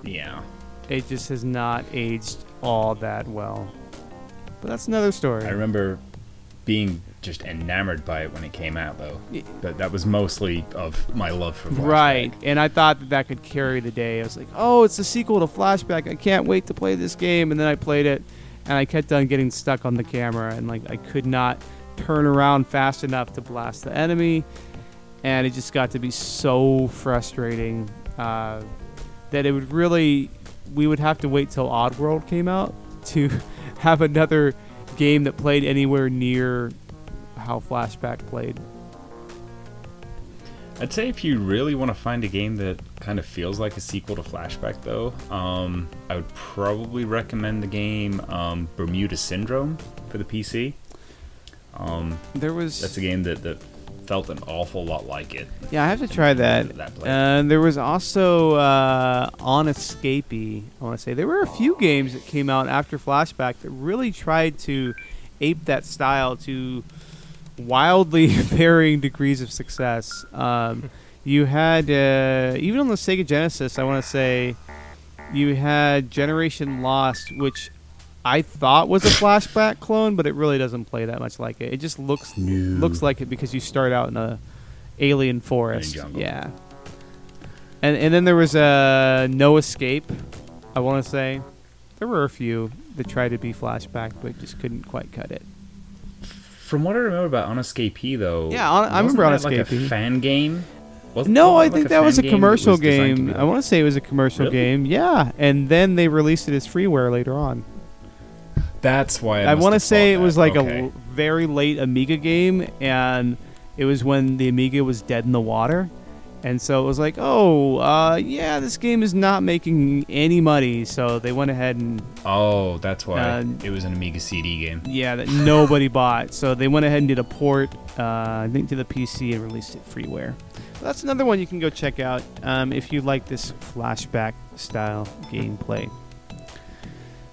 Yeah. It just has not aged all that well. But that's another story. I remember being just enamored by it when it came out though. But that was mostly of my love for Flashback. Right, and I thought that could carry the day. I was like, oh, it's a sequel to Flashback, I can't wait to play this game. And then I played it and I kept on getting stuck on the camera, and like I could not turn around fast enough to blast the enemy, and it just got to be so frustrating that it would really, we would have to wait till Oddworld came out to have another game that played anywhere near how Flashback played. I'd say if you really want to find a game that kind of feels like a sequel to Flashback though, I would probably recommend the game Bermuda Syndrome for the PC. That's a game that felt an awful lot like it. Yeah, I have to try that. And there was also On Escapee, I want to say. There were a few games that came out after Flashback that really tried to ape that style to wildly varying degrees of success. You had, even on the Sega Genesis, I want to say, you had Generation Lost, which I thought was a Flashback clone, but it really doesn't play that much like it. It just looks like it because you start out in a alien forest. Jungle. Yeah. And then there was No Escape, I want to say. There were a few that tried to be Flashback, but just couldn't quite cut it. From what I remember about On Escapee, though... Yeah, I remember On Escapee. Wasn't that like a fan game? No, I think that was a commercial game. I want to say it was a commercial game. Yeah, and then they released it as freeware later on. That's why I want to say it was like a very late Amiga game, and it was when the Amiga was dead in the water, And so it was like, oh, yeah, this game is not making any money, so they went ahead and... Oh, that's why. It was an Amiga CD game. Yeah, that nobody bought. So they went ahead and did a port, I think, to the PC and released it freeware. Well, that's another one you can go check out if you like this flashback-style gameplay.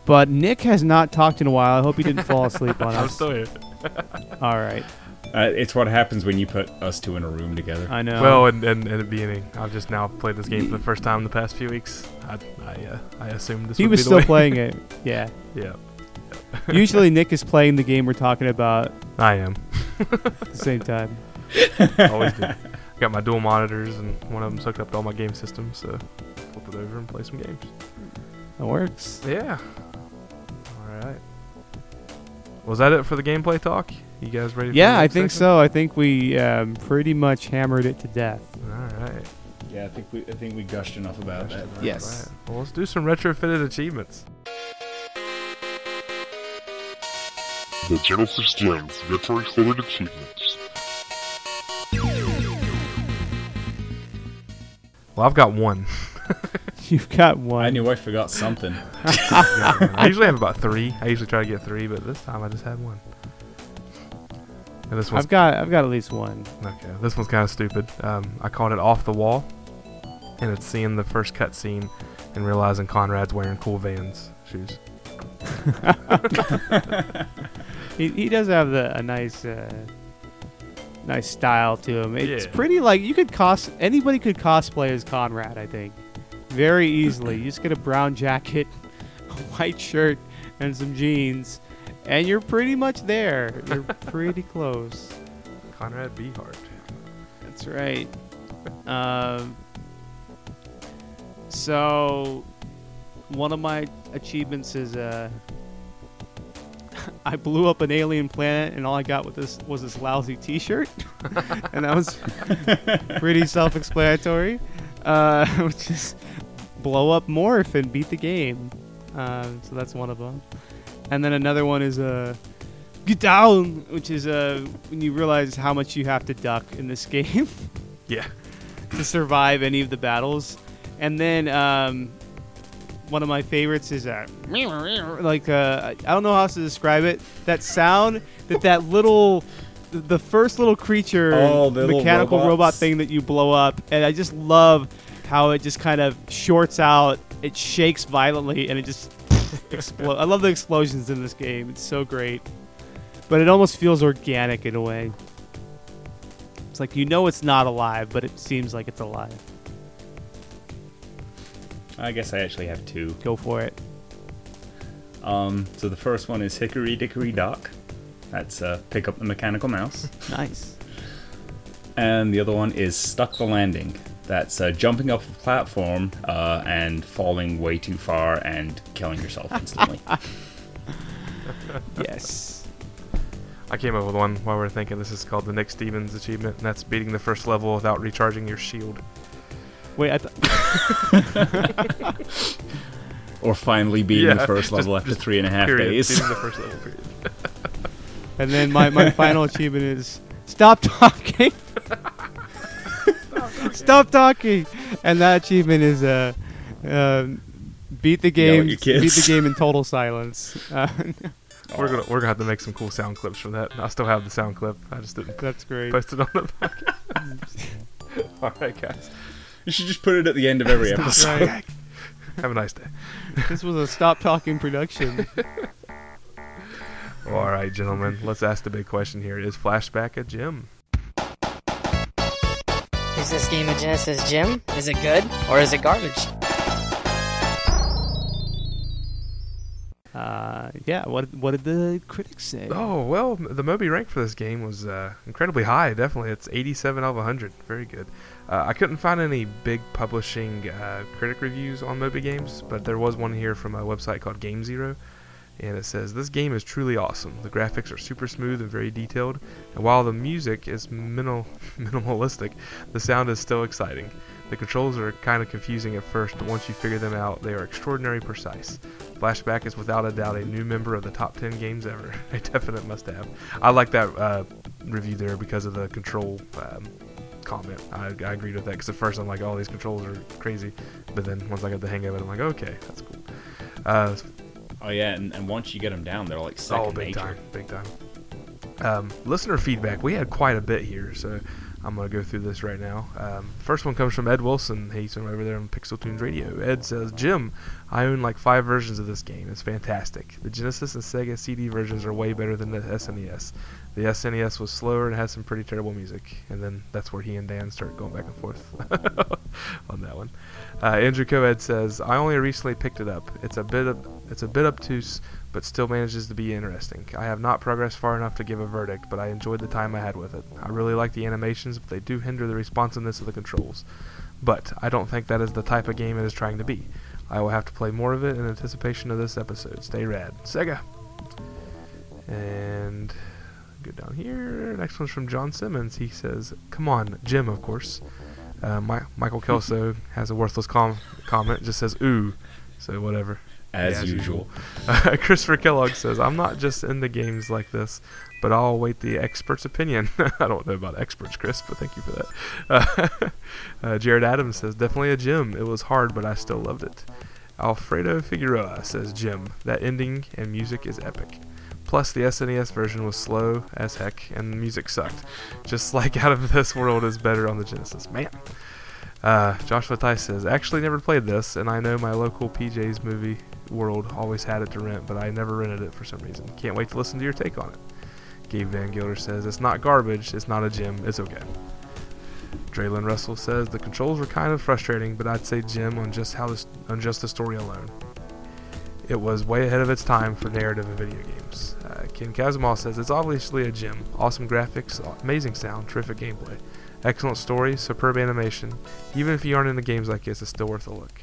But Nick has not talked in a while. I hope he didn't fall asleep on us. I'm still here. All right. It's what happens when you put us two in a room together. I know. Well, and it being, I've just now played this game for the first time in the past few weeks. I assumed this would be the way. He was still playing it. Yeah. Yeah. Usually Nick is playing the game we're talking about. I am. At the same time. Always do. I got my dual monitors, and one of them's hooked up to all my game systems, so flip it over and play some games. That works. Yeah. All right. Was that it for the gameplay talk? You guys ready? Yeah, I think so. I think we pretty much hammered it to death. All right. Yeah, I think we gushed enough about that. Yes. Right. Well, let's do some retrofitted achievements. The Genesis Gems retrofitted achievements. Well, I've got one. You've got one. I knew I forgot something. I usually have about three. I usually try to get three, but this time I just had one. I've got at least one. Okay, this one's kind of stupid. I called it Off the Wall, and it's seeing the first cutscene and realizing Conrad's wearing cool Vans shoes. he does have a nice, nice style to him. It's pretty like you could anybody could cosplay as Conrad, I think, very easily. You just get a brown jacket, a white shirt, and some jeans. And you're pretty much there. You're pretty close. Conrad B. Hart. That's right. So, one of my achievements is I blew up an alien planet, and all I got with this was this lousy T-shirt, and that was pretty self-explanatory. Which is blow up Morph and beat the game. So that's one of them. And then another one is get down, which is when you realize how much you have to duck in this game. Yeah. To survive any of the battles. And then one of my favorites is like I don't know how else to describe it. That sound that little the first little creature, mechanical robot thing that you blow up, and I just love how it just kind of shorts out. It shakes violently and it just. I love the explosions in this game. It's so great. But it almost feels organic in a way. It's like you know it's not alive, but it seems like it's alive. I guess I actually have two. Go for it. So the first one is Hickory Dickory Dock. That's pick up the mechanical mouse. Nice. And the other one is Stuck the Landing. That's jumping off the platform and falling way too far and killing yourself instantly. Yes. I came up with one while we were thinking. This is called the Nick Stevens achievement, and that's beating the first level without recharging your shield. Wait, I thought... Or finally beating the first level after 3.5 days. Beating the first level, period. And then my final achievement is stop talking. Stop talking! And that achievement is beat the game. Beat the game in total silence. We're gonna have to make some cool sound clips from that. I still have the sound clip. I just didn't. That's great. Post it on the podcast. All right, guys. You should just put it at the end of every episode. Right. Have a nice day. This was a stop talking production. Well, all right, gentlemen. Let's ask the big question here: is Flashback a gem? Is this game a Genesis gem? Is it good or is it garbage? Yeah. What did the critics say? Oh well, the Moby rank for this game was incredibly high. Definitely, it's 87 out of 100. Very good. I couldn't find any big publishing critic reviews on Moby Games, but there was one here from a website called Game Zero. And it says, this game is truly awesome. The graphics are super smooth and very detailed, and while the music is minimalistic, the sound is still exciting. The controls are kind of confusing at first, but once you figure them out, they are extraordinarily precise. Flashback is without a doubt a new member of the top 10 games ever. A definite must-have. I like that review there because of the control comment. I agreed with that, because at first I'm like, oh, these controls are crazy, but then once I got the hang of it, I'm like, okay, that's cool. Oh yeah, and once you get them down, they're like second nature. Oh, big time. Listener feedback, we had quite a bit here, so I'm going to go through this right now. First one comes from Ed Wilson. He's from over there on Pixel Tunes Radio. Ed says, Jim, I own like 5 versions of this game. It's fantastic. The Genesis and Sega CD versions are way better than the SNES. The SNES was slower and had some pretty terrible music. And then that's where he and Dan start going back and forth on that one. Andrew Coed says, I only recently picked it up. It's a bit obtuse, but still manages to be interesting. I have not progressed far enough to give a verdict, but I enjoyed the time I had with it. I really like the animations, but they do hinder the responsiveness of the controls. But I don't think that is the type of game it is trying to be. I will have to play more of it in anticipation of this episode. Stay rad. Sega! And go down here. Next one's from John Simmons. He says, come on, Jim, of course. Michael Kelso has a worthless comment. It just says, ooh. So whatever. As usual. Christopher Kellogg says, I'm not just into games like this, but I'll await the expert's opinion. I don't know about experts, Chris, but thank you for that. Jared Adams says, definitely a gem. It was hard, but I still loved it. Alfredo Figueroa says, gem. That ending and music is epic. Plus, the SNES version was slow as heck, and the music sucked. Just like Out of This World is better on the Genesis. Man. Joshua Tice says, actually never played this, and I know my local PJ's Movie World always had it to rent, but I never rented it for some reason. Can't wait to listen to your take on it. Gabe Van Gilder says, it's not garbage, it's not a gem, it's okay. Draylon Russell says, the controls were kind of frustrating, but I'd say gem on just the story alone. It was way ahead of its time for narrative in video games. Ken Kazimov says, it's obviously a gem. Awesome graphics, amazing sound, terrific gameplay. Excellent story, superb animation. Even if you aren't into games like this, it's still worth a look.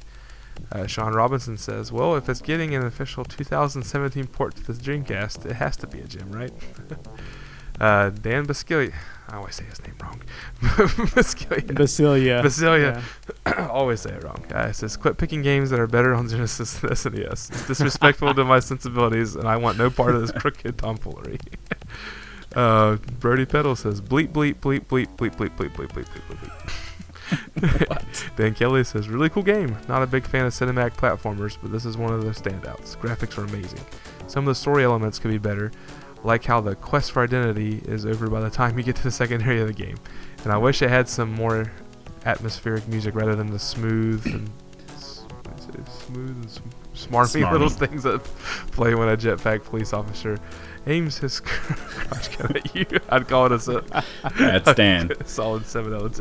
Sean Robinson says, well, if it's getting an official 2017 port to the Dreamcast, it has to be a gem, right? Dan Basile, I always say his name wrong. Basilia. Yeah. Always say it wrong. Says, quit picking games that are better on Genesis than SNES. It's disrespectful to my sensibilities, and I want no part of this crooked tomfoolery. Brody Peddle says, bleep, bleep, bleep, bleep, bleep, bleep, bleep, bleep, bleep, bleep, bleep. Dan Kelly says, really cool game. Not a big fan of cinematic platformers, but this is one of the standouts. Graphics are amazing. Some of the story elements could be better, like how the quest for identity is over by the time you get to the second area of the game. And I wish it had some more atmospheric music rather than the smooth and smarmy little things that play when a jetpack police officer aims his crotch gun at you. I'd call it that's Dan. Solid 7 out of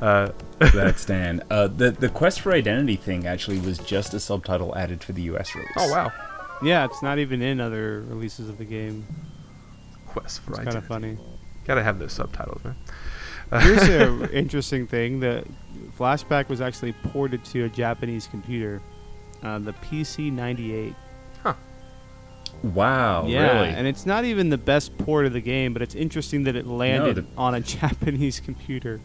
10. That's Dan. The quest for identity thing actually was just a subtitle added for the U.S. release. Oh, wow. Yeah, it's not even in other releases of the game. Quest for identity. It's kind of funny. Gotta have those subtitles, man. Here's an interesting thing. The Flashback was actually ported to a Japanese computer. The PC-98. Huh. Wow, yeah, really? And it's not even the best port of the game, but it's interesting that it landed on a Japanese computer.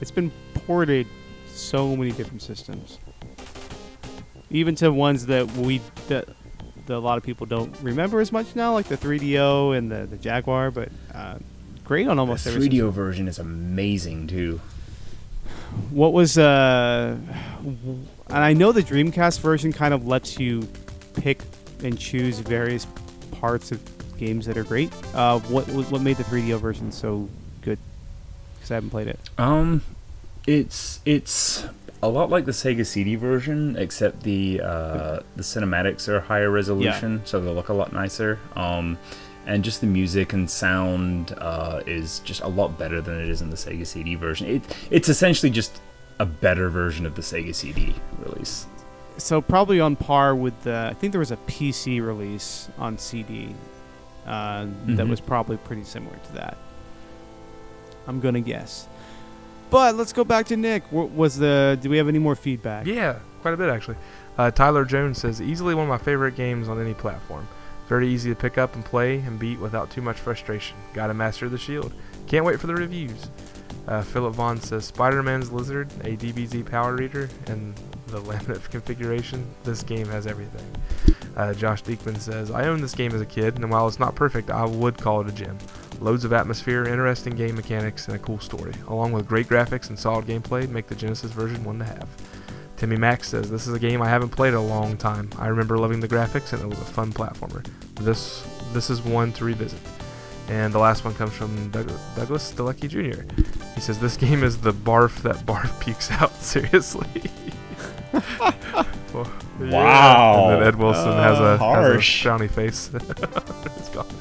It's been ported so many different systems. Even to ones that a lot of people don't remember as much now, like the 3DO and the Jaguar, but great on almost every system. The 3DO version is amazing, too. What was... And I know the Dreamcast version kind of lets you pick and choose various parts of games that are great. What made the 3DO version so good? Because I haven't played it. It's a lot like the Sega CD version, except the cinematics are higher resolution, so they look a lot nicer. And just the music and sound is just a lot better than it is in the Sega CD version. It's essentially just a better version of the Sega CD release. So probably on par with I think there was a PC release on CD that was probably pretty similar to that, I'm going to guess. But let's go back to Nick. Do we have any more feedback? Yeah, quite a bit, actually. Tyler Jones says, easily one of my favorite games on any platform. Very easy to pick up and play and beat without too much frustration. Gotta master the shield. Can't wait for the reviews. Philip Vaughn says, Spider-Man's Lizard, a DBZ power reader, and the laminate configuration. This game has everything. Josh Diekman says, I owned this game as a kid, and while it's not perfect, I would call it a gem. Loads of atmosphere, interesting game mechanics, and a cool story, along with great graphics and solid gameplay, make the Genesis version one to have. Timmy Max says, this is a game I haven't played in a long time. I remember loving the graphics, and it was a fun platformer. This is one to revisit. And the last one comes from Douglas Delucky Jr. He says, this game is the barf that barf pukes out. Seriously. Well, wow. Yeah. And then Ed Wilson has a frowny face. His comments.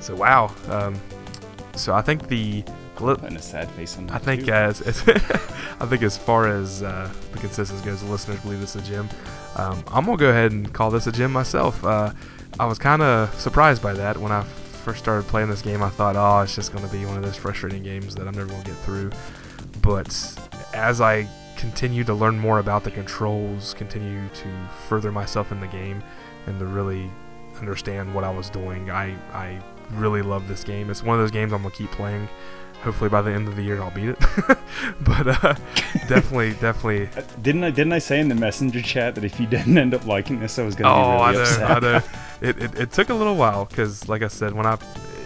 So, wow. So I think the... Putting a sad face on that. I think as far as the consistency goes, the listeners believe this is a gem. I'm gonna go ahead and call this a gem myself. I was kind of surprised by that when I first started playing this game. I thought, oh, it's just gonna be one of those frustrating games that I'm never gonna get through. But as I continue to learn more about the controls, continue to further myself in the game, and to really understand what I was doing, I really love this game. It's one of those games I'm gonna keep playing. Hopefully by the end of the year I'll beat it, but definitely. Didn't I say in the messenger chat that if you didn't end up liking this, I was gonna be really upset? I know. It took a little while because, like I said,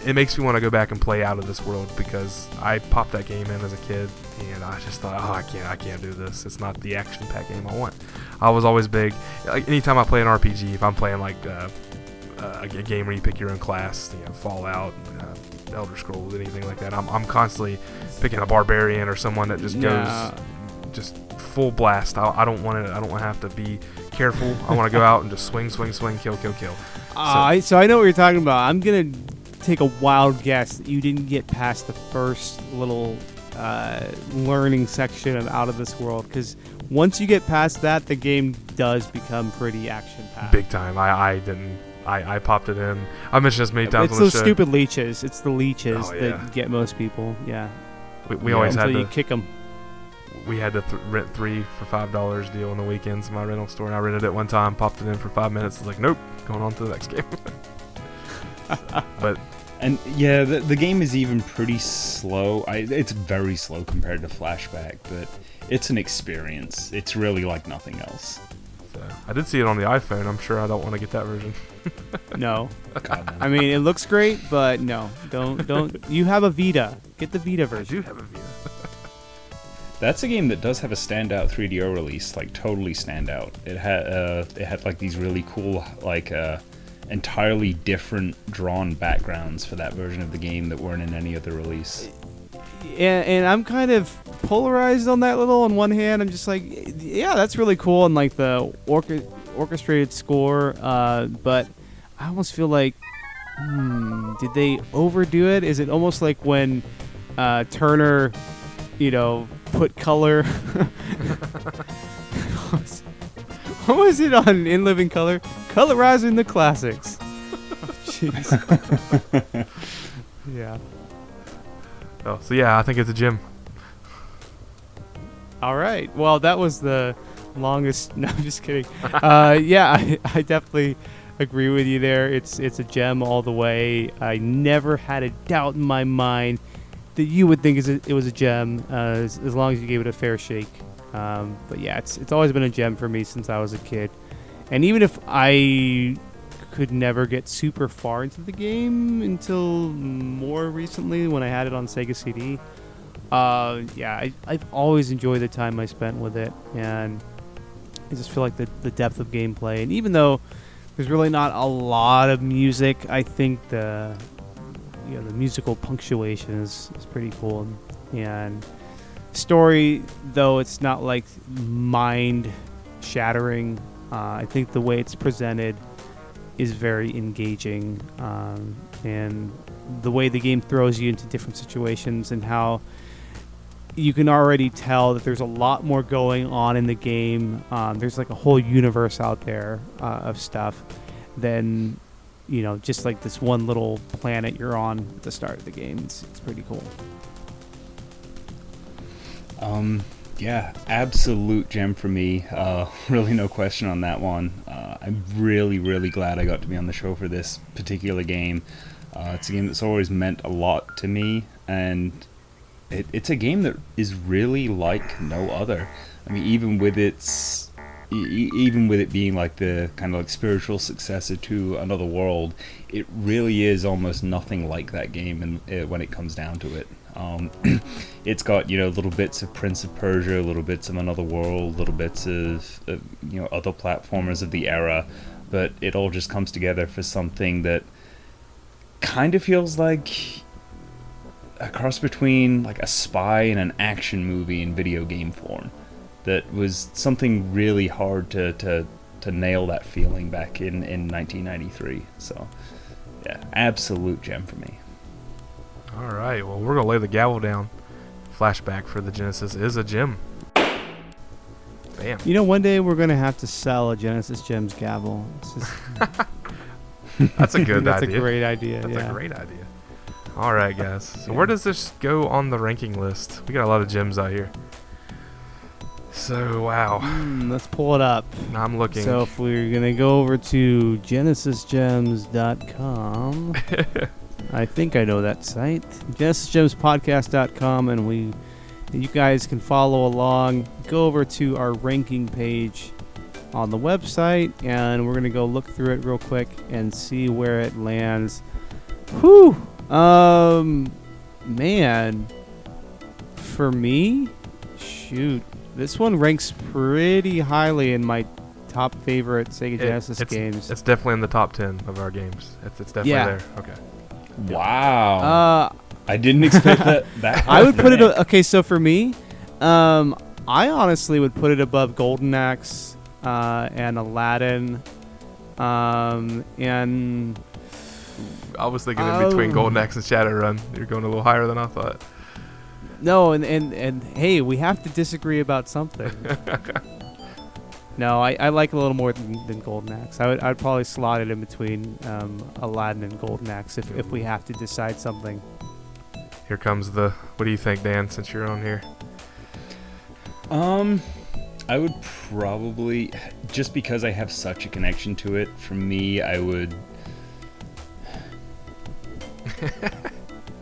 it makes me want to go back and play Out of This World because I popped that game in as a kid and I just thought, I can't do this. It's not the action-packed game I want. I was always big. Like anytime I play an RPG, if I'm playing like a game where you pick your own class, Fallout. Elder Scrolls, anything like that. I'm constantly picking a barbarian or someone that just goes just full blast. I don't want to. I don't want to have to be careful. I want to go out and just swing, kill. So I know what you're talking about. I'm gonna take a wild guess that you didn't get past the first little learning section of Out of This World, because once you get past that, the game does become pretty action packed. Big time. I didn't. I popped it in. I mentioned this many times on the show. It's those stupid leeches. It's the leeches that get most people. Yeah. We always had to. You kick them. We had to rent 3 for $5 deal on the weekends in my rental store, and I rented it one time, popped it in for 5 minutes. I was like, nope, going on to the next game. But. And yeah, the game is even pretty slow. It's very slow compared to Flashback, but it's an experience. It's really like nothing else. I did see it on the iPhone. I'm sure I don't want to get that version. No. I mean, it looks great, but no. Don't. You have a Vita. Get the Vita version. I do have a Vita. That's a game that does have a standout 3DO release, like totally standout. It had like these really cool, like entirely different drawn backgrounds for that version of the game that weren't in any other release. And I'm kind of polarized on that little. On one hand, I'm just like, yeah, that's really cool, and like the orchestrated score, but I almost feel like, did they overdo it? Is it almost like when Turner, put color? What was it on In Living Color? Colorizing the classics. Jeez. Yeah. So yeah, I think it's a gem. All right. Well, that was the longest. No, I'm just kidding. Yeah, I definitely agree with you there. It's a gem all the way. I never had a doubt in my mind that you would think it was a gem as long as you gave it a fair shake. But yeah, it's always been a gem for me since I was a kid. And even if I could never get super far into the game until more recently when I had it on Sega CD. I've always enjoyed the time I spent with it, and I just feel like the depth of gameplay, and even though there's really not a lot of music, I think the musical punctuation is pretty cool, and story, though it's not like mind shattering, I think the way it's presented is very engaging, and the way the game throws you into different situations and how you can already tell that there's a lot more going on in the game. There's like a whole universe out there of stuff than, just like this one little planet you're on at the start of the game. It's pretty cool. Yeah, absolute gem for me. Really no question on that one. I'm really, really glad I got to be on the show for this particular game. It's a game that's always meant a lot to me, and it's a game that is really like no other. I mean, even with its even with it being like the kind of like spiritual successor to Another World, it really is almost nothing like that game when it comes down to it. It's got, you know, little bits of Prince of Persia, little bits of Another World, little bits of you know, other platformers of the era, but it all just comes together for something that kind of feels like a cross between like a spy and an action movie in video game form. That was something really hard to nail that feeling back in 1993. So, yeah, absolute gem for me. All right, well, we're going to lay the gavel down. Flashback for the Genesis is a gem. Bam. You know, one day we're going to have to sell a Genesis Gems gavel. It's just, that's a good idea. That's a great idea. That's a great idea. All right, guys. So where does this go on the ranking list? We got a lot of gems out here. So, wow. Let's pull it up. I'm looking. So if we're going to go over to genesisgems.com... I think I know that site. GenesisGemsPodcast.com, and you guys can follow along. Go over to our ranking page on the website, and we're going to go look through it real quick and see where it lands. Whew! Man. For me, shoot. This one ranks pretty highly in my top favorite Sega Genesis games. It's definitely in the top 10 of our games. It's definitely there. Okay. Wow. I didn't expect that. I would put it... Okay, so for me, I honestly would put it above Golden Axe and Aladdin. And I was thinking in between Golden Axe and Shadowrun. You're going a little higher than I thought. No, and hey, we have to disagree about something. No, I like it a little more than Golden Axe. I'd probably slot it in between Aladdin and Golden Axe if we have to decide something. Here comes the... What do you think, Dan, since you're on here? I would probably... Just because I have such a connection to it, for me, I would...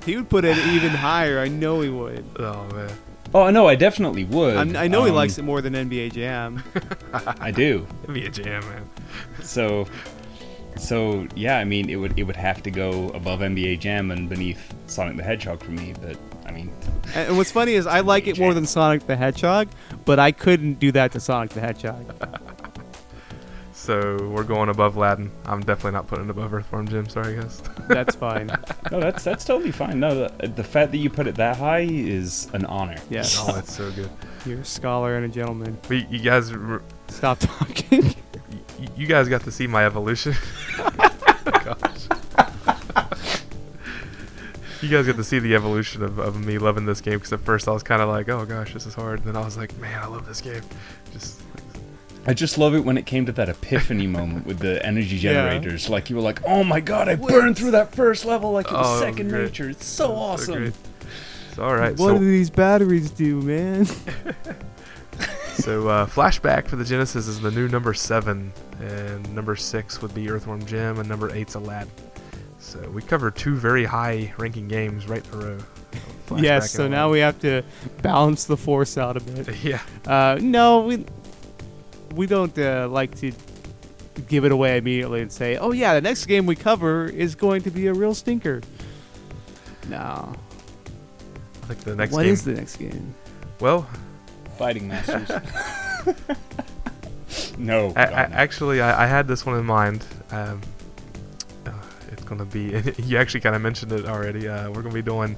He would put it even higher. I know he would. Oh, man. Oh, no, I definitely would. I know he likes it more than NBA Jam. I do. NBA Jam, man. So yeah, I mean, it would have to go above NBA Jam and beneath Sonic the Hedgehog for me, but, I mean... And what's funny is I like it more than Sonic the Hedgehog, but I couldn't do that to Sonic the Hedgehog. So we're going above Aladdin. I'm definitely not putting it above Earthworm Jim. Sorry, guys. That's fine. No, that's totally fine. No, the fact that you put it that high is an honor. Yes. Oh, that's so good. You're a scholar and a gentleman. But you guys... Stop talking. You guys got to see my evolution. Gosh. You guys got to see the evolution of me loving this game, because at first I was kind of like, oh, gosh, this is hard. And then I was like, man, I love this game. I just love it when it came to that epiphany moment with the energy generators. Yeah. Like, you were like, oh my god, I burned through that first level like it was second nature. It's so awesome. So it's all right. What do these batteries do, man? So Flashback for the Genesis is the new number 7, and number 6 would be Earthworm Jim, and number 8's Aladdin. So we covered 2 very high-ranking games right in a row. Flashback so now we have to balance the force out a bit. Yeah. We don't like to give it away immediately and say, oh, yeah, the next game we cover is going to be a real stinker. No. I think the next game. What is the next game? Well, Fighting Masters. No. I had this one in mind. It's going to be... You actually kind of mentioned it already. We're going to be doing...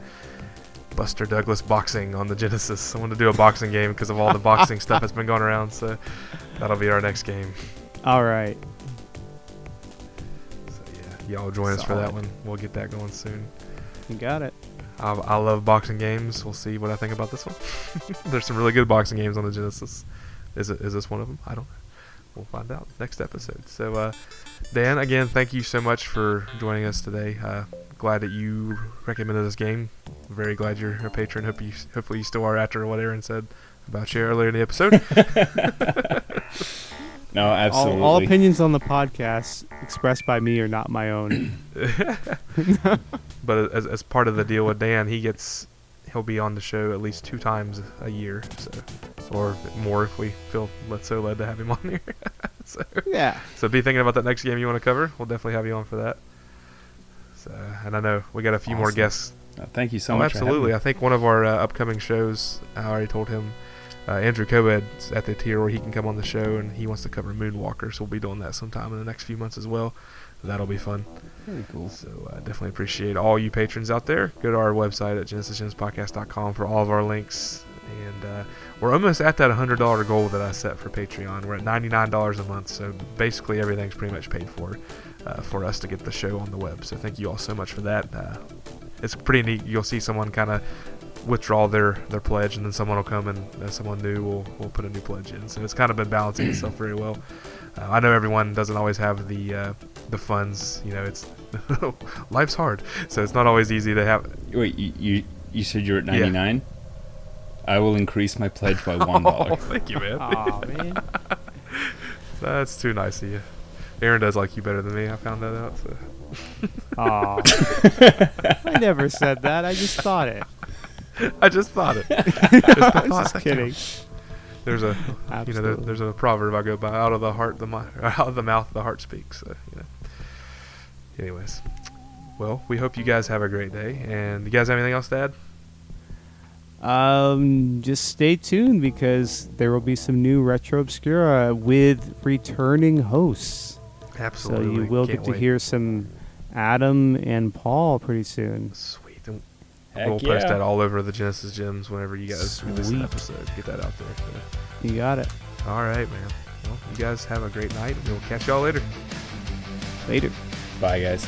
Buster Douglas boxing on the Genesis. I want to do a boxing game because of all the boxing stuff that's been going around, so that'll be our next game. All right. So, yeah, y'all join us for that one. We'll get that going soon. You got it. I love boxing games. We'll see what I think about this one. There's some really good boxing games on the Genesis. Is this one of them? I don't know. We'll find out next episode. So, Dan, again, thank you so much for joining us today. Glad that you recommended this game. Very glad you're a patron. Hopefully you still are after what Aaron said about you earlier in the episode. No, absolutely. All opinions on the podcast expressed by me are not my own. But as part of the deal with Dan, he'll be on the show at least 2 times a year. So or more if we feel so led to have him on here. So, yeah. So be thinking about that next game you want to cover. We'll definitely have you on for that. So, and I know we got a few more guests. Thank you so much. Absolutely. I think one of our upcoming shows, I already told him, Andrew Coed's at the tier where he can come on the show, and he wants to cover Moonwalker, so we'll be doing that sometime in the next few months as well. That'll be fun. Very cool. So I definitely appreciate all you patrons out there. Go to our website at genesisgemspodcast.com for all of our links. And we're almost at that $100 goal that I set for Patreon. We're at $99 a month, so basically everything's pretty much paid for us to get the show on the web. So thank you all so much for that. It's pretty neat. You'll see someone kind of withdraw their pledge, and then someone will come and someone new will put a new pledge in. So it's kind of been balancing itself very well. I know everyone doesn't always have the funds. You know, it's life's hard, so it's not always easy to have. Wait, you said you're at 99? Yeah. I will increase my pledge by $1. Oh, thank you, man. Oh, man. That's too nice of you. Aaron does like you better than me. I found that out. So. Oh, I never said that. I just thought it. I was just kidding. There's a Absolutely. There's a proverb I go by: out of the heart, out of the mouth, the heart speaks. So, Anyways, well, we hope you guys have a great day. And you guys have anything else to add? Just stay tuned because there will be some new Retro Obscura with returning hosts. Absolutely. So you will Can't get to wait. Hear some Adam and Paul pretty soon. Sweet. We'll post that all over the Genesis Gems whenever you guys release an episode. Get that out there. You got it. All right, man. Well, you guys have a great night, and we'll catch y'all later. Later. Bye, guys.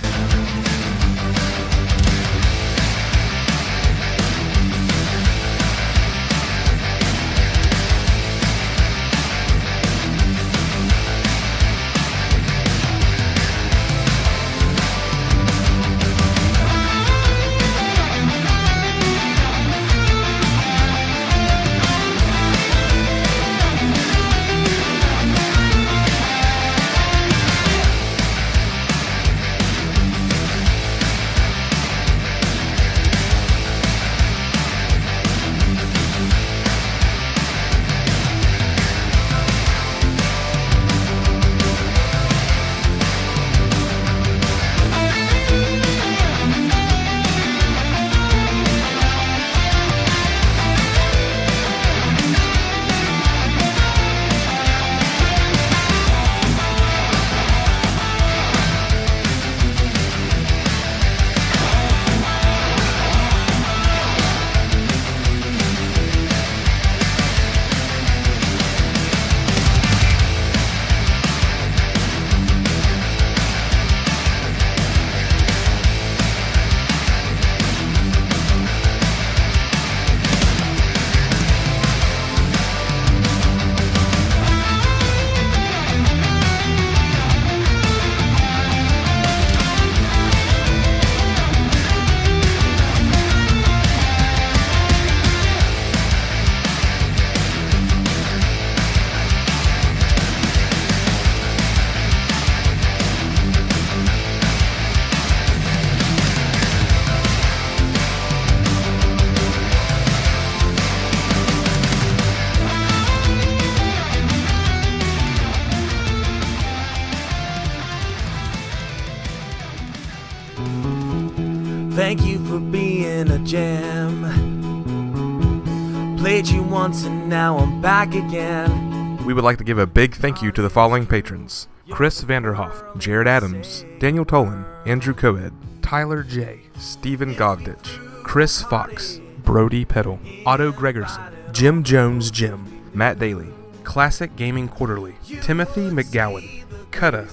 And now I'm back again. We would like to give a big thank you to the following patrons: Chris Vanderhoff, Jared Adams, Daniel Tolan, Andrew Coed, Tyler J, Stephen Govditch, Chris Fox, Brody Peddle, Otto Gregerson, Jim Jones Jim, Matt Daly, Classic Gaming Quarterly, Timothy McGowan, Cutta,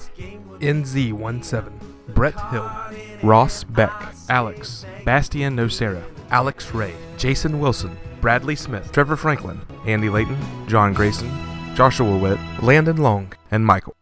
NZ17, Brett Hill, Ross Beck, Alex, Bastian Nocera, Alex Ray, Jason Wilson, Bradley Smith, Trevor Franklin, Andy Layton, John Grayson, Joshua Witt, Landon Long, and Michael.